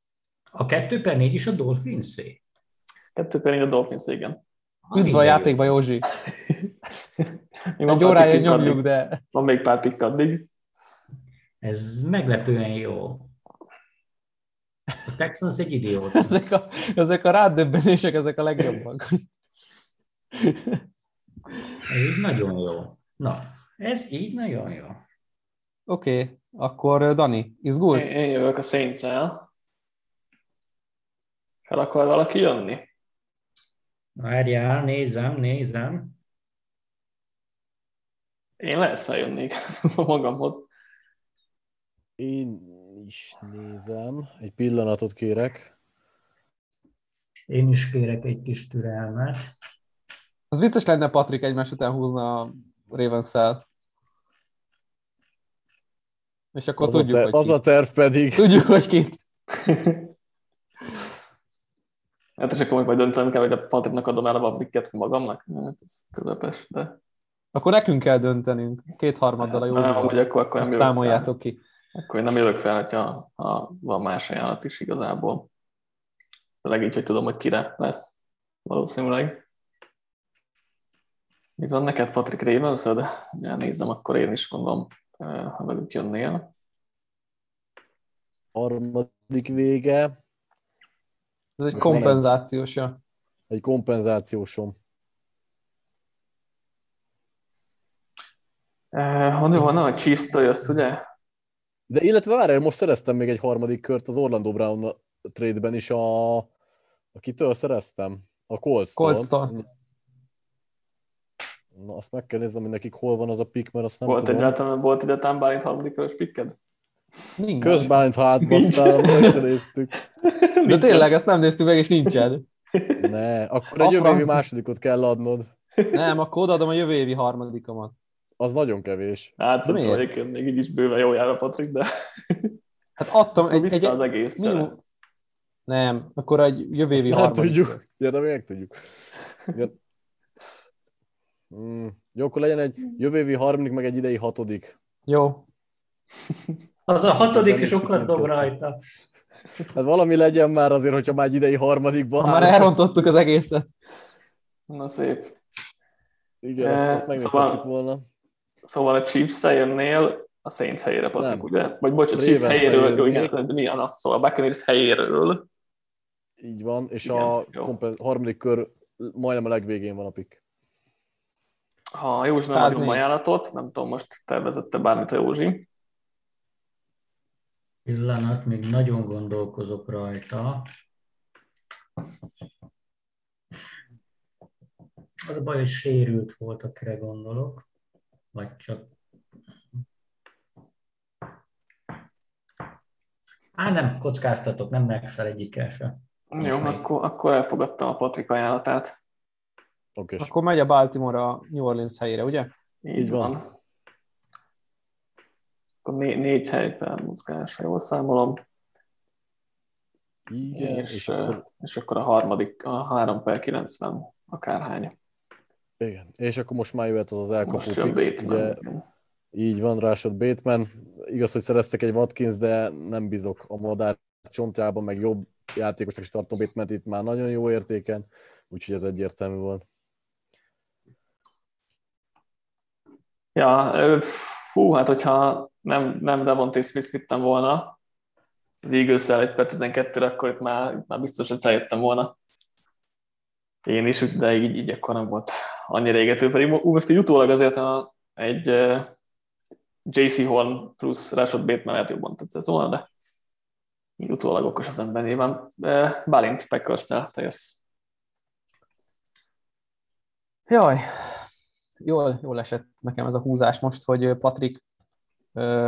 A 2-4 is a Dolphinszé? 2-4 a Dolphinszé, igen. Üdv a játékba, Józsi! Egy órája nyomjuk, de... Van még pár pikk addig. Ez meglepően jó. A Texans egy idióta. Ezek a rádöbbenések, ezek a legjobbak. Ez így nagyon jó. Na, ez így nagyon jó. Oké, akkor Dani, izgulsz? Én jövök a Saints-el. Fel akar valaki jönni? Várjál, nézem. Én lehet feljönnék magamhoz. Én... is nézem. Egy pillanatot kérek. Én is kérek egy kis türelmet. Az vicces lenne, Patrik egymás után húzna a Ravens-szel. És akkor az tudjuk, hogy az a terv pedig. Tudjuk, hogy kit. Hát és akkor még majd döntenem kell, hogy a Patriknak adom el a babbiket magamnak. Hát ez közepes, de... Akkor nekünk kell döntenünk. 2/3 a jó. Nem, hogy akkor nem számoljátok ki. Akkor én nem jövök fel, ha van más ajánlat is igazából. Főleg így, hogy tudom, hogy kire lesz valószínűleg. Itt van neked, Patrik, Ravens-e, de nézem, akkor én is mondom, ha velük jönnél. Harmadik vége. Ez egy kompenzációsa. Egy kompenzációsom. Honnan van, a Chiefs-től jössz, ugye? De illetve várjál, most szereztem még egy harmadik kört az Orlando Brown trade-ben is, akitől szereztem? A Colts-től. Na, azt meg kell néznem, hogy nekik hol van az a pick, mert azt nem volt tudom. Volt egyáltalán Bálint harmadik körös picked? Nincs. Közbálint hátbasztál, most néztük. De tényleg, ezt nem néztük meg, és nincsen. Ne, akkor egy jövő évi másodikot kell adnod. Nem, akkor odaadom a jövő évi harmadikamat. Az nagyon kevés. Hát szóval egyébként még így is bőven jól jár a Patrik, de... Hát adtam egy az egész csere. Nem, akkor egy jövő évi harmadik. Nem tudjuk. Ja, de még tudjuk. Ja. Jó, akkor legyen egy jövő évi harmadik, meg egy idei hatodik. Jó. Az a hatodik is sokat dob rajta. Hát valami legyen már azért, hogyha már egy idei harmadikban... Már elrontottuk az egészet. Na szép. Igen, azt megnézhettük volna. Szóval a Chiefs-szel jönnél a Saints helyére, Patrik, ugye? Vagy bocs, a Chiefs helyéről, jó, igen, milyen a szóval a Buccaneers helyéről. Így van, és igen, a harmadik kör majdnem a legvégén van a pick. Ha Józsi nem adom ajánlatot, nem tudom, most tervezette bármit a Józsi. Pillanat, még nagyon gondolkozok rajta. Az a baj, hogy sérült volt, akire gondolok, vagy csak... Nem, kockáztatok, nem megfel egyikkel sem. Jó, akkor elfogadtam a Patrik ajánlatát. Okay. Akkor megy a Baltimore a New Orleans helyére, ugye? Így van. Akkor négy helyben mozgás, jól számolom. Igen, és akkor a harmadik, a 3/90 akárhány. Igen, és akkor most már jöhet az elkapó pick. Így van, Rashad Bateman. Igaz, hogy szereztek egy Watkins, de nem bízok a madár csontrában, meg jobb játékosnak is tartom Batemant itt már nagyon jó értéken, úgyhogy ez egyértelmű volt. Ja, hát hogyha nem Devontae Smith vittem volna, az Eagles-szel 1/12-re, akkor itt már biztos, hogy feljöttem volna. Én is, de így akkor nem volt annyira égető. Pedig most utólag azért egy J.C. Horn plusz Rashad Bateman lehet jobban tetszett volna, de így utólag okos az ember nyilván. Bálint Packers-szel, te jössz. Jaj, jól esett nekem ez a húzás most, hogy Patrik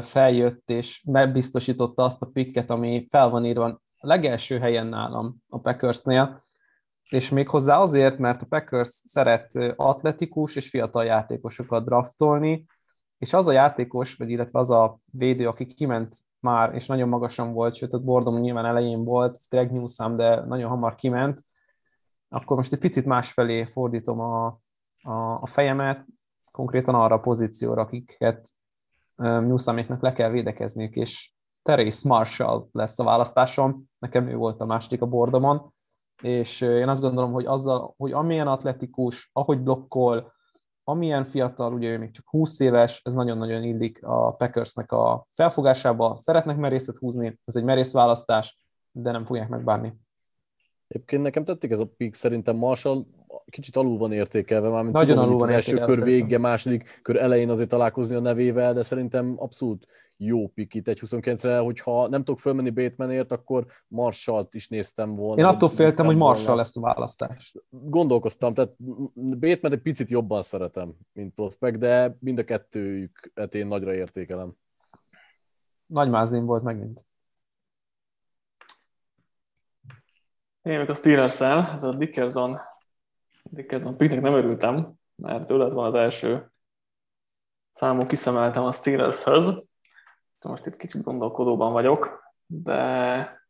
feljött és megbiztosította azt a picket, ami fel van írva a legelső helyen nálam a Packersnél, és méghozzá azért, mert a Packers szeret atletikus és fiatal játékosokat draftolni, és az a játékos, vagy illetve az a védő, aki kiment már, és nagyon magasan volt, sőt a bordom nyilván elején volt, Greg Newsom, de nagyon hamar kiment, akkor most egy picit másfelé fordítom a fejemet, konkrétan arra a pozícióra, akiket Newsoméknak le kell védekezniük, és Terrace Marshall lesz a választásom, nekem ő volt a második a bordomon, és én azt gondolom, hogy azzal, hogy amilyen atletikus, ahogy blokkol, amilyen fiatal, ugye ő még csak 20 éves, ez nagyon-nagyon illik a Packersnek a felfogásába, szeretnek merészet húzni, ez egy merész választás, de nem fogják megbánni. Egyébként nekem tették ez a pick, szerintem Marshall kicsit alul van értékelve, mármint nagyon tudom, alul van az első kör vége, második kör elején azért találkozni a nevével, de szerintem abszolút jó pick itt 1/29-re, hogyha nem tudok fölmenni Batemanért, akkor Marshallt is néztem volna. Én attól féltem, hogy Marshall lesz a választás. Gondolkoztam, tehát Batemant egy picit jobban szeretem, mint prospect, de mind a kettőjüket én nagyra értékelem. Nagy mázlin volt megint. Én meg a Steelers-el, ez a Dickerson picknek nem örültem, mert tőled van az első számú, kiszemeltem a Steelers-höz. Most itt kicsit gondolkodóban vagyok, de...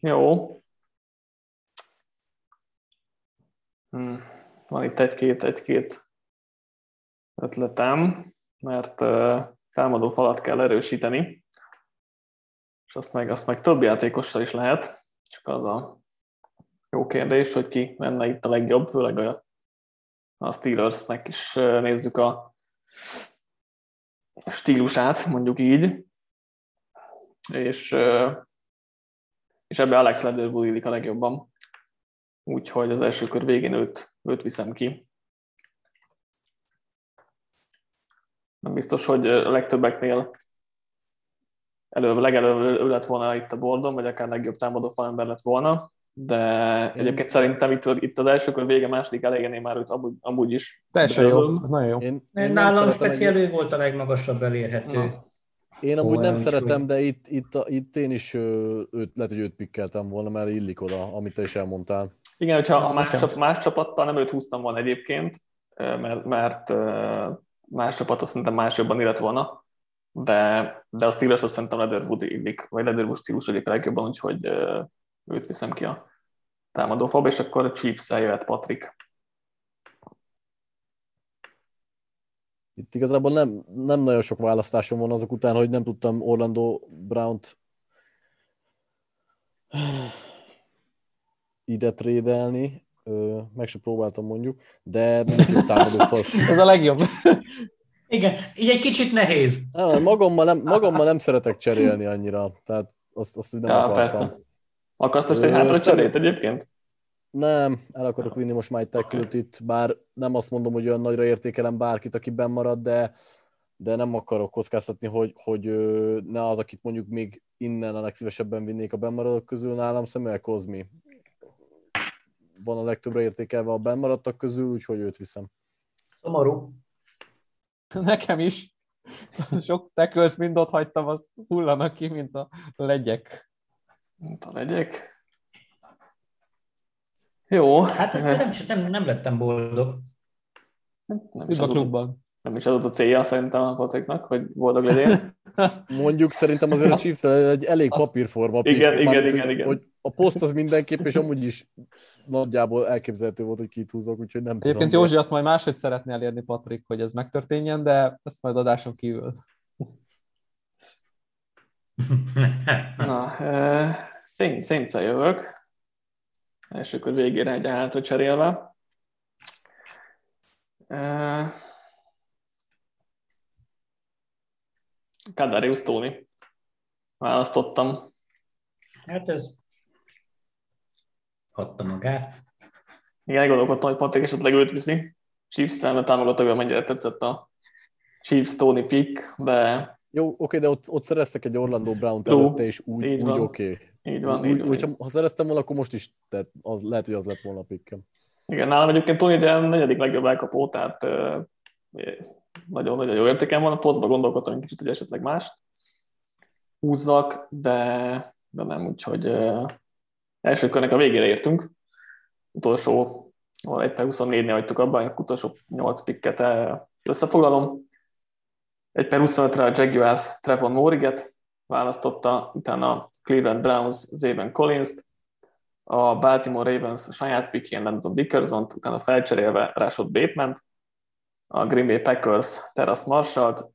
Jó. Van itt egy-két ötletem, mert... támadó falat kell erősíteni, és azt meg több játékossal is lehet, csak az a jó kérdés, hogy ki lenne itt a legjobb, főleg a Steelersnek is nézzük a stílusát, mondjuk így, és ebbe Alex Leatherwood illik a legjobban, úgyhogy az első kör végén őt viszem ki. Nem biztos, hogy a legtöbbeknél legelőbb ő lett volna itt a boardon, vagy akár legjobb támadó falember lett volna, de egyébként szerintem itt az első kör vége, második elején én már őt amúgy is. Teljesen jó, ez nagyon jó. Én nálam speciál ő volt a legmagasabb elérhető. Én amúgy nem szeretem, de itt én is lehet, hogy őt pikkeltem volna, mert illik oda, amit te is elmondtál. Igen, hogyha más csapattal nem őt húztam volna egyébként, mert más csapat azt szerintem más jobban illet volna, de a Steelers azt szerintem Leatherwood illik, vagy Leatherwood stílus illik a legjobban, úgyhogy őt viszem ki a támadófalba, és akkor a Chiefs-el jöhet Patrik. Itt igazából nem nagyon sok választásom van azok után, hogy nem tudtam Orlando Brown-t ide trédelni. Meg sem próbáltam, mondjuk, de mindenképp támadó fasz. Ez a legjobb. Igen, így egy kicsit nehéz. Magammal nem szeretek cserélni annyira, tehát azt nem akartam. Persze. Akarsz most egy hátra cserét egyébként? Nem, el akarok vinni most már egy tackle-t itt, bár nem azt mondom, hogy olyan nagyra értékelem bárkit, aki benn marad, de de nem akarok kockáztatni, hogy ne az, akit mondjuk még innen a legszívesebben vinnék a bennmaradók közül, nálam Samuel Cosmi van a legtöbbre értékelve a bennmaradtak közül, úgyhogy őt viszem. Szomorú. Nekem is. Sok teklőt mind ott hagytam, azt hullanak ki, mint a legyek. Jó. Hát nem lettem boldog. Nem is adott a célja szerintem a Patriknak, hogy boldog legyél. Mondjuk szerintem azért a Chiefs egy elég papírforma. Igen. Hogy a poszt az mindenképp, és amúgy is nagyjából elképzelhető volt, hogy kit húzok, úgyhogy nem tudom. Egyébként Józsi azt majd máshogy szeretné elérni, Patrik, hogy ez megtörténjen, de ezt majd adáson kívül. Na, Saints-el jövök. Első kör végére egy hátra cserélve. Kadarius Tóni. Választottam. Hát ez adta magát. Igen, gondolkodtam, hogy Patrik esetleg őt viszi. Chiefs-el, mert támogatóval mennyire tetszett a Chiefs-Tóni pick, de... Jó, oké, de ott szereztek egy Orlando Brown-t előtte, és úgy oké. Így van, így van. Ha szereztem volna, akkor most is, tehát az, lehet, hogy az lett volna a pikkem. Igen, nálam egyébként Tony de negyedik legjobb elkapó, tehát nagyon-nagyon jó értéken van. A posztba gondolkodtam egy kicsit, hogy esetleg mást húzzak, de nem, úgyhogy első körnek a végére értünk. Utolsó, 1/24-nél hagytuk abban, akkor utolsó 8 pikket összefoglalom. 1/25-re a Jaguars Trevon Mooriget választotta, utána Cleveland Browns Zayvon Collins-t, a Baltimore Ravens saját pickjén Landon Dickerson-t, utána felcserélve Rashad Bateman-t, a Green Bay Packers Terrace Marshall-t,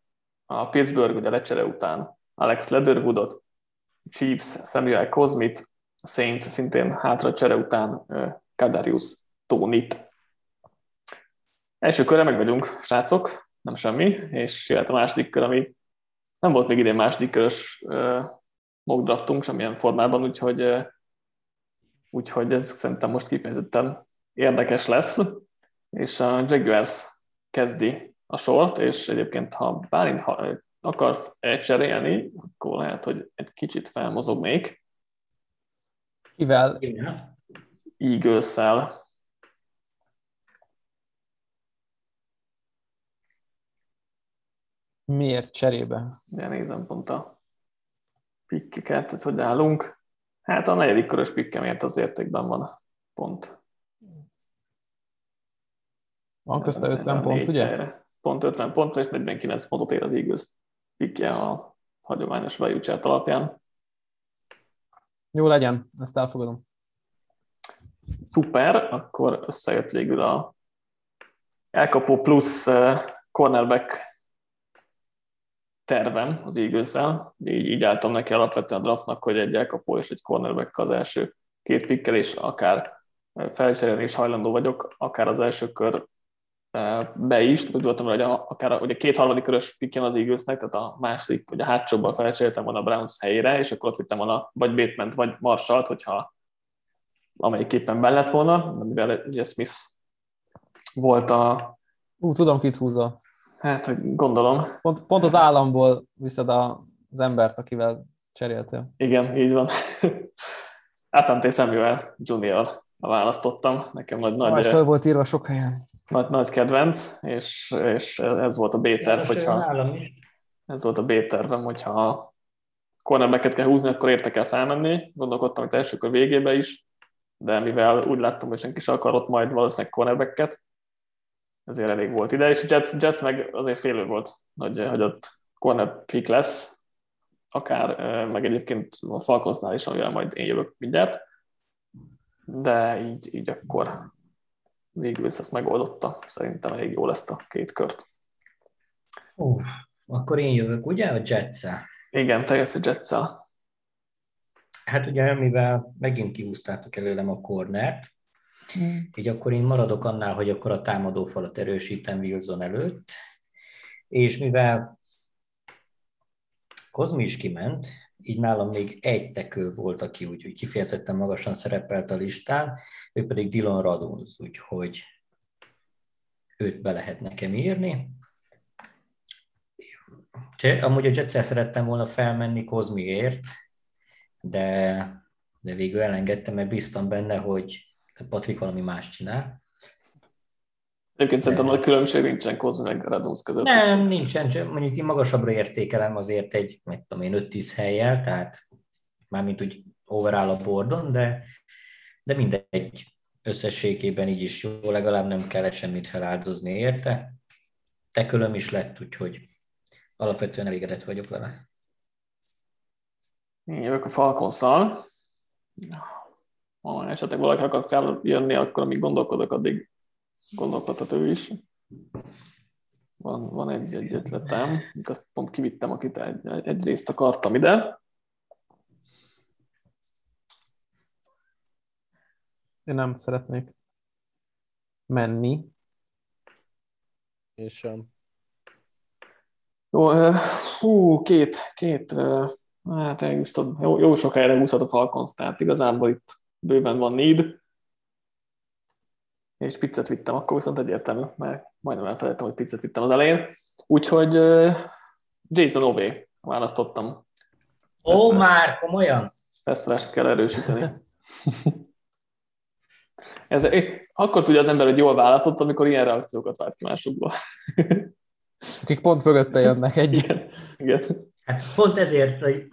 a Pittsburgh ugye lecsere után Alex Leatherwood-ot, Chiefs Samuel Cosmit, Saints szintén hátra csere után Kadarius Tonit. Első körre megvegyünk, srácok, nem semmi, és jöhet a második kör, ami nem volt még idén második körös mock draftunk semmilyen formában, úgyhogy ez szerintem most kifejezetten érdekes lesz, és a Jaguars kezdi a sort, és egyébként ha Bálint akarsz cserélni, akkor lehet, hogy egy kicsit felmozognék. Kivel? Eagles-szel. Miért cserébe? De nézem pont a pikkiket, tehát hogy állunk. Hát a negyedik körös pikkemért az értékben van pont. Van közte 50 pont, ugye? Helyre. Pont 50 pont, és 49 pontot ér az Eagles pikkje a hagyományos value chart alapján. Jó legyen, ezt elfogadom. Szuper, akkor összejött végül a elkapó plusz cornerback tervem az Eagles-el, így álltam neki alapvetően a draftnak, hogy egy elkapó és egy cornerback az első 2 pikkel, és akár felcserélni is hajlandó vagyok, akár az első kör be is, tehát úgy voltam, hogy akár ugye 2 harmadik körös pikkem az Eaglesnek, tehát a második, hogy a hátsóban felcseréltem volna a Browns helyére, és akkor ott vittem volna vagy Batemant, vagy Marshall-t, hogyha amelyik éppen benne volna, mivel ugye Smith volt a... tudom, kit húzza. Hát, gondolom. Pont az államból viszed az embert, akivel cseréltél. Igen, így van. Asante Samuel Junior választottam. Nekem nagy fel volt írva sok helyen. Nagy kedvenc, és ez volt a B-terv, hogyha cornerbacket kell húzni, akkor érte kell felmenni. Gondolkodtam itt elsőkör végébe is, de mivel úgy láttam, hogy senki sem akarott majd valószínűleg cornerbacket, ezért elég volt ide, és Jets meg azért félő volt, hogy ott corner pick lesz, akár, meg egyébként a Falconsnál is, amivel majd én jövök mindjárt, de így akkor az Eagles ezt megoldotta, szerintem elég jól ezt a 2 kört. Akkor én jövök, ugye, a Jets-el? Igen, te jössz a Jets-el. Hát ugye, mivel megint kihúztátok előlem a cornert, így akkor én maradok annál, hogy akkor a támadófalat erősítem Wilson előtt, és mivel Cosmi is kiment, így nálam még egy tekő volt, aki úgy kifejezetten magasan szerepelt a listán, ő pedig Dylan Raduns, úgyhogy őt be lehet nekem írni. Amúgy a Jetszel szerettem volna felmenni Cosmiért, de végül elengedtem, mert bíztam benne, hogy Patrik valami más csinál. Egyébként szerintem nagy különbség nincsen Cosmi meg Radunsz között. Nem, nincsen, csak mondjuk én magasabbra értékelem azért egy, meg tudom én, 5-10 helyjel, tehát mármint úgy overall a boardon, de mindegy. Összességében így is jó, legalább nem kellett semmit feláldozni érte. Tekölöm is lett, úgyhogy alapvetően elégedett vagyok vele. Én jövök a Falconszal. Ha esetleg valaki akar feljönni, akkor amíg gondolkodok, addig gondolkodhat ő is. Van egy ötletem, azt pont kivittem, akit egy részt akartam ide. Én nem szeretnék menni. Én sem. Jó, két, hát elhúztad, jó sokáig elhúzhat a Falcons, tehát igazából itt bőven van need. És pizzet vittem, akkor viszont egyértelmű, mert majdnem elfelejtem, hogy pizzet vittem az elején. Úgyhogy Jason Ove, választottam. Ó, már komolyan? Persze, kell erősíteni. Ez, akkor tudja az ember, hogy jól választott, amikor ilyen reakciókat vált ki másokból. Akik pont mögötte jönnek egyet. Igen. Hát pont ezért, hogy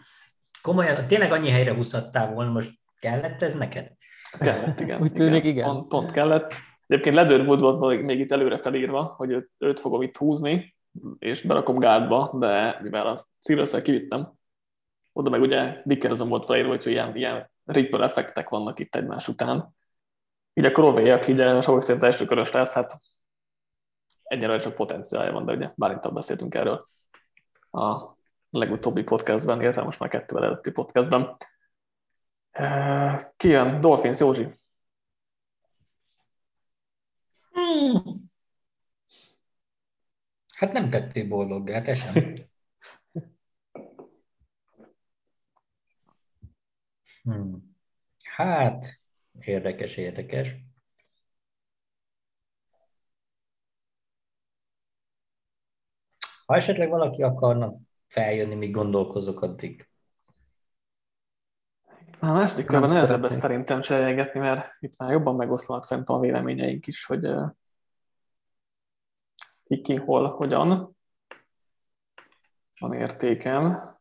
komolyan, tényleg annyi helyre húzhattál volna, most kellett ez neked? Kellett, igen. Úgy tűnik, igen. Pont kellett. Egyébként Leatherwood volt még itt előre felírva, hogy őt fogom itt húzni, és berakom gárdba, de mivel a Steelers-el kivittem, oda meg ugye Dickerson volt felírva, hogy ilyen ripple effektek vannak itt egymás után. Így a Krovéja, aki ugye sok szerint első körös lesz, hát egyre csak potenciálja van, de ugye Bálintal beszéltünk erről a legutóbbi podcastben, illetve most már 2-vel előtti podcastben. Ki jön? Dolphins, Józsi? Hát nem tettél boldoggá, te sem. Hát... Érdekes. Ha esetleg valaki akarna feljönni, míg gondolkozok addig. A második körben nehezebb ezt szerintem cserélgetni, mert itt már jobban megoszlanak szerintem a véleményeink is, hogy ki, hol, hogyan van értéken.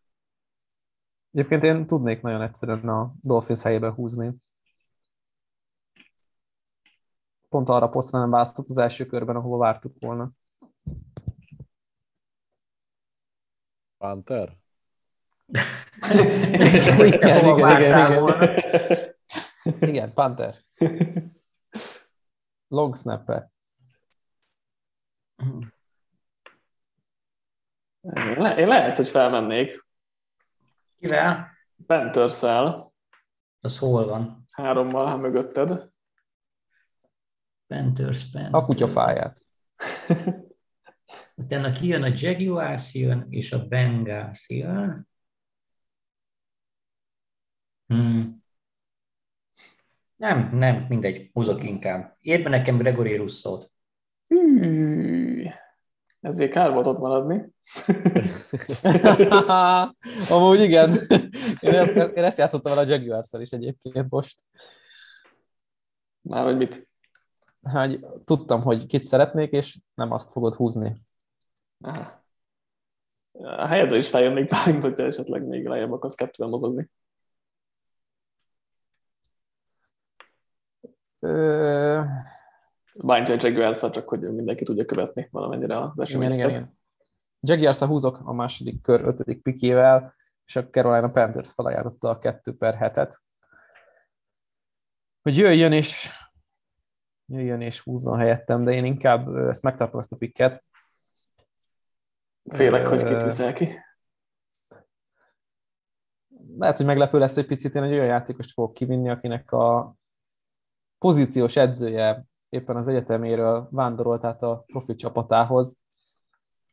Egyébként én tudnék nagyon egyszerűen a Dolphins helyébe húzni. Pont arra posztra nem választott az első körben, ahova vártuk volna. Panther? Igen, Panther. Long snapper. Én lehet, hogy felmennék. Kivel? Panthers-szel. Az hol van? 3-mal, ha mögötted. Panthers. A kutyafáját. Utána kijön a Jaguars, jön, és a Bengals jön. Nem, mindegy, húzok inkább. Érbe nekem Gregory Russo-t. Ezért kár volt ott maradni. Amúgy igen. Én ezt játszottam el a Jaguars-szel is egyébként most. Már hogy mit? Hát, tudtam, hogy kit szeretnék, és nem azt fogod húzni. Aha. A helyedre is feljönnék, Bálint, hogyha esetleg még lejjebb akarsz kettővel mozogni. Bálint, hogy Jaguars-a, csak hogy mindenki tudja követni valamennyire az eseményeket. Jaguars-a húzok a második kör 5. pikével, és a Carolina Panthers felajánlotta a 2/7-et. Hogy jöjjön és húzzon helyettem, de én inkább ezt megtartom, ezt a pikket. Félek, hogy kit viszel ki. Lehet, hogy meglepő lesz egy picit, én egy olyan játékost fogok kivinni, akinek a pozíciós edzője éppen az egyeteméről vándorolt át a profi csapatához.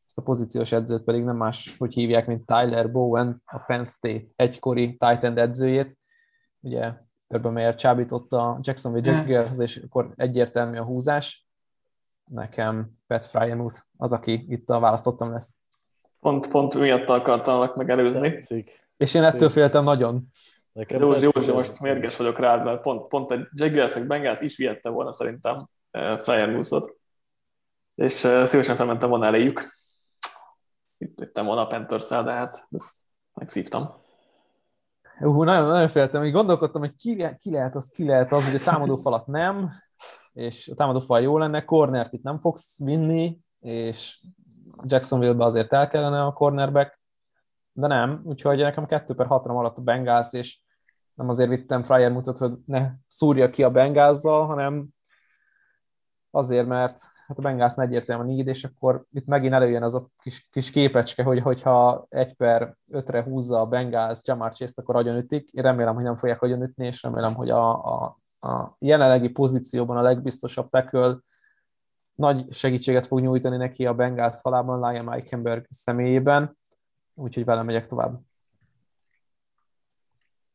Ezt a pozíciós edzőt pedig nem más, hogy hívják, mint Tyler Bowen, a Penn State egykori tight end edzőjét. Ugye körben melyet csábította a Jacksonville Jaguars, és akkor egyértelmű a húzás. Nekem Pat Fryermuth az, aki itt a választottam lesz. Pont miatt akartalak megelőzni. Tetszik. És én ettől féltem nagyon. Józsi, most mérges vagyok rád, mert pont a Jaguars-ek Bengals is vihette volna szerintem Fryermuszot. És szívesen felmentem volna eléjük. Itt vettem volna a Panthers-el, de hát ezt megszívtam. Nagyon féltem, hogy gondolkodtam, hogy ki lehet az, hogy a támadó falat nem, és a támadó fal jó lenne, cornert itt nem fogsz vinni, és Jacksonville-be azért el kellene a cornerback, de nem, úgyhogy nekem 2/6-ra maradt a Bengals, és nem azért vittem Fryermutot, hogy ne szúrja ki a Bengalzzal, hanem azért, mert hát a Bengals egyértelműen need, és akkor itt megint előjön az a kis képecske, hogyha 1/5-re húzza a Bengals Jamar Chase-t, akkor agyonütik. Én remélem, hogy nem fogják agyonütni, és remélem, hogy a jelenlegi pozícióban a legbiztosabb tackle nagy segítséget fog nyújtani neki a Bengals falában, Liam Eichenberg személyében, úgyhogy velem megyek tovább.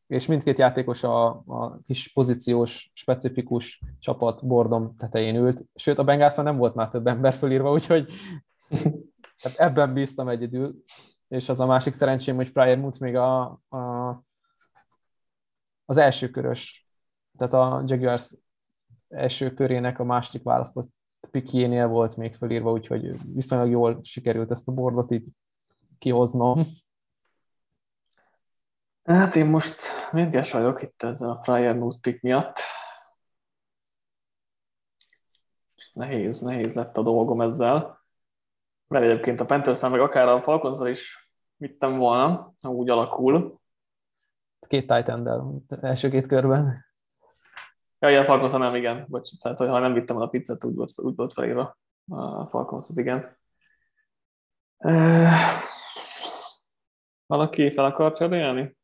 És mindkét játékos a kis pozíciós, specifikus csapat bordom tetején ült. Sőt, a Bengalsnál nem volt már több ember fölírva, úgyhogy ebben bíztam egyedül. És az a másik szerencsém, hogy Fryermuth még az első körös, tehát a Jaguars első körének a második választott pikjénél volt még fölírva, úgyhogy viszonylag jól sikerült ezt a bordot itt kihoznom. Hát én most mérges vagyok itt ezzel a Fryermuth pick miatt. És nehéz lett a dolgom ezzel. Mert egyébként a Panthers-en meg akár a Falcons-zal is vittem volna, ha úgy alakul. 2 tight enddel, első 2 körben. Ja, igen, Falcons-en nem, igen. Bocs, tehát, ha nem vittem el a pizzát, úgy volt felírva a Falcons, az igen. Valaki fel akar cserélni?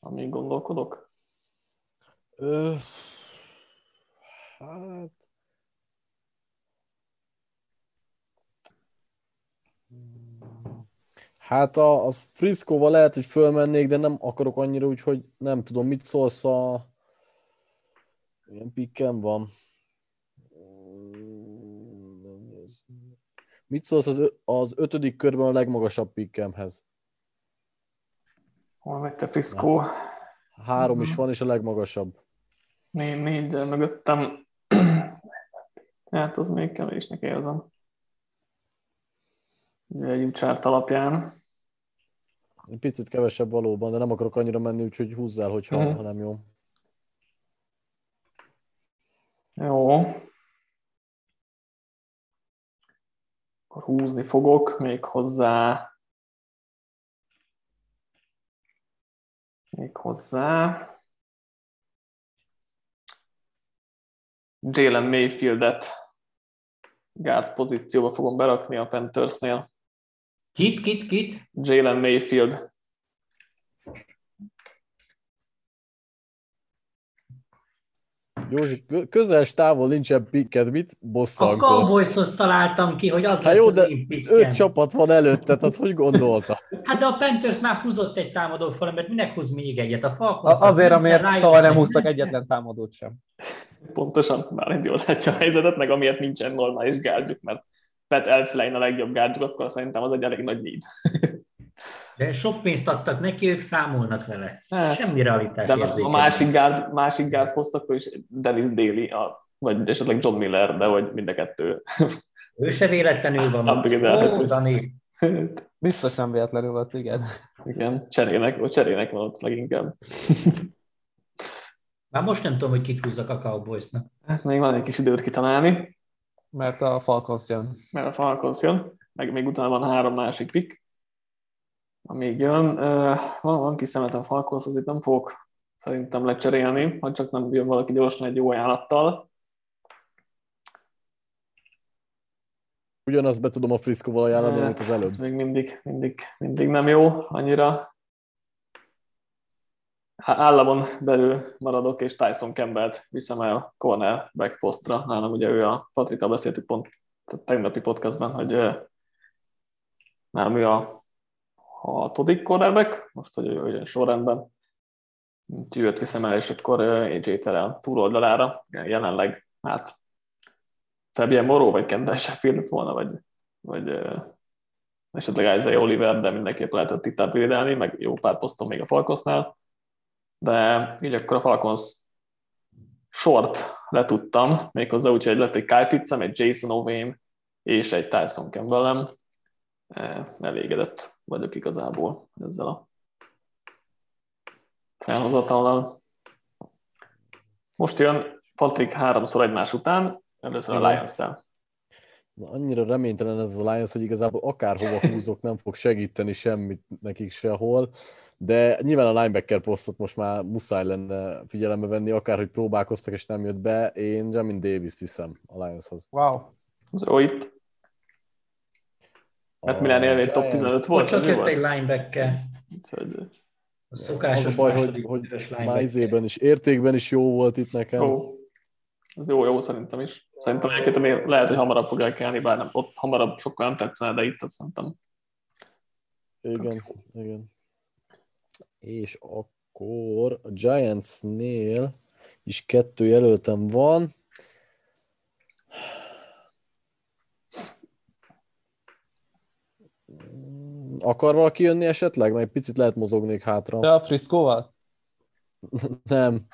Amíg gondolkodok? Hát... Hát a Frisco-val lehet, hogy fölmennék, de nem akarok annyira, úgyhogy nem tudom, mit szólsz a... Ilyen pikkem van. Mit szólsz az 5. körben a legmagasabb pikkemhez? Hol megy te Frisco? 3 is van, és a legmagasabb. 4 mögöttem. Hát az még kevésnek érzem. Egy úcsárt alapján. Picit kevesebb valóban, de nem akarok annyira menni, úgyhogy húzzál, hogyha ha nem jó. Jó. Akkor húzni fogok még hozzá Jalen Mayfieldet guard pozícióba fogom berakni a Panthersnél. Kit? Jalen Mayfield. Józsi, közel-távol nincsen picket, mit bosszankodsz? A Cowboyshoz találtam ki, hogy az lesz jó, az én pickem. 5 csapat van előtte, tehát hogy gondolta? Hát de a Panthers már húzott egy támadó falat, mert minek húz még egyet? A Falcons azért, amiért tavaly nem húztak egyetlen támadót sem. Pontosan, már egy jól látja a helyzetet, meg amiért nincsen normális gárdjuk, mert Pat Elflein a legjobb gárdjuk, akkor szerintem az egy elég nagy need. De sok pénzt adtak neki, ők számolnak vele. Hát, semmi realitás érzékelés. A másik gárd hoztak, és Dennis Daly, vagy esetleg John Miller, de vagy mind a 2. Ő se véletlenül van. Ó, Dani. Biztos nem véletlenül volt, igen. Igen, cserének van ott leginkább. Már most nem tudom, hogy kit húzzak a Cowboysnak. Hát még van egy kis időt kitalálni. Mert a Falcons jön. Meg még utána van 3 másik pick. Amíg jön, van kiszemetem Falcons, azért nem fogok szerintem lecserélni, ha csak nem jön valaki gyorsan egy jó ajánlattal. Ugyanazt be tudom a Frisco-val ajánlani, amit az előbb. Ez még mindig nem jó, annyira. Államon belül maradok, és Tyson Campbell-t viszem el cornerback posztra. Nálam ugye ő a Patrikkal beszéltük pont a tegnapi podcastben, hogy nálam ő a 6. cornerback, most hogy olyan sorrendben, őt viszem el, és akkor AJ Terrell túloldalára, jelenleg hát Fabian Morrow, vagy Kendall Sheffield volna, vagy esetleg Isaiah Oliver, de mindenképp lehetett itt upgrade-elni, meg jó pár poszton még a Falconsnál. De így akkor a Falcons short letudtam, méghozzá úgy, hogy lett egy Kyle Pitts-em, egy Jason Oveim és egy Tyson Campbell-em. Elégedett vagyok igazából ezzel a felhozatalnal. Most jön Patrik háromszor egymás után, először a Lions-el. Na, annyira reménytelen ez a Lions, hogy igazából akárhova húzok, nem fog segíteni semmit nekik sehol, de nyilván a linebacker posztot most már muszáj lenne figyelembe venni, akárhogy próbálkoztak és nem jött be, én Jamin Davis-t hiszem a Lionshoz. Wow, az jó itt. Hát mi lennél, hogy top 15 volt? Csak jött egy linebacker. A szokásos az a baj, hogy májzében is, értékben is jó volt itt nekem. Oh. Ez jó, szerintem is. Szerintem egyébként lehet, hogy hamarabb fogják kelni, bár nem, ott hamarabb sokkal nem tetszene, de itt azt szerintem. Igen. És akkor a Giants-nél is 2 jelöltem van. Akar valaki jönni esetleg? Meg picit lehet mozognék hátra. De a Frisco-val? Nem.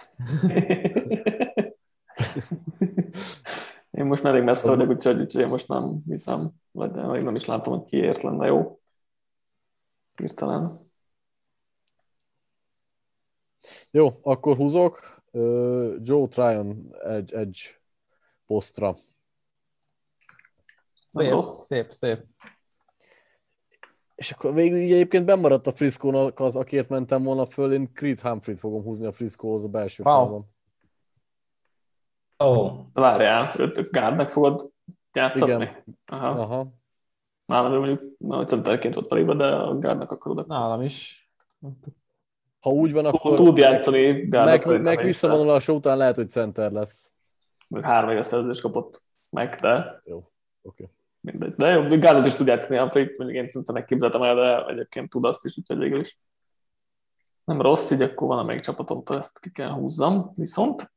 Én most már elég messze vagyok, úgyhogy én most nem hiszem, vagy nem is látom, hogy kiért lenne jó. Hirtelen. Jó, akkor húzok. Joe Tryon edge posztra. Szép. És akkor végül így egyébként bemaradt a Frisco-nak az, akiért mentem volna föl, én Creed Humphrey-t fogom húzni a Friscohoz a belső falban. Várjál, gárdnak fogod játszatni? Igen. Aha. Nálam mondjuk, hogy centerként volt felébe, de a gárdnak akarod. Nálam is. Ha úgy van, akkor tud játszani gárdnak. Meg visszavonulása után lehet, hogy center lesz. Még 3 éves szerződést kapott meg, de... Jó, oké. Mindegy. De jó, gárdot is tud játszani, Humphrey-t mondjuk én szinte megképzeltem el, de egyébként tud azt is, úgyhogy végül is. Nem rossz, így akkor van, amelyik csapatomtól ezt ki kell húzzam, viszont...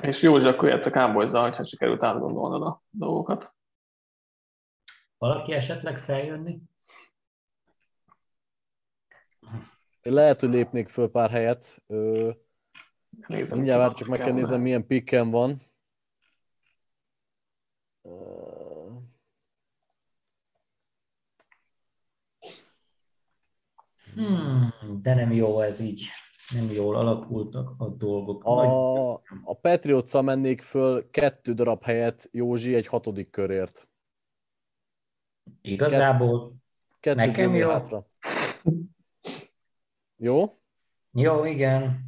És Józsi, akkor játsz a Cowboys-zal, hogyha sikerült átgondolnod a dolgokat. Valaki esetleg feljönni? Lehet, hogy lépnék föl pár helyet. Mindjárt vár, csak meg kell néznem, milyen picken van. De nem jó ez így. Nem jól alakultak a dolgok. A Patriots-szal mennék föl 2 darab helyett, Józsi, egy 6. körért. Igazából 2 nekem jó. Hátra. Jó? Jó, igen.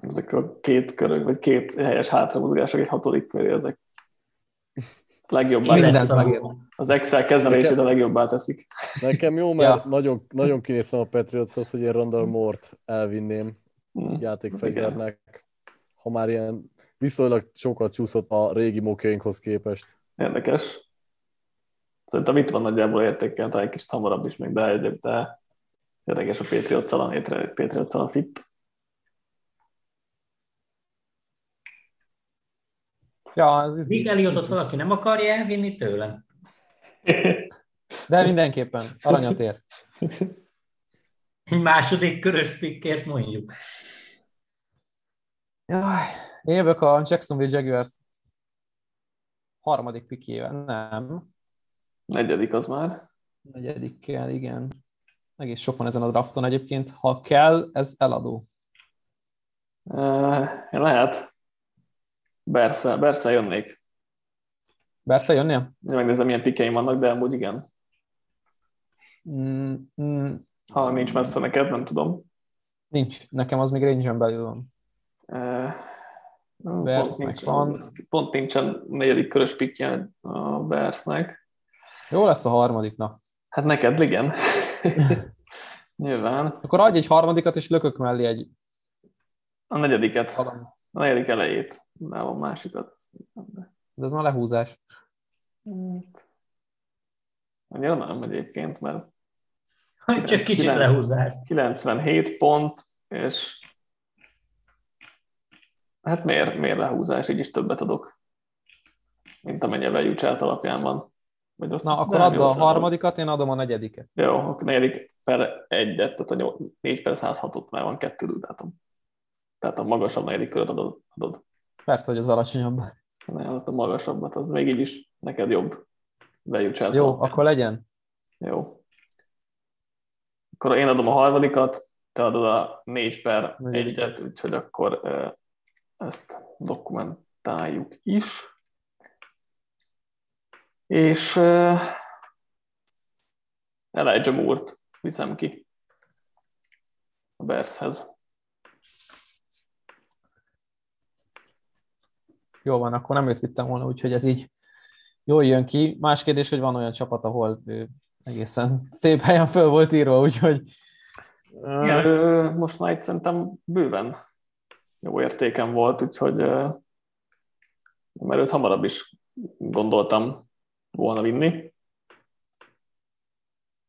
Ezek a 2 körök, vagy 2 helyes hátramozgások egy 6. köré, ezek legjobbá teszik. Az Excel kezelését a legjobbá teszik. Nekem jó, mert nagyon, nagyon kinéztem a Patriots-hoz, hogy én Rondal Moore-t elvinném. Játékfegyvernek, ha már ilyen viszonylag sokat csúszott a régi mokjainkhoz képest. Érdekes. Szerintem itt van nagyjából értékkel, talán egy kicsit hamarabb is még, de érdekes a Patriots-szal a fit. Ja, Nick Eliottot valaki nem akarja elvinni tőlem? De mindenképpen, aranyat ér. Egy 2. körös pikkért mondjuk. Jaj, én jövök a Jacksonville Jaguars 3. pikjével, nem. 4. az már. 4. kell, igen. Egész sok van ezen a drafton egyébként. Ha kell, ez eladó. Lehet. Berszel jönnék. Berszel jönnél? Megnézem, milyen pikjeim vannak, de amúgy igen. Ha nincs messze neked, nem tudom. Nincs. Nekem az még range-en belül van. Pont nincsen 4. körös pickje a Bearsnek. Jó lesz a 3. nap. Hát neked, igen. Nyilván. Akkor adj egy 3. és lökök mellé egy... A 4. A 4. elejét. Nem a másikat. De ez már lehúzás. Annyira nem egyébként, mert csak kicsit lehúzás. 97 pont, és hát miért lehúzás? Így is többet adok, mint amennyivel Jucsát alapján van. Na, akkor add a harmadikat, én adom a negyediket. Jó, akkor negyedik per egyet, tehát a 4 per 106-ot már van 2 dudátom. Tehát a magasabb negyedik köröt adod. Persze, hogy az alacsonyabbat. A magasabbat, az még így is neked jobb. Bejutsáltam. Jó, akkor legyen. Jó. Akkor én adom a harmadikat, te adod a 4 per 1-et, úgyhogy akkor ezt dokumentáljuk is. És Elijah Moore-t viszem ki a Bearshez. Jó van, akkor nem őt vittem volna, úgyhogy ez így jól jön ki. Más kérdés, hogy van olyan csapat, ahol egészen szép helyen föl volt írva, úgyhogy... Igen, most már itt szerintem bőven jó értéken volt, úgyhogy mert őt hamarabb is gondoltam volna vinni.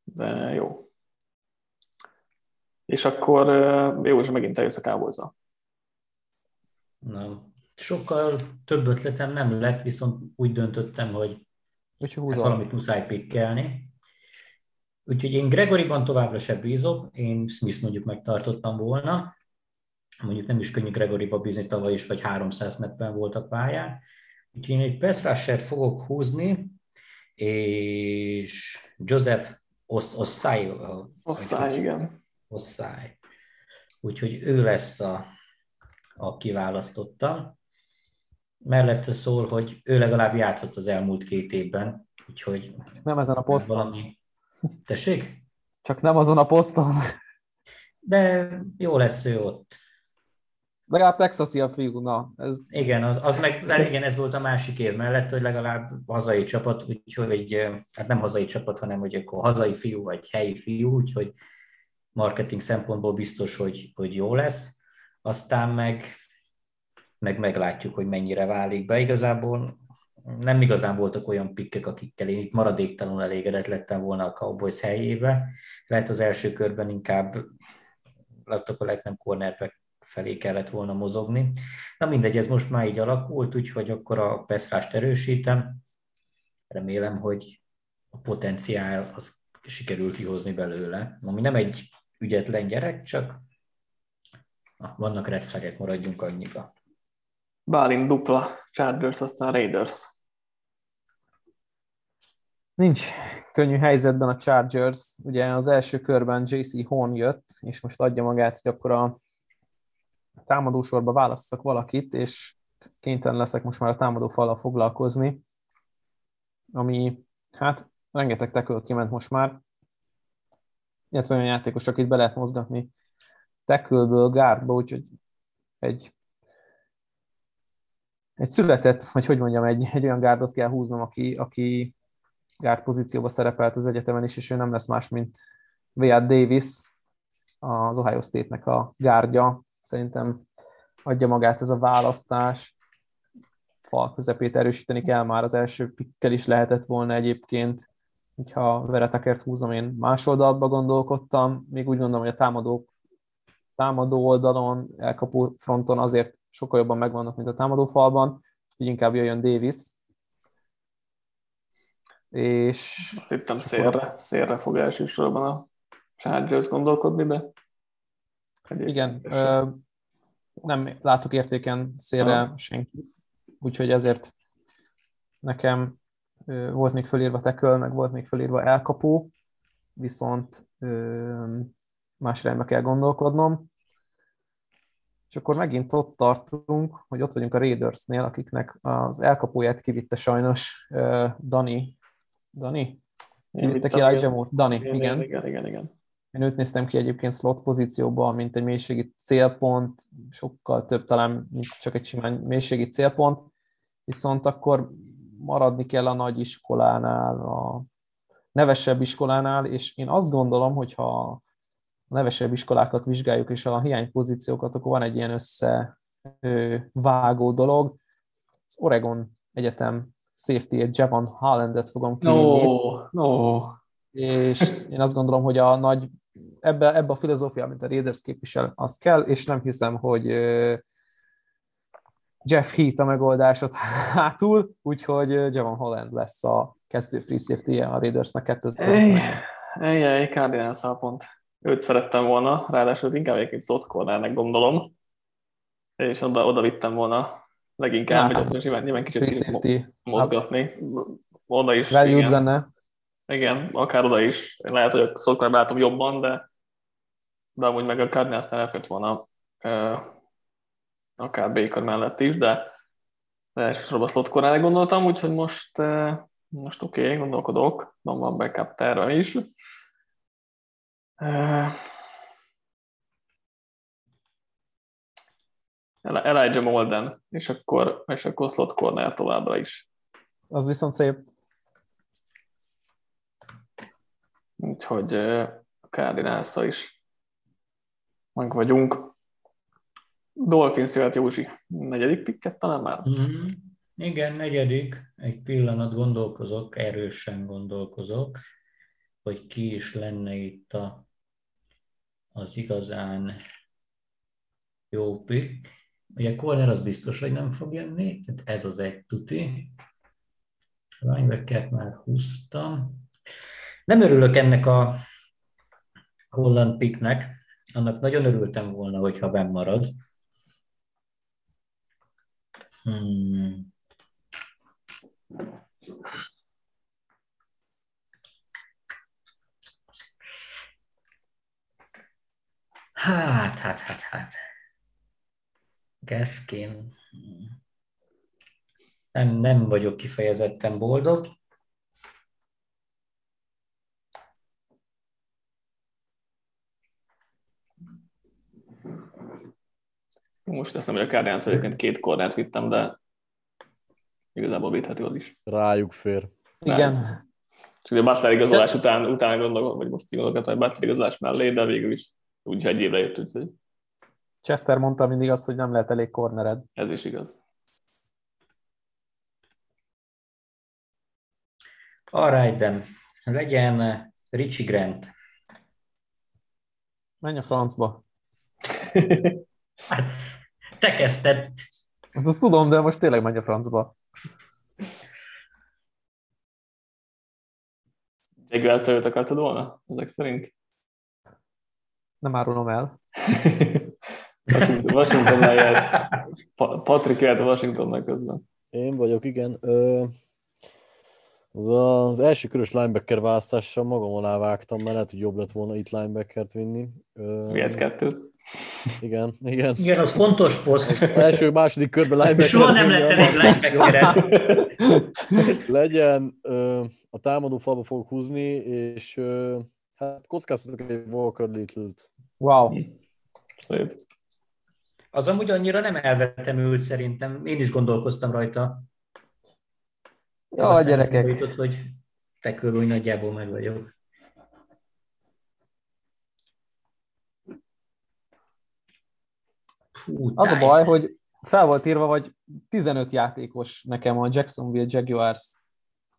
De jó. És akkor Józsi, megint eljössz a Cowboys-ra. Nem. Sokkal több ötletem nem lett, viszont úgy döntöttem, hogy hát valamit muszáj pikkelni. Úgyhogy én Gregoryban továbbra se bízok, én Smith mondjuk megtartottam volna. Mondjuk nem is könnyű Gregoryba bízni, tavaly is vagy 300-ben volt a pályán. Úgyhogy én egy pass rusher-t fogok húzni, és Joseph Ossai, igen. Ossai. Úgyhogy ő lesz a kiválasztottam. Mellette szól, hogy ő legalább játszott az elmúlt 2 évben, úgyhogy... Nem ezen a poszton. Valami... Tessék? Csak nem azon a poszton. De jó lesz ő ott. Legalább texasi a fiú, na. Ez... Igen, igen, ez volt a másik év mellett, hogy legalább hazai csapat, úgyhogy hát nem hazai csapat, hanem hogy akkor hazai fiú, vagy helyi fiú, úgyhogy marketing szempontból biztos, hogy jó lesz. Aztán meg meglátjuk, hogy mennyire válik be. Igazából nem igazán voltak olyan pikkek, akikkel én itt maradéktalanul elégedett lettem volna a Cowboys helyébe. Lehet az első körben inkább láttak a legnem cornerback felé kellett volna mozogni. Na mindegy, ez most már így alakult, úgyhogy akkor a beszrást erősítem. Remélem, hogy a potenciál az sikerül kihozni belőle. Ami nem egy ügyetlen gyerek, csak vannak red flag-ek, maradjunk annyiba. Bálint dupla, Chargers, aztán Raiders. Nincs könnyű helyzetben a Chargers. Ugye az első körben J.C. Horn jött, és most adja magát, hogy akkor a támadósorba válasszak valakit, és kénytelen leszek most már a támadófallal foglalkozni, ami, hát rengeteg tackle kiment most már, illetve olyan játékos, akit be lehet mozgatni tackle-ből, guardba, úgyhogy egy született, vagy hogy mondjam, egy olyan guardot kell húznom, aki guard pozícióba szerepelt az egyetemen is, és ő nem lesz más, mint Wyatt Davis, az Ohio State-nek a guardja. Szerintem adja magát ez a választás. Fal közepét erősíteni kell már, az első pikkel is lehetett volna egyébként. Ha Vera Tuckert húzom, én más oldalba gondolkodtam. Még úgy gondolom, hogy a támadó oldalon, elkapó fronton azért sokkal jobban megvannak, mint a támadó falban. Így inkább jöjjön Davis. És... Azt hittem szélre fog elsősorban a Chargers gondolkodni, de... Igen, nem látok értéken szélre senki, úgyhogy ezért nekem volt még fölírva tackle, meg volt még fölírva elkapó, viszont más irányba kell gondolkodnom. És akkor megint ott tartunk, hogy ott vagyunk a Raidersnél, akiknek az elkapóját kivitte sajnos Dani? Kivitte ki Elijah Moore? Dani, igen. Én őt néztem ki egyébként slot pozícióban, mint egy mélységi célpont, sokkal több talán, mint csak egy simán mélységi célpont, viszont akkor maradni kell a nagy iskolánál, a nevesebb iskolánál, és én azt gondolom, hogy ha a nevesebb iskolákat vizsgáljuk, és a hiánypozíciókat, akkor van egy ilyen összevágó dolog. Az Oregon Egyetem safety-et, Javon Hollandet fogom kívülni. No. És én azt gondolom, hogy a nagy ebbe a filozófia, amit a Raiders képvisel, az kell, és nem hiszem, hogy Jeff Heath a megoldásot hátul, úgyhogy Javon Holland lesz a kezdő free safety-je a Raidersnek 2009-ben. Ejjjj, Cardinals-szal pont. Őt szerettem volna, ráadásul inkább egyébként slot cornernek gondolom, és oda vittem volna leginkább, hogy ott nyilván kicsit mozgatni. Oda is, igen. Igen, akár oda is. Lehet, hogy a slot cornerben látom jobban, de amúgy meg a Cardinals-nál elfért volna akár Baker mellett is, de elsősorban slot cornernek gondoltam, úgyhogy most oké, gondolkodok, van backup terve is. Elijah Molden, és akkor slot corner továbbra is. Az viszont szép. Úgyhogy Cardinals-a is meg vagyunk. Dolphins jöhet Józsi. Negyedik pikket talán már? Mm-hmm. Igen, negyedik. Egy pillanat gondolkozok, erősen gondolkozok, hogy ki is lenne itt az igazán jó pikk. Ugye corner az biztos, hogy nem fog jönni, tehát ez az egy tuti. Linebackert már húztam. Nem örülök ennek a holland picknek, annak nagyon örültem volna, hogyha benn marad. Hát. Gaskin. Nem vagyok kifejezetten boldog. Most teszem, hogy a Cardinals egyébként két kornert vittem, de igazából védhető az is. Rájuk fér. Igen. Csak a Butler igazolás után gondolom, vagy most igazolgatom, hogy Butler igazolás mellé, de végül is úgyis egy évre jött, úgyhogy. Chester mondta mindig azt, hogy nem lehet elég kornered. Ez is igaz. Alright, then. Legyen Richie Grant. Menj a francba. Hát, te kezdted. Azt tudom, de most tényleg menj a francba. Jaguars-t akartad volna? Ezek szerint? Nem árulom el. Washingtonnál jár. Patrik járt a Washingtonnál közben. Én vagyok, igen. Az első körös linebacker választással magam alá vágtam, mert lehet, hogy jobb lett volna itt linebackert vinni. Vihetsz kettőt? Igen. Igen, az fontos poszt. Első-második körben linebackert. Soha nem lett elég linebackeret. Legyen, a támadó falba fogok húzni, és hát kockáztatok egy Walker Little-t. Wow. Szép. Az amúgy annyira nem elvettem őt szerintem. Én is gondolkoztam rajta. Jaj, gyerekek. Jutott, hogy te körül nagyjából meg vagyok. Az a baj, hogy fel volt írva, vagy 15 játékos nekem a Jacksonville Jaguars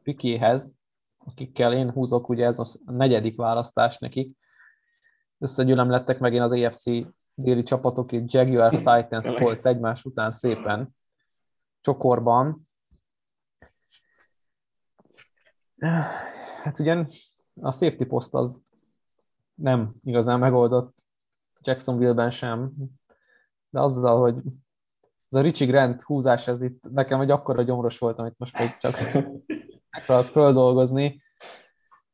pikéhez, akikkel én húzok, ugye ez a negyedik választás nekik. Összegyűlöm lettek meg én az AFC déli csapatok, itt Jaguars, Titans, Colts egymás után szépen csokorban. Hát ugyan a safety post az nem igazán megoldott Jacksonville-ben sem, de azzal, hogy ez a Richie Grant húzás, ez itt nekem egy akkora gyomros volt, amit most még csak megpróbálok földolgozni.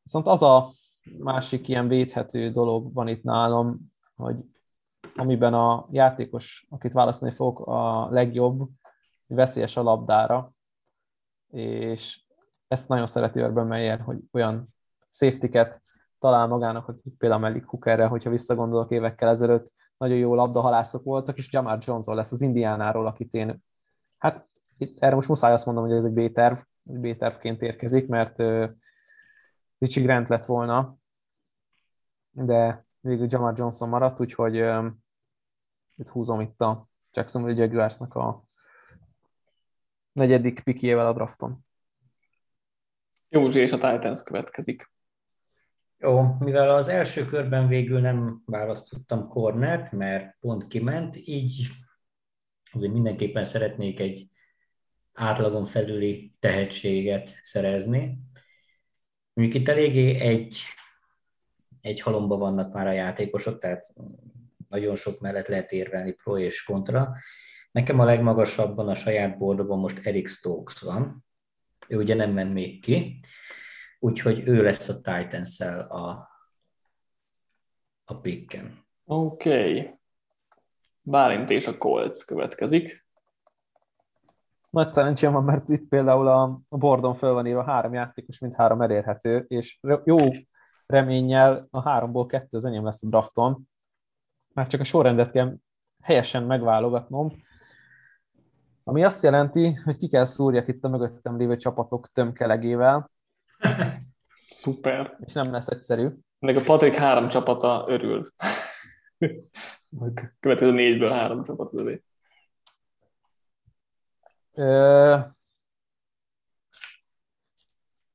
Viszont az a másik ilyen védhető dolog van itt nálam, hogy amiben a játékos, akit választani fogok, a legjobb, veszélyes a labdára, és ezt nagyon szereti Urban Meyer, hogy olyan safety-ket talál magának, akik például Malik Hookerre, hogyha visszagondolok évekkel ezelőtt, nagyon jó labdahalászok voltak, és Jamar Jones-on lesz az Indiánáról, akit én, hát erre most muszáj azt mondom, hogy ez egy B-terv, B-tervként érkezik, mert Richie Grant lett volna, de végül Jamar Johnson maradt, úgyhogy itt húzom itt a Jacksonville Jaguarsnak a negyedik pikjével a drafton. Józsi és a Titans következik. Jó, mivel az első körben végül nem választottam cornert, mert pont kiment, így azért mindenképpen szeretnék egy átlagon felüli tehetséget szerezni, Mondjuk itt eléggé egy halomba vannak már a játékosok, tehát nagyon sok mellett lehet érvelni pro és kontra. Nekem a legmagasabban a saját boardban most Eric Stokes van. Ő ugye nem ment még ki, úgyhogy ő lesz a Titans-szel a picken. Oké. Bálint és a Colts következik. Nagy szerencsém van, mert itt például a boardon föl van írva 3 játékos, mindhárom elérhető, és jó reménnyel a 3-ból 2 az enyém lesz a drafton. Már csak a sorrendet kell helyesen megválogatnom, ami azt jelenti, hogy ki kell szúrjak itt a mögöttem lévő csapatok tömkelegével. Szuper. És nem lesz egyszerű. Meg a Patrik 3 csapata örül. Következő 4-ből 3 csapat örül.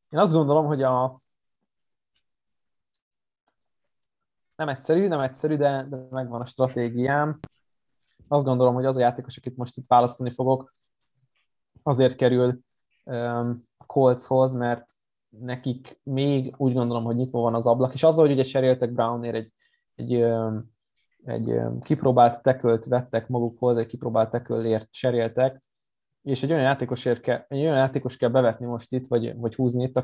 Én azt gondolom, hogy nem egyszerű, de megvan a stratégiám. Azt gondolom, hogy az a játékos, akit most itt választani fogok, azért kerül a Coltshoz, mert nekik még úgy gondolom, hogy nyitva van az ablak, és azzal, hogy ugye cseréltek Brownért egy kipróbált tekölt vettek magukhoz, egy kipróbált tekölért cseréltek, és egy olyan játékos kell bevetni most itt, vagy húzni itt,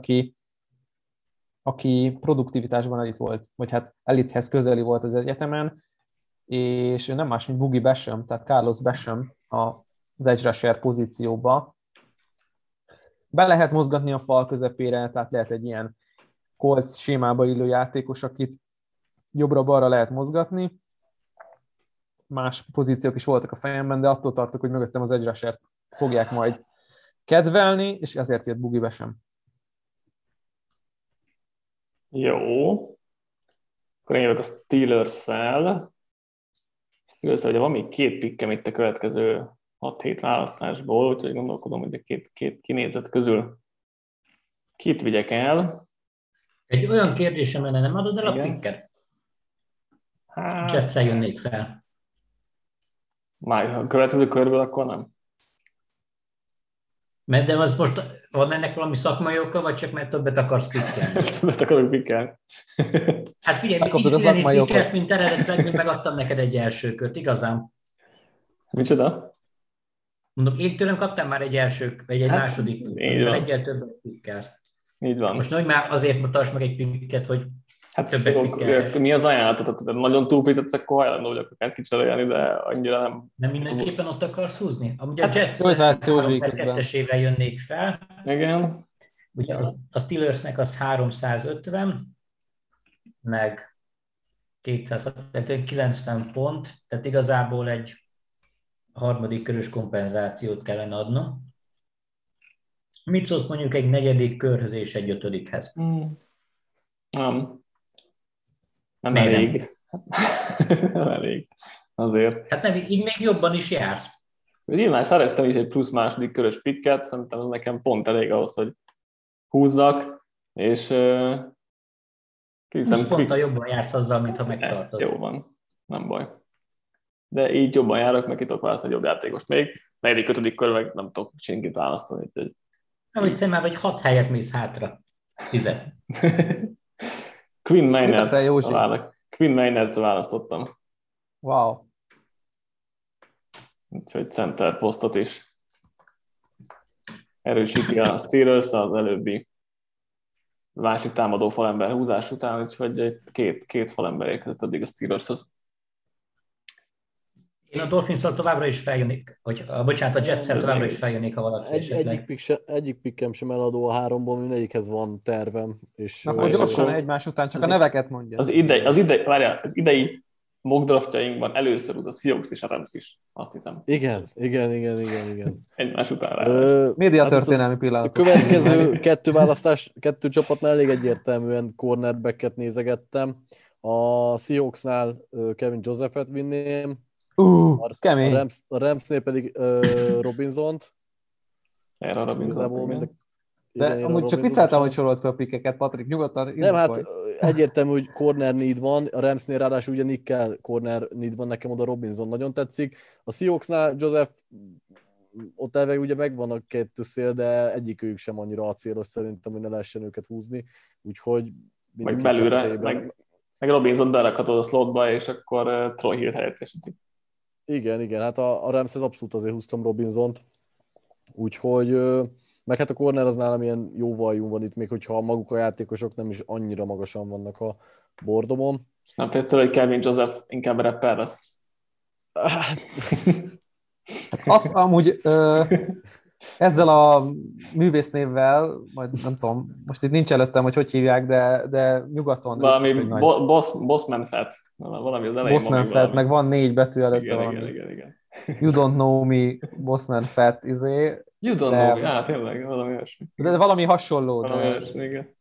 aki produktivitásban elit volt, vagy hát elithez közeli volt az egyetemen, és nem más, mint Boogie Basham, tehát Carlos Basham az edge rusher pozícióba. Be lehet mozgatni a fal közepére, tehát lehet egy ilyen Colts sémába illő játékos, akit jobbra-balra lehet mozgatni. Más pozíciók is voltak a fejemben, de attól tartok, hogy mögöttem az edge rushert fogják majd kedvelni, és ezért jött Boogie Basham. Jó. Akkor én jövök a Steelers-szel. Steelers-szel ugye van még 2 pikkem itt a következő 6-7 választásból, úgyhogy gondolkodom, hogy a 2 kinézet közül kit vigyek el. Egy olyan kérdésem lenne, nem adod el a pikket? Csepszel jönnék fel. Már a következő körből akkor nem. Mert de az most van ennek valami szakmai oka, vagy csak mert többet akarsz pikkelni? Többet akarok pikkelni. Hát figyelj, így pikkelt, mint eredetleg, megadtam neked egy első kört, igazán? Micsoda? Mondom, én tőlem kaptam már egy első, vagy egy második pikkel, egyel többet pikkelt. Így van. Most hogy már azért mutasd meg egy pikket, hogy többet pikkelni. Mi az ajánlatot? Nagyon túlpítetsz, akkor hajlandó, hogy akár kicserélni, de annyira nem... Nem mindenképpen ott akarsz húzni? Amúgy a Jets 2-esével jönnék fel. Igen. Ugye a Steelersnek az 350, meg 260, 90 pont, tehát igazából egy harmadik körös kompenzációt kellene adnom. Mit szólsz mondjuk egy 4. körhöz és egy 5-hez? Nem elég. Nem elég. Azért. Hát nem, így még jobban is jársz. Én már szereztem is egy plusz második körös pikket, szerintem az nekem pont elég ahhoz, hogy húzzak, és... 20 ponttal jobban jársz azzal, mintha megtartod. Jó van, nem baj. De így jobban járok, meg ki tudok választani jobb játékost még. 4.-5. kör meg nem tudok senkit választani. Úgyhogy... Nem, hogy már vagy 6 helyet mész hátra. 10. Quinn Maynard-t választottam. Wow. Úgyhogy center posztot is erősíti a Steelers az előbbi másik támadó falember húzás után, úgyhogy két falember érkezett addig a Steelershoz. Én a Dolphins-szal továbbra is feljönnék, a Jets-szel továbbra is feljönnék, ha valaki esetleg. Egyik pikkem sem eladó a 3-ból, mindegyikhez van tervem. És na, hogy gyorsan egymás után csak a neveket mondja. Az idei mock draftjainkban először az a Seahawks és a Rams is, azt hiszem. Igen. Egymás után rá. Média történelmi pillanat. A következő 2 választás, 2 csapatnál elég egyértelműen cornerbacket nézegettem. A Seahawksnál Kevin Josephet vinném, a Ramsnél pedig Robinsont. Erre a Robinson. De amúgy csak vicceltem, hogy sorolt fel a pikkeket, Patrik, nyugodtan. Nem, hát egyértelmű, hogy corner need van, a Ramsnél ráadásul ugye Nick-kel corner need van, nekem oda Robinson nagyon tetszik. A Seahawksnál Joseph ott elveg ugye megvan a kettő szél, de egyikőjük sem annyira acélos szerintem, hogy ne lehessen őket húzni, úgyhogy meg belőle, meg Robinson berakhatod a slotba, és akkor Troy Hill helyettesíti. Igen, hát a Ramshez abszolút azért húztam Robinsont, úgyhogy meg hát a corner az nálam ilyen jó valjú van itt, még hogyha maguk a játékosok nem is annyira magasan vannak a bordomon. Nem félsz tőle, hogy Kevin Joseph inkább rapper lesz? Azt amúgy ezzel a művésznévvel, majd nem tudom, most itt nincs előttem, hogy hívják, de nyugaton. Valami Bossman Fett. Valami az elején. Bossman Fett, meg van 4 betű előtte. Igen. You don't know me, Bossman Fett, izé. You don't know me, tényleg, valami olyasmi. De valami hasonló. Valami olyasmi, igen.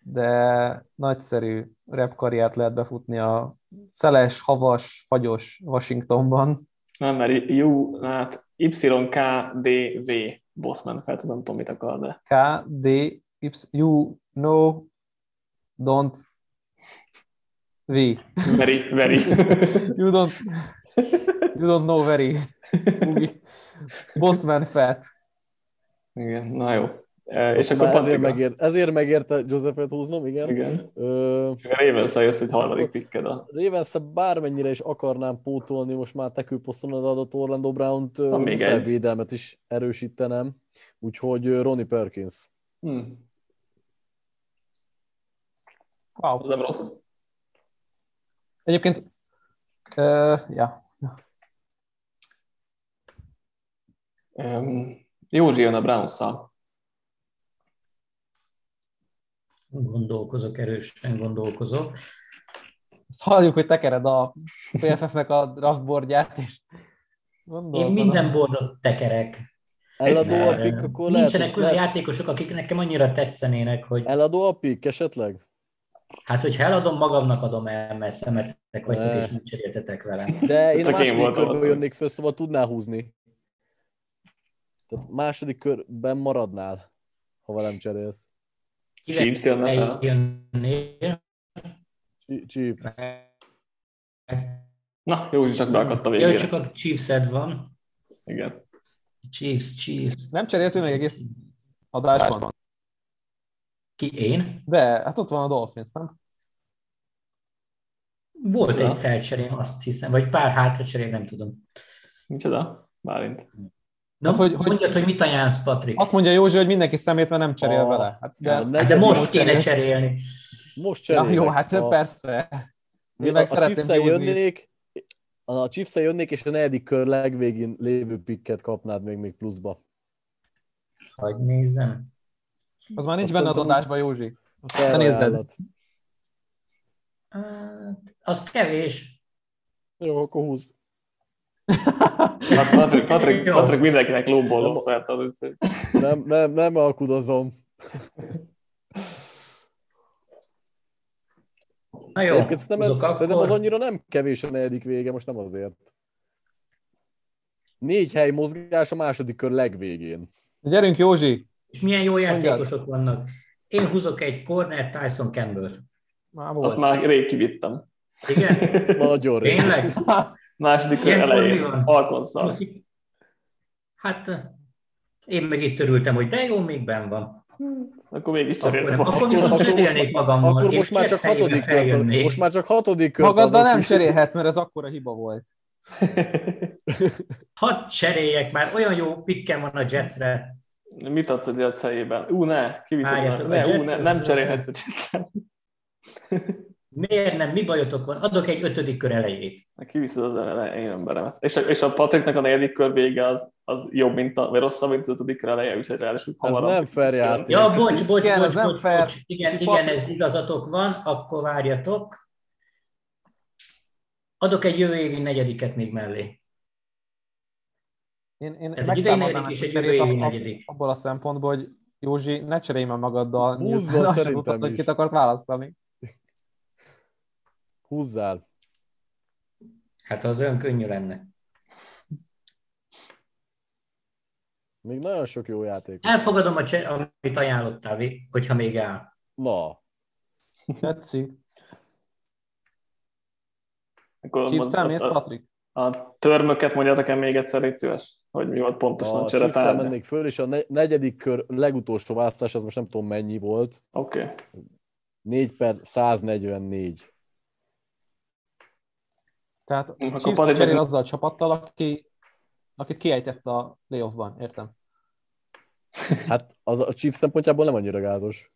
De nagyszerű rap karriát lehet befutni a szeles, havas, fagyos Washingtonban. Nem, mert YKDV Bossman Fett, nem tudom, mit akar, de... you know, don't, V. Very. You don't know very. Bossman Fett. Igen, na jó. És akkor ezért megérte Josephet húznom, igen. Ravens-szel jössz egy harmadik pikked. Ravens-szel bármennyire is akarnám pótolni, most már tekülposzton az adott Orlando Brown-t, védelmet is erősítenem, úgyhogy Ronnie Perkins. Wow, nem rossz. Egyébként, Józsi jön a Browns-szal. Erősen gondolkozok. Ezt halljuk, hogy tekered a PFF-nek a draftboardját, és gondolkodom. Én minden boardot tekerek. Eladó a pick, akkor lehet... Nincsenek olyan játékosok, akik nekem annyira tetszenének, hogy... Eladó a pick esetleg? Hát, hogyha eladom, magamnak adom el, mert szemetek vagytok, és nem cseréltetek velem. De én második körből jönnék föl, szóval tudnál húzni. Tehát második körben maradnál, ha velem cserélsz. Chiefs jönnél. Chiefs. Na, Józsi csak beakadt a végére. Jó, csak a Chiefs-ed van. Igen. Chiefs. Nem cseréltünk meg egész adásban. Ki, én? De, hát ott van a Dolphins, nem? Volt egy felcserén, azt hiszem, vagy pár hátracserén, nem tudom. Micsoda? Bálint. Na, hát, hogy mondjad, hogy mit ajánlsz, Patrik? Azt mondja Józsi, hogy mindenki szemét, mert nem cserél vele. Hát, de most kéne cserélni. Most cserélni. Ja, jó, hát persze. Én meg szeretném húzni. A Chiefs-el jönnék, és a negyedik kör legvégén lévő pikket kapnád még pluszba. Hagyj nézzem. Az már nincs benne az adásban, Józsi. Te nézd. Az kevés. Jó, akkor húzz. Patrik mindenkinek lóból offert ad, úgyhogy... Nem alkudozom. Na jó, szerintem az annyira nem kevés a negyedik vége, most nem azért. 4 hely mozgás a második kör legvégén. Gyerünk, Józsi! És milyen jó játékosok vannak. Én húzok egy corner Tyson Campbell-t. Azt már rég kivittem. Igen? Nagyon rég. Tényleg? Második kör elején, Alkonszal. Hát én meg itt örültem, hogy de jó, még benn van. Akkor mégis cseréltem. Akkor viszont cserélnék magammal. Akkor most már csak 6. kört. Magaddal nem cserélhetsz, mert ez akkora hiba volt. Hadd cseréljek már, olyan jó pikkem van a Jetsre. Mit adsz a Jets helyében? Nem cserélhetsz a Jetsre. Miért nem? Mi bajotok van? Adok egy 5. kör elejét. Kiviszed az elején emberemet. És a Patriknek a 4. kör vége az jobb, vagy rosszabb, mint az 5. kör eleje, úgyhogy ráadásul hamarabb. Ez nem fair játék. Ja, bocs. Igen, ez igazatok van, akkor várjatok. Adok egy jövő évi 4-et még mellé. Én megtámadnám ezt a cserét abból a szempontból, hogy Józsi, ne cserélj meg magaddal. Húzzon szerintem is. Kit akart választani. Húzzál. Hát az olyan könnyű lenne. Még nagyon sok jó játék. Elfogadom, amit ajánlottál, hogyha még áll. Na. Tetszik. Csípszám, nézd, Patrik? A törmöket mondjátok el még egyszer, légy szíves. hogy mi volt pontosan a cseretárgya. Mennék föl, és a negyedik kör legutolsó választás, az most nem tudom mennyi volt. Oké. Okay. 4/144. Tehát a Chiefs cserél azzal a csapattal, akit kiejtett a playoffban, értem? Hát az a Chiefs szempontjából nem annyira gázos.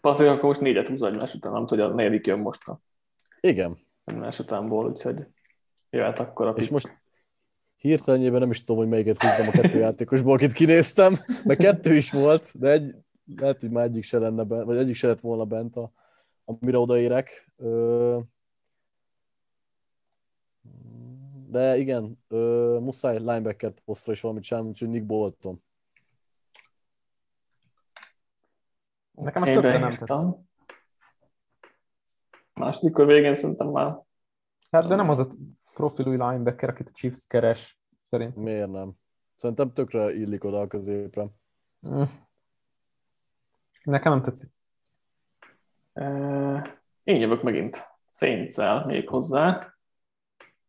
Patrik akkor most 4-et húzza egymás után, nem tudja, a negyedik jön mostan. Igen. Egymás utánból, úgyhogy jöhet akkor a... És most hirtelenjében nem is tudom, hogy melyiket húztam a kettő játékosból, akit kinéztem, mert kettő is volt, de lehet, hogy már egyik se lenne bent, vagy egyik se lett volna bent, amire odaérek. De igen, muszáj linebacker posztra is valamit csinálni, úgyhogy Nick Bolton. Nekem most többen nem tetszett. Második kör végén szerintem már. Hát de nem az a profilú linebacker, akit a Chiefs keres, szerintem. Miért nem? Szerintem tökre illik oda a középre. Nekem nem tetszik. Én jövök megint Saints-el még hozzá.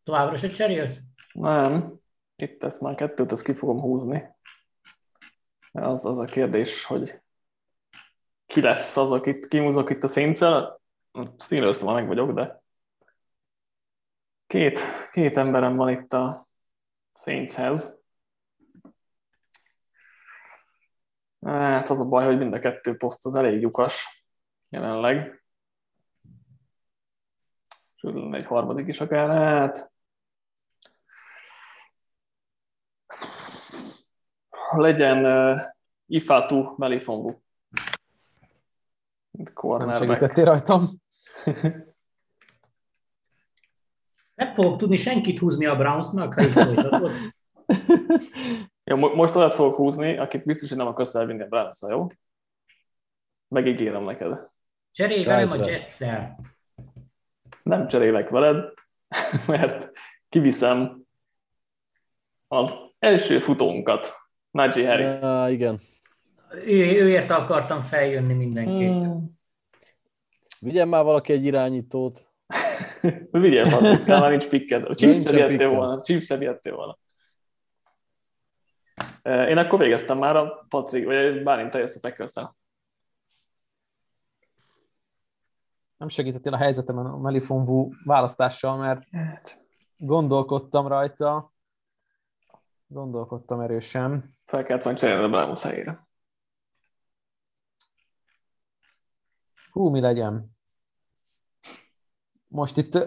Továbbra se cserélsz? Nem. Itt ezt már kettőt, ezt ki fogom húzni. Az a kérdés, hogy ki lesz az, akit kimúzok itt a Saints-el. Steelers meg vagyok, de két emberem van itt a Saintshez. Hát az a baj, hogy mind a kettő poszt az elég lyukas jelenleg. Sőt, lenne egy harmadik is akár, hát... Legyen Ifatu Melifongu. Nem segítettél rajtam. Nem fogok tudni senkit húzni a Brownsnak, ha így folytatod. Jó, most olyat fogok húzni, akit biztos, hogy nem akarsz elvinni a Brownsra, jó? Megígérem neked. Cserélj velem a Jetszel. Nem cserélek veled, mert kiviszem az első futónkat, Najee Harris. Igen. Őért akartam feljönni mindenképpen. Vigyen már valaki egy irányítót. Vigyen valaki, már nincs pikked. A Chiefs-el ijedtél volna. Én akkor végeztem már a Patrik, vagy Bálint teljes a Packers-el. Nem segítettél a helyzetemen a Melifonvu választással, mert gondolkodtam rajta. Gondolkodtam erősen. Fel kellett van cserélni a Brámos helyére. Hú, mi legyen? Most itt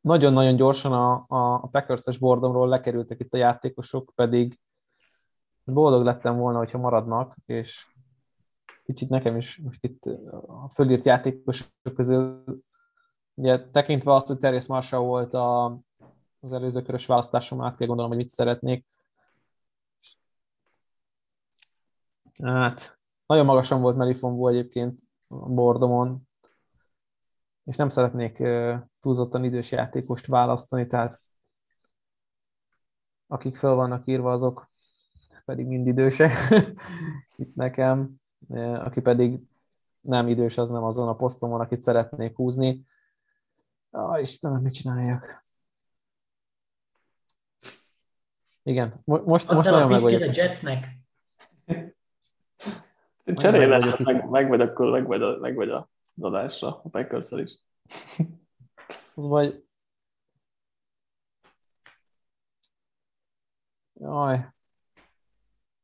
nagyon-nagyon gyorsan a Packers-es bordomról lekerültek itt a játékosok, pedig boldog lettem volna, hogyha maradnak, és kicsit nekem is most itt a fölírt játékosok közül, ugye tekintve azt, hogy Terrace Marshall volt az előző körös választásom, át kell gondolom, hogy mit szeretnék. Hát, nagyon magasan volt Melifonvu egyébként a bordomon, és nem szeretnék túlzottan idős játékost választani, tehát akik fel vannak írva, azok pedig mind idősek itt nekem, aki pedig nem idős, az nem azon a posztomon, akit szeretnék húzni. Istenem, mit csináljak? Igen, most nagyon meg vagyok. A Jetsnek. Cserélj meg vagy az adásra, a Packers-el is. Az vagy... Jaj.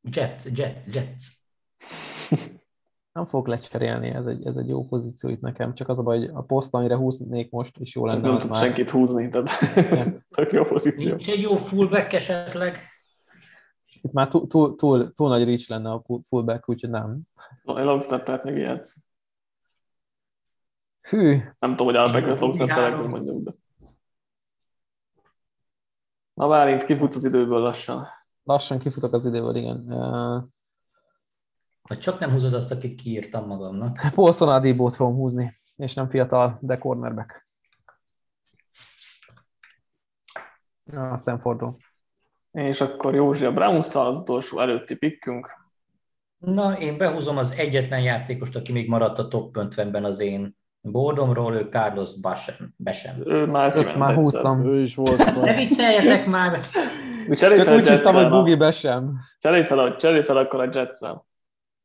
Jets. Nem fogok lecserélni, ez egy jó pozíció itt nekem, csak az a baj, hogy a poszt, amire húznék most, és jó lenne. Nem tudsz senkit húzni, tehát tök jó pozíció. Nincs egy jó fullback esetleg. Itt már túl nagy reach lenne a fullback, úgyhogy nem. A long-snappert még ilyet. Hű. Nem tudom, hogy állapekült long-snapperekből mondjuk, de... Na Bálint, kifutsz az időből lassan. Lassan kifutok az időből, igen. Vagy csak nem húzod azt, akit kiírtam magamnak. Paulson Adibót fogom húzni, és nem fiatal, de cornerback. Aztán fordul. És akkor Józsi a Brownszal, az utolsó előtti pikkünk. Na, én behúzom az egyetlen játékost, aki még maradt a top 50-ben az én Boardomról ő Carlos Basham. Ő már húztam. Ő is volt. Ne vicceljetek már! Csak úgy hittem, hogy Boogie Basham. Cserélj fel akkor a Jetszel.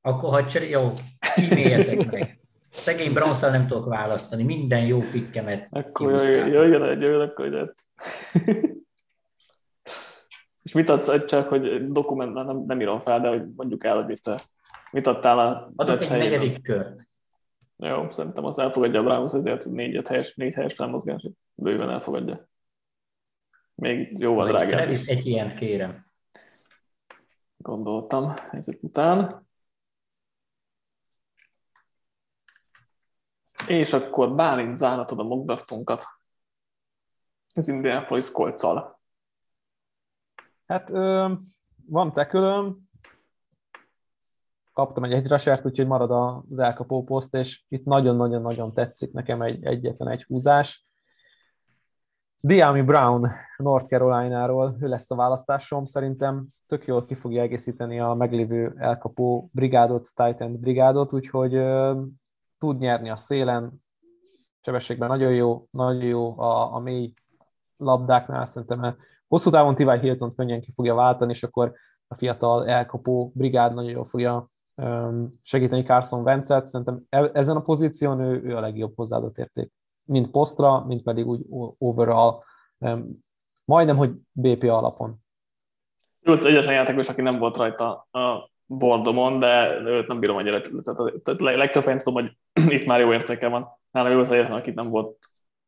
Akkor ha jó, kíméljetek meg. Szegény Brownsal nem tudok választani, minden jó pikkemet. Akkor jöjjön akkor Jets. És mit adsz egyszer, hogy dokumentben nem írom fel, de hogy mondjuk el, hogy mit adtál a... Adok egy negyedik kört. Jó, szerintem azt elfogadja a Browns, ezért négy helyes felmozgását bőven elfogadja. Még jóval drágább. Nem is egy ilyent kérem. Gondoltam ezek után. És akkor Bálint záratod a mock draftunkat az Indianapolis Coltszal. Hát van tekülöm, kaptam egy rushert, úgyhogy marad az elkapó poszt, és itt nagyon-nagyon-nagyon tetszik nekem egyetlen egy húzás. Diami Brown North Carolina-ról, ő lesz a választásom, szerintem tök jól ki fogja egészíteni a meglévő elkapó brigádot, tight end brigádot, úgyhogy tud nyerni a szélen, sebességben nagyon jó a mély labdáknál, szerintem hosszú távon T.Y. Hiltont könnyen ki fogja váltani, és akkor a fiatal elkapó brigád nagyon jól fogja segíteni Carson Wentz-et. Szerintem ezen a pozíción ő a legjobb hozzáadott érték. Mind posztra, mind pedig úgy overall, majdnem, hogy BPA alapon. Ő az egyetlen játékos, aki nem volt rajta a bordomon, de őt nem bírom annyira. Tehát legtöbb helyen tudom, hogy itt már jó értéke van. Nálam ő az egyetlen, akit nem volt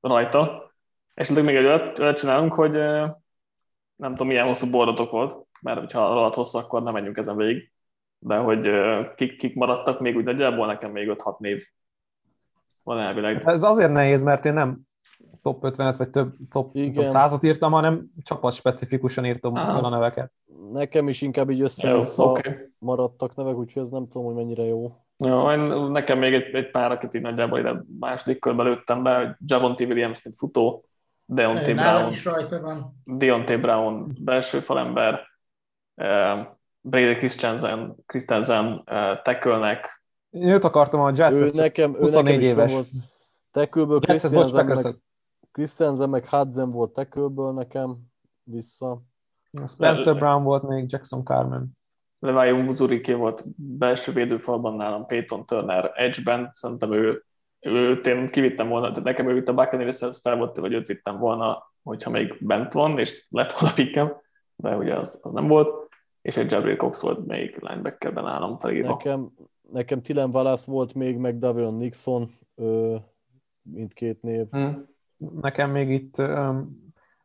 rajta. És még egy olyat csinálunk, hogy nem tudom, milyen hosszú bordotok volt, mert ha alatt hosszú, akkor nem menjünk ezen végig. De hogy kik maradtak még úgy nagyjából, nekem még 5-6 név van elvileg. Ez azért nehéz, mert én nem top 50-et vagy több top 100-at írtam, hanem csapat specifikusan írtam fel a neveket. Nekem is inkább így össze-vissza maradtak nevek, úgyhogy ez nem tudom, hogy mennyire jó. Jó, nekem még egy pár, akit így nagyjából ide második körbe lőttem be, Javonte Williams, mint futó, Deontay Brown belső falember, Brady Christensen tackle-nek. Őt akartam a Jets, ő nekem 24 éves. Tackle-ből Christensen meg Hudson volt tackle-ből nekem vissza. Spencer Brown volt még, Jackson Carman. Levi Muzuriké volt belső védőfalban nálam, Peyton Turner edge-ben, szerintem őt én kivittem volna, tehát nekem ő itt a Buccaneers-hez fel volt, vagy őt vittem volna, hogyha még bent van, és lett volna pikkem, de ugye az nem volt, és egy Jabril Cox volt még linebackerben nálam felírva. Nekem Tylan Wallace volt még, meg Davion Nixon, mindkét név. Nekem még itt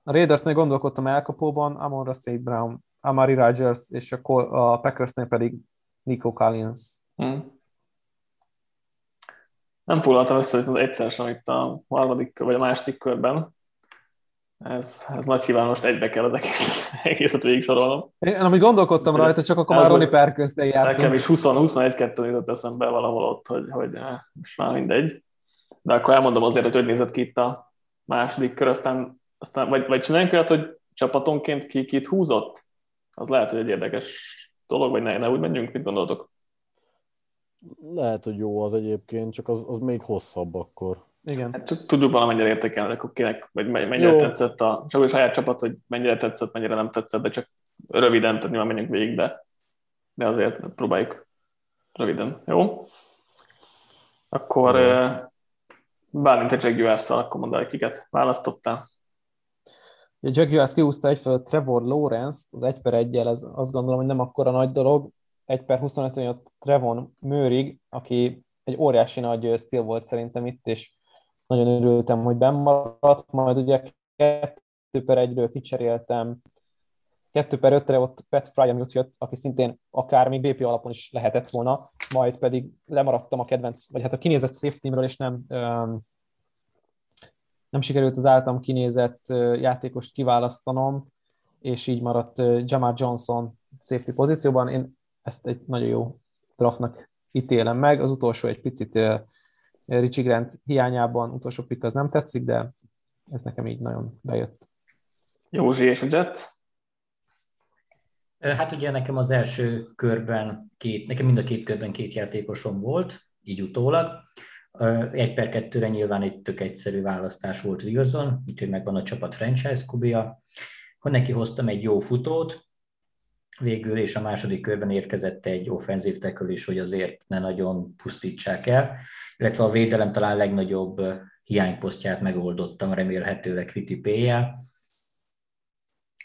a Raidersnél gondolkodtam elkapóban, Amon-Ra St. Brown, Amari Rodgers, és a Packersnél pedig Nico Collins. Nem foglaltam össze viszont egyszer sem itt a harmadik vagy a második körben. Ez nagy hibán, most egybe kell az egészet végig sorolnom. Én amúgy gondolkodtam rajta, csak akkor már Ronnie Perkins jártunk. Nekem is 20-21-2 jutott eszembe valahol ott, hogy most már mindegy. De akkor elmondom azért, hogy nézett ki itt a második kör, aztán vagy csináljunk olyat, hogy csapatonként kit húzott? Az lehet, hogy egy érdekes dolog, vagy ne úgy menjünk, mit gondoltok? Lehet, hogy jó az egyébként, csak az még hosszabb akkor. Igen. Hát csak tudjuk valamennyire értékelni, akkor kinek, vagy mennyire tetszett csak a saját csapat, hogy mennyire tetszett, mennyire nem tetszett, de csak röviden, tehát nyilván menjünk végig, de azért próbáljuk röviden. Jó? Akkor Bálint egy Jaguars-szal, akkor mondd el, kiket választottál. A Jaguars kihúzta egyfelől Trevor Lawrence-t, az 1/1-jel, ez azt gondolom, hogy nem akkora nagy dolog, 1/25-en jött Trevon Murray, aki egy óriási nagy stíl volt szerintem itt, és nagyon örültem, hogy benn maradt, majd ugye 2/1-ről kicseréltem, 2/5-re ott Pat Fryer jött, aki szintén akár még BP alapon is lehetett volna, majd pedig lemaradtam a kedvenc, vagy hát a kinézett safety-mről, és nem sikerült az általam kinézett játékost kiválasztanom, és így maradt Jamar Johnson safety pozícióban. Én ezt egy nagyon jó draftnak ítélem meg. Az utolsó egy picit Richie Grant hiányában, utolsó pick az nem tetszik, de ez nekem így nagyon bejött. Józsi és a Jets? Hát ugye nekem az első körben nekem mind a két körben két játékosom volt, így utólag. 1/2-re nyilván egy tök egyszerű választás volt Wilson, úgyhogy megvan a csapat franchise kubia. Neki hoztam egy jó futót végül, és a második körben érkezett egy offenzív tackle is, hogy azért ne nagyon pusztítsák el, illetve a védelem talán legnagyobb hiányposztját megoldottam, remélhetőleg Vitipéjel.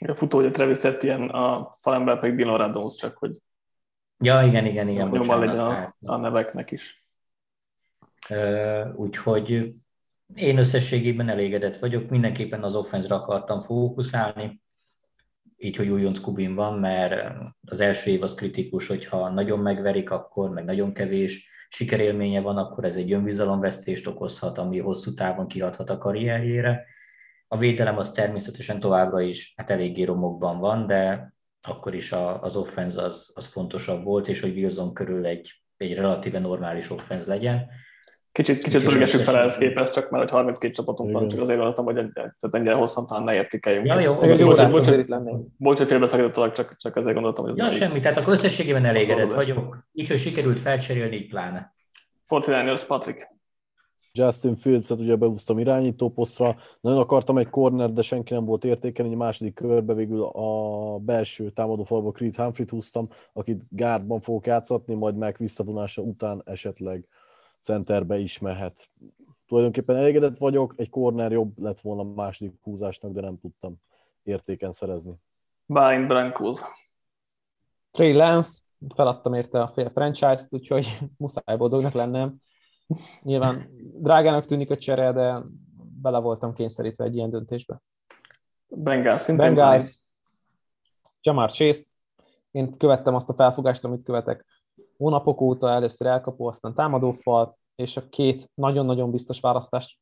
A futója Travis Etienne, a falember pedig Dylan Radoms, csak hogy ja, igen, bocsánat. A neveknek is. Úgyhogy én összességében elégedett vagyok, mindenképpen az offenzre akartam fókuszálni, így, hogy újonc kubin van, mert az első év az kritikus, hogyha nagyon megverik, akkor meg nagyon kevés sikerélménye van, akkor ez egy önbizalomvesztést okozhat, ami hosszú távon kihathat a karrierjére. A védelem az természetesen továbbra is hát eléggé romokban van, de akkor is az offense az fontosabb volt, és hogy Wilson körül egy relatíve normális offense legyen. Kicsit bőgessük fel ehhez képest, csak már, hogy 32 csapatunk van, csak azért adottam, hogy ennyire hosszan talán ne értékeljünk. Ja, bocs, hogy félbeszakítottalak, csak azért gondoltam, hogy... Ja, semmi, tehát akkor összességében elégedett vagyok. Így, hogy sikerült felcserélni, így pláne. 49ers, Patrik. Justin Fields-et ugye beúztam irányító posztra, nagyon akartam egy corner, de senki nem volt értéken, egy második körbe végül a belső támadófalba Creed Humphrey-t húztam, akit gárdban fogok játszatni, majd meg visszavonása után esetleg centerbe is mehet. Tulajdonképpen elégedett vagyok, egy corner jobb lett volna a második húzásnak, de nem tudtam értéken szerezni. Bálint Brankóz. Trey Lance, feladtam érte a fél franchise-t, úgyhogy muszáj boldognak lennem. Nyilván drágának tűnik a csere, de bele voltam kényszerítve egy ilyen döntésbe. Bengals. Jamar Chase. Én követtem azt a felfogást, amit követek hónapok óta, először elkapó, aztán támadófal, és a két nagyon-nagyon biztos választást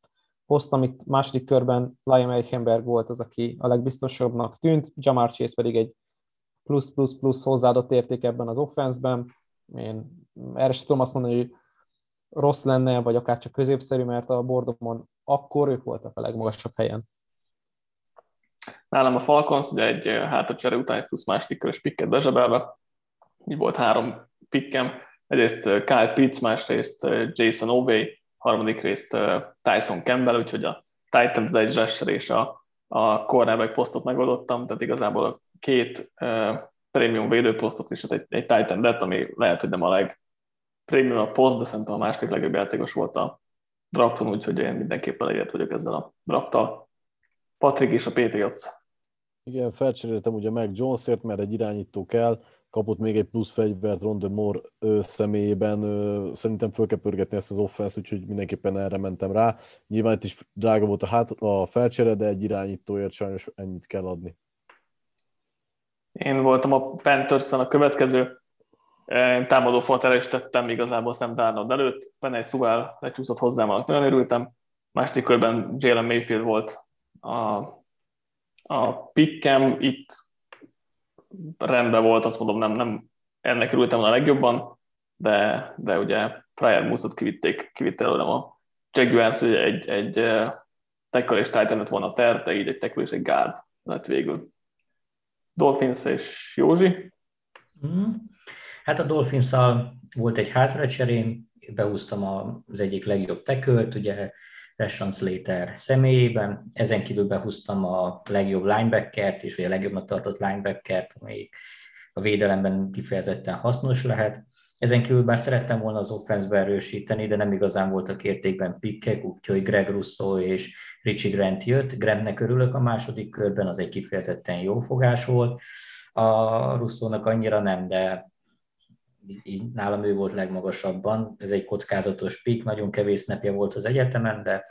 hoztam itt második körben. Liam Eichenberg volt az, aki a legbiztosabbnak tűnt, Jamar Chase pedig egy plusz-plusz-plusz hozzáadott érték ebben az offenszben. Én erre sem tudom azt mondani, hogy rossz lenne, vagy akár csak középszerű, mert a bordomon akkor ők voltak a legmagasabb helyen. Nálam a Falcons, ugye egy hátracsere után egy plusz második körös pikket bezsebelve, így volt 3 pikkem, egyrészt Kyle Pitts, másrészt Jason Ove, harmadik részt Tyson Campbell, úgyhogy a Titans egy rusher és a cornerback posztot megoldottam, tehát igazából a 2 prémium védőposztot is, egy Titan lett, ami lehet, hogy nem a prémium a poszt, de szerintem a második legjobb játékos volt a drafton, úgyhogy én mindenképpen elégedett vagyok ezzel a drafttal. Patrik és a Patriots. Igen, felcseréltem ugye Mac Jonesért, mert egy irányító kell, kapott még egy plusz fegyvert Rondé Moore személyében, szerintem föl kell pörgetni ezt az offense, úgyhogy mindenképpen erre mentem rá. Nyilván itt is drága volt a felcsere, de egy irányítóért sajnos ennyit kell adni. Én voltam a Panthers-en a következő, támadó falt el is tettem igazából Sam Darnold előtt, Penei Sewell lecsúszott hozzám, annak nagyon örültem. Második körben Jalen Mayfield volt a pikkem, itt rendben volt, azt mondom, nem ennek örültem a legjobban, de ugye Fryer-Moose-ot kivitt előlem a Jaguars, hogy egy tackle és tight end volna a terv, de így egy tackle és egy guard lett végül. Dolphins és Józsi. Hát a Dolphinsszal volt egy hátracserém, behúztam az egyik legjobb tackle-t, ugye Rashawn Slater személyében, ezen kívül behúztam a legjobb linebackert, és ugye a legjobbnak tartott linebackert, ami a védelemben kifejezetten hasznos lehet. Ezen kívül bár szerettem volna az offenszbe erősíteni, de nem igazán voltak értékben pikkek, úgyhogy Greg Rousseau és Richie Grant jött. Grantnek örülök a második körben, az egy kifejezetten jó fogás volt. A Rousseau-nak annyira nem, de így nálam ő volt legmagasabban, ez egy kockázatos pick, nagyon kevés napja volt az egyetemen, de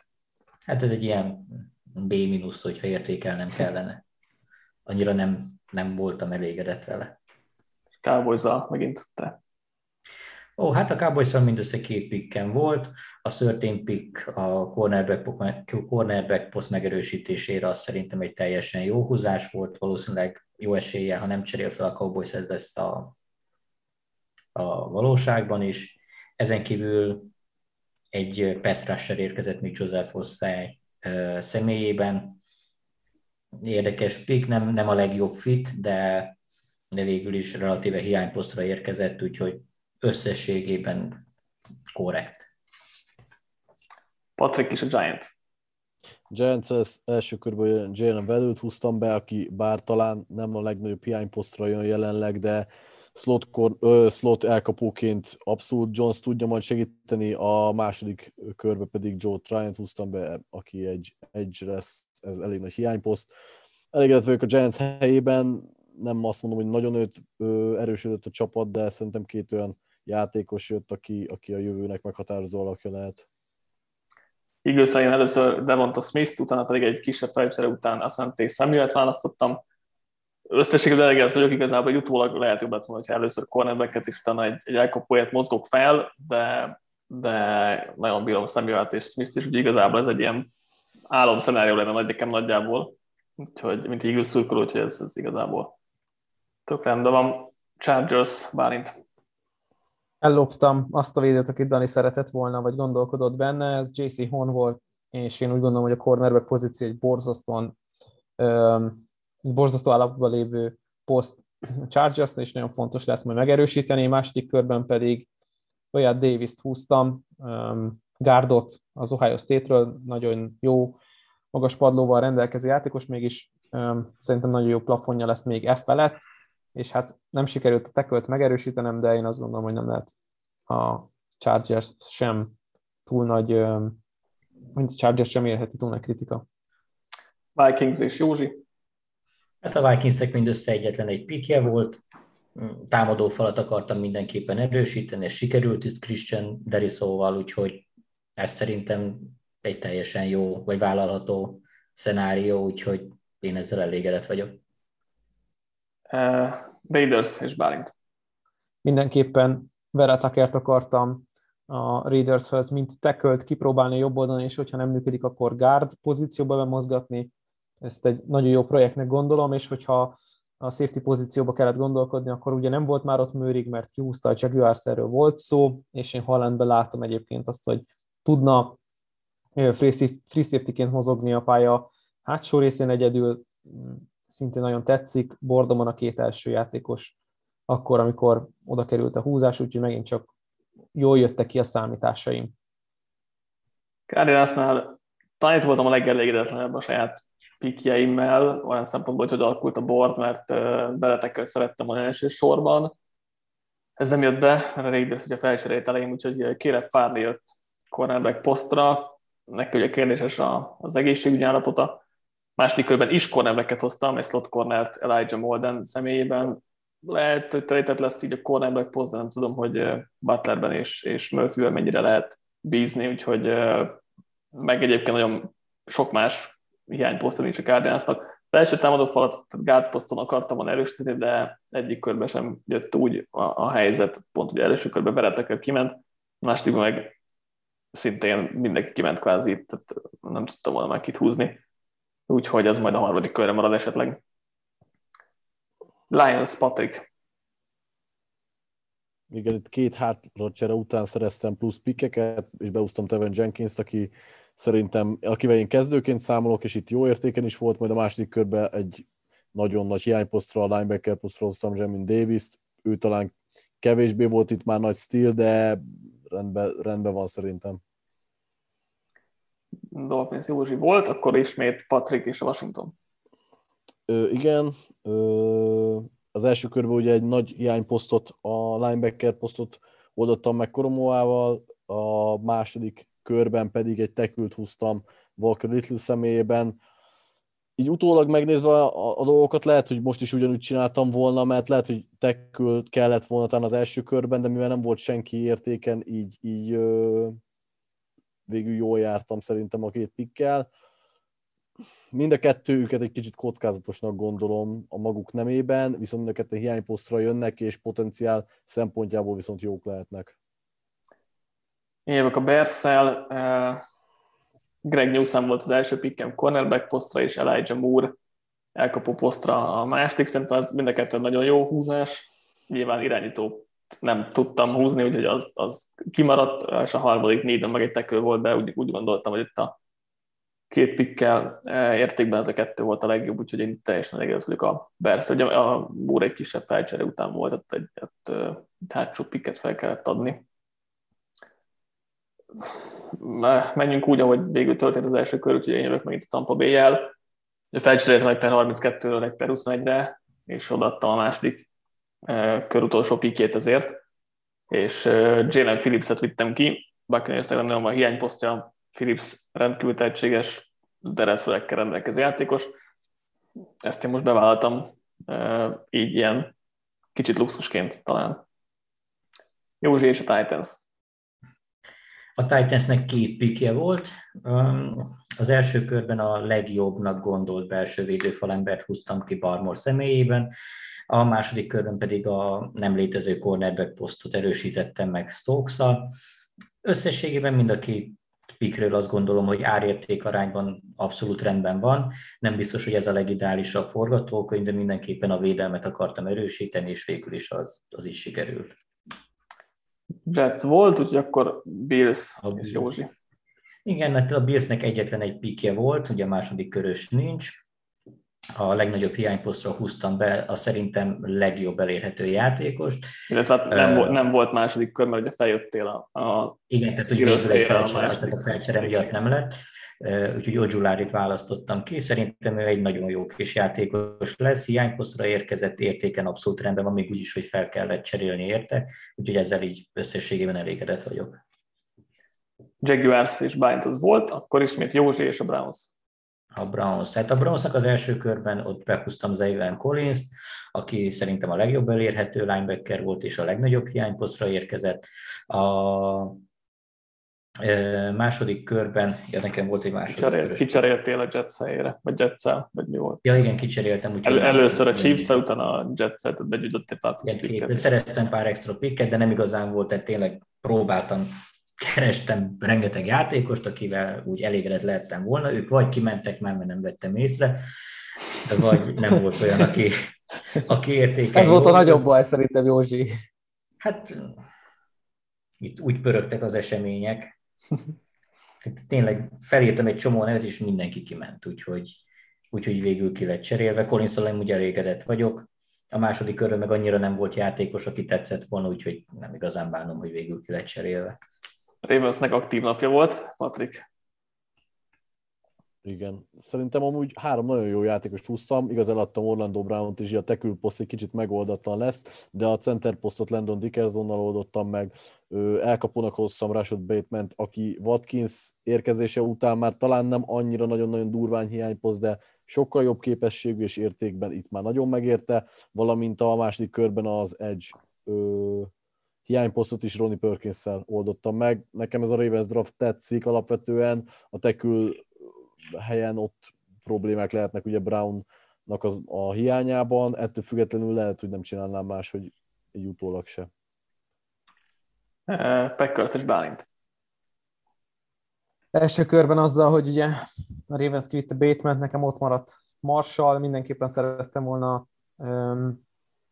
hát ez egy ilyen B-, hogyha értékelnem kellene. Annyira nem voltam elégedett vele. Cowboys-zal megint te. Hát a Cowboys-zal mindössze 2 picken volt, a Surtain pick a cornerback poszt megerősítésére az szerintem egy teljesen jó húzás volt, valószínűleg jó eséllyel, ha nem cserél fel a Cowboys, ez lesz a valóságban is. Ezen kívül egy pass rusher érkezett még Joseph Ossai személyében. Érdekes pick, nem a legjobb fit, de végül is relatíve hiányposztra érkezett, úgyhogy összességében korrekt. Patrik és a Giants. Giants az első körben Jalen Waddle-t húztam be, aki bár talán nem a legnagyobb hiányposztra jön jelenleg, de slot elkapóként abszolút Jones tudja majd segíteni, a második körbe pedig Joe Tryant húztam be, aki egy edge, ez elég nagy hiányposzt. Elégedett vagyok a Giants helyében, nem azt mondom, hogy nagyon erősödött a csapat, de szerintem két olyan játékos jött, aki a jövőnek meghatározó alakja lehet. Igazán én először Devonta Smith-t, utána pedig egy kisebb fejlőcsere után Asante Samuelt választottam. Összességében elegert vagyok, igazából egy utólag lehet jobb lett volna, hogyha először cornerbacket és utána egy elkapóját mozgok fel, de nagyon bírom Samuelt és Smith-t is, úgyhogy igazából ez egy ilyen álomszenárió lenne nekem nagyjából, úgyhogy mint így szurkoló, úgyhogy ez igazából tök rendben van. Chargers, Bálint. Elloptam azt a védőt, akit Dani szeretett volna, vagy gondolkodott benne, ez J.C. Horn volt, és én úgy gondolom, hogy a cornerback pozíció egy borzasztó állapban lévő poszt Chargers-nél, és nagyon fontos lesz majd megerősíteni. Második körben pedig olyat Davis-t húztam, gárdot az Ohio State-ről, nagyon jó, magas padlóval rendelkező játékos, mégis szerintem nagyon jó plafonja lesz még F felett, és hát nem sikerült a tackle-t megerősítenem, de én azt gondolom, hogy nem lehet a Chargers sem túl nagy, mint Chargers sem érheti túl nagy kritika. Vikings és Józsi? Hát a Vikings-ek mindössze egyetlen egy pikje volt, támadó falat akartam mindenképpen erősíteni, és sikerült is Christian Darrisawval, úgyhogy ez szerintem egy teljesen jó, vagy vállalható szenárió, úgyhogy én ezzel elégedett vagyok. Raiders és Bálint. Mindenképpen Vera Tuckert akartam a Raidershez, mint tackle-t kipróbálni jobb oldalon, és hogyha nem működik, akkor guard pozícióba bemozgatni. Ezt egy nagyon jó projektnek gondolom, és hogyha a safety pozícióba kellett gondolkodni, akkor ugye nem volt már ott Mőrig, mert kihúzta a Jaguars, erről volt szó, és én Hollandben láttam egyébként azt, hogy tudna free safety-ként mozogni a pálya hátsó részén egyedül, szintén nagyon tetszik, bordomon a két első játékos akkor, amikor oda került a húzás, úgyhogy megint csak jól jöttek ki a számításaim. Cardinalsnál talán itt voltam a legelégedetlenebb a saját pikjeimmel, olyan szempontból, hogy alakult a board, mert beletekkel szerettem az első sorban. Ez nem jött be, mert a Raiders ugye felcserélt elején, úgyhogy Caleb Farley jött cornerback posztra, neki ugye kérdéses az egészségügyi állapota. Második körben is cornerbacket hoztam, egy slot cornert Elijah Molden személyében. Lehet, hogy terített lesz így a cornerback poszt, de nem tudom, hogy Butlerben és Murphyben mennyire lehet bízni, úgyhogy meg egyébként nagyon sok más hiányposzton nincs a Cardinalsnak. Első támadó falat guard poszton akartam volna erősíteni, de egyik körben sem jött úgy a helyzet, pont ugye első körben Berettekkel kiment, másodikban meg szintén mindenki kiment kvázi, tehát nem tudtam volna már kit húzni. Úgyhogy ez majd a harmadik körre marad esetleg. Lions, Patrik. Igen, itt két hátracsere után szereztem plusz pikkeket, és beúztam Tevin Jenkins-t, aki szerintem, akivel én kezdőként számolok, és itt jó értéken is volt, majd a második körben egy nagyon nagy hiányposztra, a linebacker posztra hoztam Jamin Davis-t, ő talán kevésbé volt itt már nagy stíl, de rendben van szerintem. Dolphins Józsi volt, akkor ismét Patrik és a Washington. Igen, az első körben ugye egy nagy hiányposztot, a linebacker posztot oldottam meg Koromoával, a második körben pedig egy tackle-t húztam Walker Little személyében. Így utólag megnézve a dolgokat, lehet, hogy most is ugyanúgy csináltam volna, mert lehet, hogy tackle-t kellett volna talán az első körben, de mivel nem volt senki értéken, így végül jól jártam szerintem a két pikkel. Mind a kettőjüket egy kicsit kockázatosnak gondolom a maguk nemében, viszont mind a kettő hiányposztra jönnek, és potenciál szempontjából viszont jók lehetnek. Én jövök a Bears-szel. Greg Newsom volt az első pikkem cornerback posztra, és Elijah Moore elkapó posztra a második. Szerintem ez mind a kettő nagyon jó húzás. Nyilván irányító nem tudtam húzni, úgyhogy az kimaradt, és a harmadik négyben meg egy tekő volt, de úgy gondoltam, hogy itt a két pikkel értékben ez a kettő volt a legjobb, úgyhogy én teljesen elégedett vagyok a Bears. Ugye a Moore egy kisebb felcsere után volt, ott egy hátsó pikket fel kellett adni. menjünk úgy, ahogy végül történt az első kör, úgyhogy én jövök megint a Tampa Bay-jel. Felcseréltem egy per 32-ről egy per 21-re, és odaadtam a második kör utolsó pikét ezért, és Jalen Phillipset vittem ki. Buccaneers-nek nem van hiányposztja, Phillips rendkívül tehetséges, de redflag-kel rendelkező játékos. Ezt én most bevállaltam így ilyen kicsit luxusként talán. Józsi és a Titans. A Titansnek két pikje volt. Az első körben a legjobbnak gondolt belső védőfalembert húztam ki Barmore személyében, a második körben pedig a nem létező cornerback posztot erősítettem meg Stokes-szal. Összességében mind a két pikről azt gondolom, hogy árérték arányban abszolút rendben van. Nem biztos, hogy ez a legideálisabb forgatókönyv, de mindenképpen a védelmet akartam erősíteni, és végül is az is sikerült. Jets volt, úgyhogy akkor Bills és Józsi. Igen, hát a Billsnek egyetlen egy pikje volt, ugye a második körös nincs. A legnagyobb hiányposztra húztam be a szerintem legjobb elérhető játékost. Illetve hát nem volt második kör, mert ugye feljöttél a igen, tehát ugye a felcsere miatt nem lett. Úgyhogy Odzsulárit választottam ki, szerintem ő egy nagyon jó kis játékos lesz, hiányposztra érkezett, értéken abszolút rendben van, még úgyis, hogy fel kellett cserélni érte, úgyhogy ezzel így összességében elégedett vagyok. Jaguars és Bálint volt, akkor ismét Józsi és a Browns. A Browns. Hát a Brownsnak az első körben ott behúztam Zayvon Collins-t, aki szerintem a legjobb elérhető linebacker volt, és a legnagyobb hiányposztra érkezett. Második körben, ja, nekem volt egy második körös. Kicseréltél a Jets helyére, vagy Jets-szel, vagy mi volt? Ja, igen, kicseréltem. Először a Chiefs-szel, utána a Jets-szel, begyűjtöttél pár pikket. Szereztem pár extra pikket, de nem igazán volt, tehát tényleg próbáltam, kerestem rengeteg játékost, akivel úgy elégedett lehettem volna. Ők vagy kimentek már, mert nem vettem észre, vagy nem volt olyan, aki értékeny. Ez volt a nagyobb baj szerintem, Józsi. Hát itt úgy pörögtek az események. Tényleg felírtam egy csomó nevet, és mindenki kiment, úgyhogy végül ki lett cserélve. Collinszal úgy elégedett vagyok. A második körben meg annyira nem volt játékos, aki tetszett volna, úgyhogy nem igazán bánom, hogy végül ki lett cserélve. Ravensnek aktív napja volt, Patrik. Igen. Szerintem amúgy három nagyon jó játékost húztam, igaz eladtam Orlando Brown-t is, a tackle poszt egy kicsit megoldatlan lesz, de a center posztot Landon Dickersonnal oldottam meg, elkapónak hoztam Rashad Bateman-t, aki Watkins érkezése után már talán nem annyira nagyon-nagyon durván hiányposzt, de sokkal jobb képességű és értékben itt már nagyon megérte, valamint a második körben az edge hiányposztot is Ronnie Perkins-szel oldottam meg. Nekem ez a Ravens draft tetszik alapvetően, a tackle helyen ott problémák lehetnek ugye Brownnak a hiányában, ettől függetlenül lehet, hogy nem csinálnám más, hogy így utólag se. Packers és Bálint. Első körben azzal, hogy ugye a Ravens kivitte Bateman, nekem ott maradt Marshall, mindenképpen szerettem volna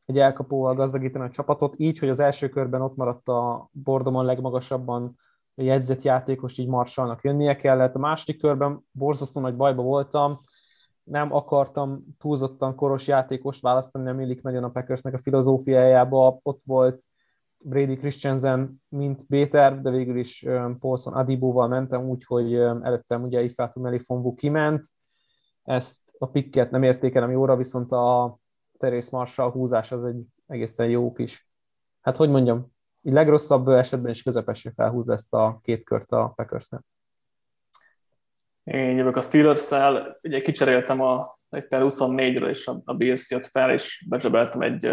egy elkapóval gazdagítani a csapatot, így, hogy az első körben ott maradt a bordomon legmagasabban jegyzett játékos, így Marshallnak jönnie kellett. A második körben borzasztó nagy bajba voltam, nem akartam túlzottan koros játékost választani, nem illik nagyon a Packersnek a filozófiájába, ott volt Brady Christensen, mint B-terv, de végül is Paulson Adibóval mentem, úgyhogy előttem ugye Ifeatu Melifonwu kiment, ezt a picket nem értékelem jóra, viszont a Terrace Marshall húzás az egy egészen jó kis, hát hogy mondjam, így legrosszabb esetben is közepesen felhúz ezt a két kört a Packersnek. Én jövök a Steelers-szel, ugye kicseréltem egy per 24-ről, és a Bills jött fel, és bezsebeltem egy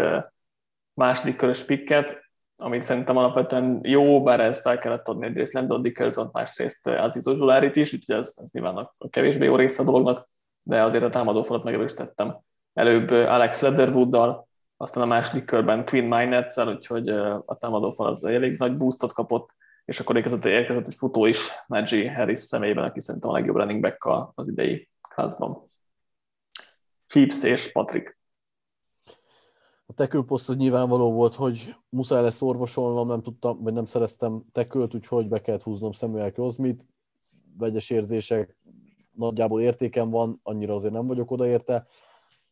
második körös picket, amit szerintem alapvetően jó, bár ezt fel kellett adni egyrészt Landon Dickerson, másrészt Aziz Ojulari-t is, úgyhogy ez nyilván a kevésbé jó része a dolognak, de azért a támadófalat megerősítettem. Előbb Alex Leatherwooddal, aztán a második körben Quinn Minetzel, úgyhogy a támadófal az elég nagy boostot kapott, és akkor érkezett egy futó is Najee Harris személyében, aki szerintem a legjobb running back az idei classban. Chiefs és Patrik. A tackle poszt az nyilvánvaló volt, hogy muszáj lesz orvosolnom, nem tudtam, vagy nem szereztem tackle-t, úgyhogy be kellett húznom Samuel Cosmit. Vegyes érzések, nagyjából értéken van, annyira azért nem vagyok odaérte.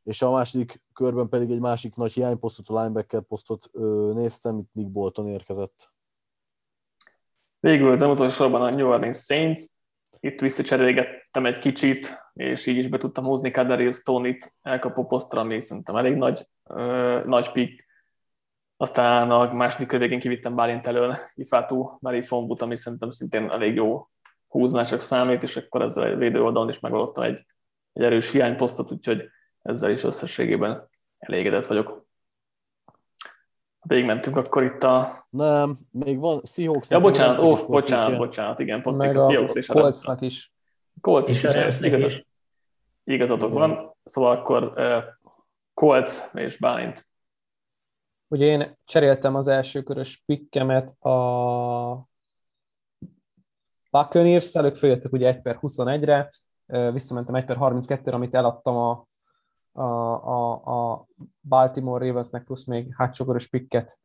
És a második körben pedig egy másik nagy hiányposztot, a linebacker posztot néztem, itt Nick Bolton érkezett. Végül nem utolsóban a New Orleans Saints. Itt visszacserélgettem egy kicsit, és így is be tudtam húzni Kadarius Stoney-t elkapó posztra, ami szerintem elég nagy pick. Aztán a második kör végén kivittem Bálint elől Ifátú Merifonbut, ami szerintem szintén elég jó húznások számít, és akkor ezzel a védő oldalon is megoldottam egy erős hiányposztot, úgyhogy ezzel is összességében elégedett vagyok. Végigmentünk akkor itt a... Nem, még van Seahawks. Ja, bocsánat, igen, pont meg a Seahawks és a Coltsnak is. Colts is, igazatok van, szóval akkor Colts és Bálint. Ugye én cseréltem az első körös pickemet a Buccaneers-szel, ők följöttek ugye 1/21-re, visszamentem 1/32-re, amit eladtam a Baltimore Ravensnek, plusz még hátsókörös pikket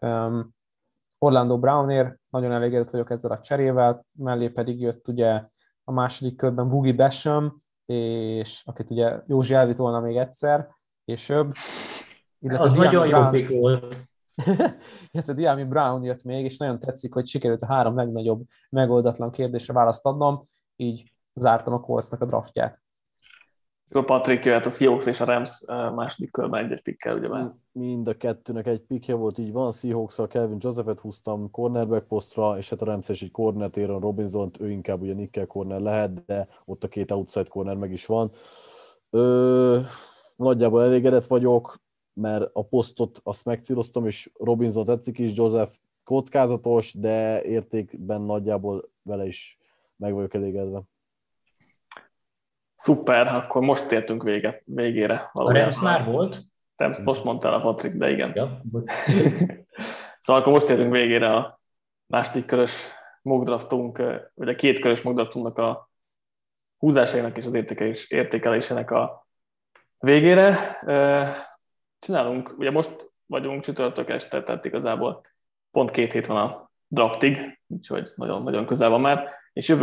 Orlando Brownért. Nagyon elégedett vagyok ezzel a cserével, mellé pedig jött ugye a második körben Boogie Basham, és akit ugye Józsi elvitt volna még egyszer később. Az nagyon jó pikk volt. Illetve Diami Brown jött még, és nagyon tetszik, hogy sikerült a 3 legnagyobb megoldatlan kérdésre választ adnom, így zártam a Coltsnak a draftját. Akkor Patrik jöhet a Seahawks és a Rams második körben egy-egy pikkel, ugye már? Mind a kettőnek egy pikje volt, így van. Seahawks-szal Kevin Josephet húztam cornerback posztra, és hát a Rams is egy corner téren Robinsont, ő inkább ugye nickel corner lehet, de ott a 2 outside corner meg is van. Nagyjából elégedett vagyok, mert a posztot azt megcíroztam, és Robinson tetszik is, Joseph kockázatos, de értékben nagyjából vele is meg vagyok elégedve. Szuper, akkor most értünk végére. Valójában. A Rams már volt? Rams, most mondtál a Patrik, de igen. Ja. Szóval akkor most értünk végére a második körös mockdraftunk, vagy a 2 körös mockdraftunknak a húzásainak és az értékelésének a végére. Csinálunk, ugye most vagyunk csütörtök este, tehát igazából pont 2 hét van a draftig, úgyhogy nagyon-nagyon közel van már, és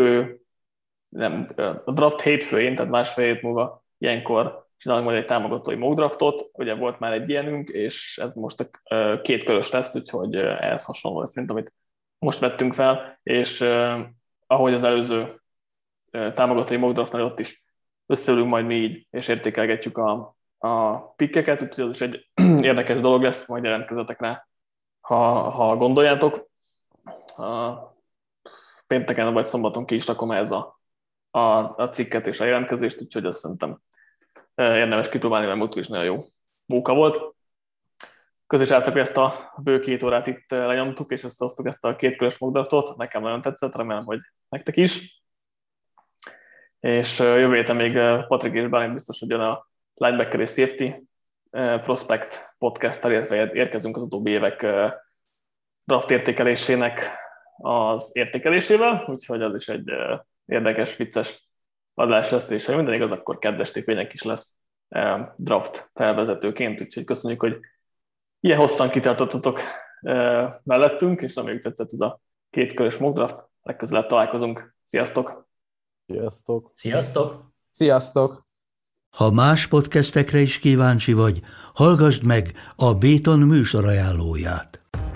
a draft hétfőjén, tehát másfél hét múlva ilyenkor csinálunk majd egy támogatói mock draftot, ugye volt már egy ilyenünk, és ez most a 2 körös lesz, úgyhogy ehhez hasonló lesz, mint amit most vettünk fel, és ahogy az előző támogatói mock draftnál, ott is összeülünk majd mi így, és értékelgetjük a pikkeket, úgyhogy az is egy érdekes dolog lesz, majd jelentkezzetek rá, ha gondoljátok. Pénteken vagy szombaton ki is rakom ez a cikket és a jelentkezést, úgyhogy azt szerintem érdemes kipróbálni, mert múltkor is nagyon jó móka volt. Közésárcok, ezt a bő 2 órát itt lenyomtuk, és összehoztuk ezt a 2 körös mockdraftot. Nekem nagyon tetszett, remélem, hogy nektek is. És jövő héten még Patrik és Bálint biztos, hogy jön a Linebacker és Safety Prospect podcast-tel, illetve érkezünk az utóbbi évek draft értékelésének az értékelésével, úgyhogy az is egy érdekes, vicces adás lesz, és ha minden igaz, akkor kedvesti fények is lesz draft felvezetőként, úgyhogy köszönjük, hogy ilyen hosszan kitartottatok mellettünk, és reméljük tetszett ez a 2 körös mock draft. Legközelebb találkozunk. Sziasztok! Sziasztok! Sziasztok! Sziasztok! Ha más podcastekre is kíváncsi vagy, hallgassd meg a Béton műsor ajánlóját.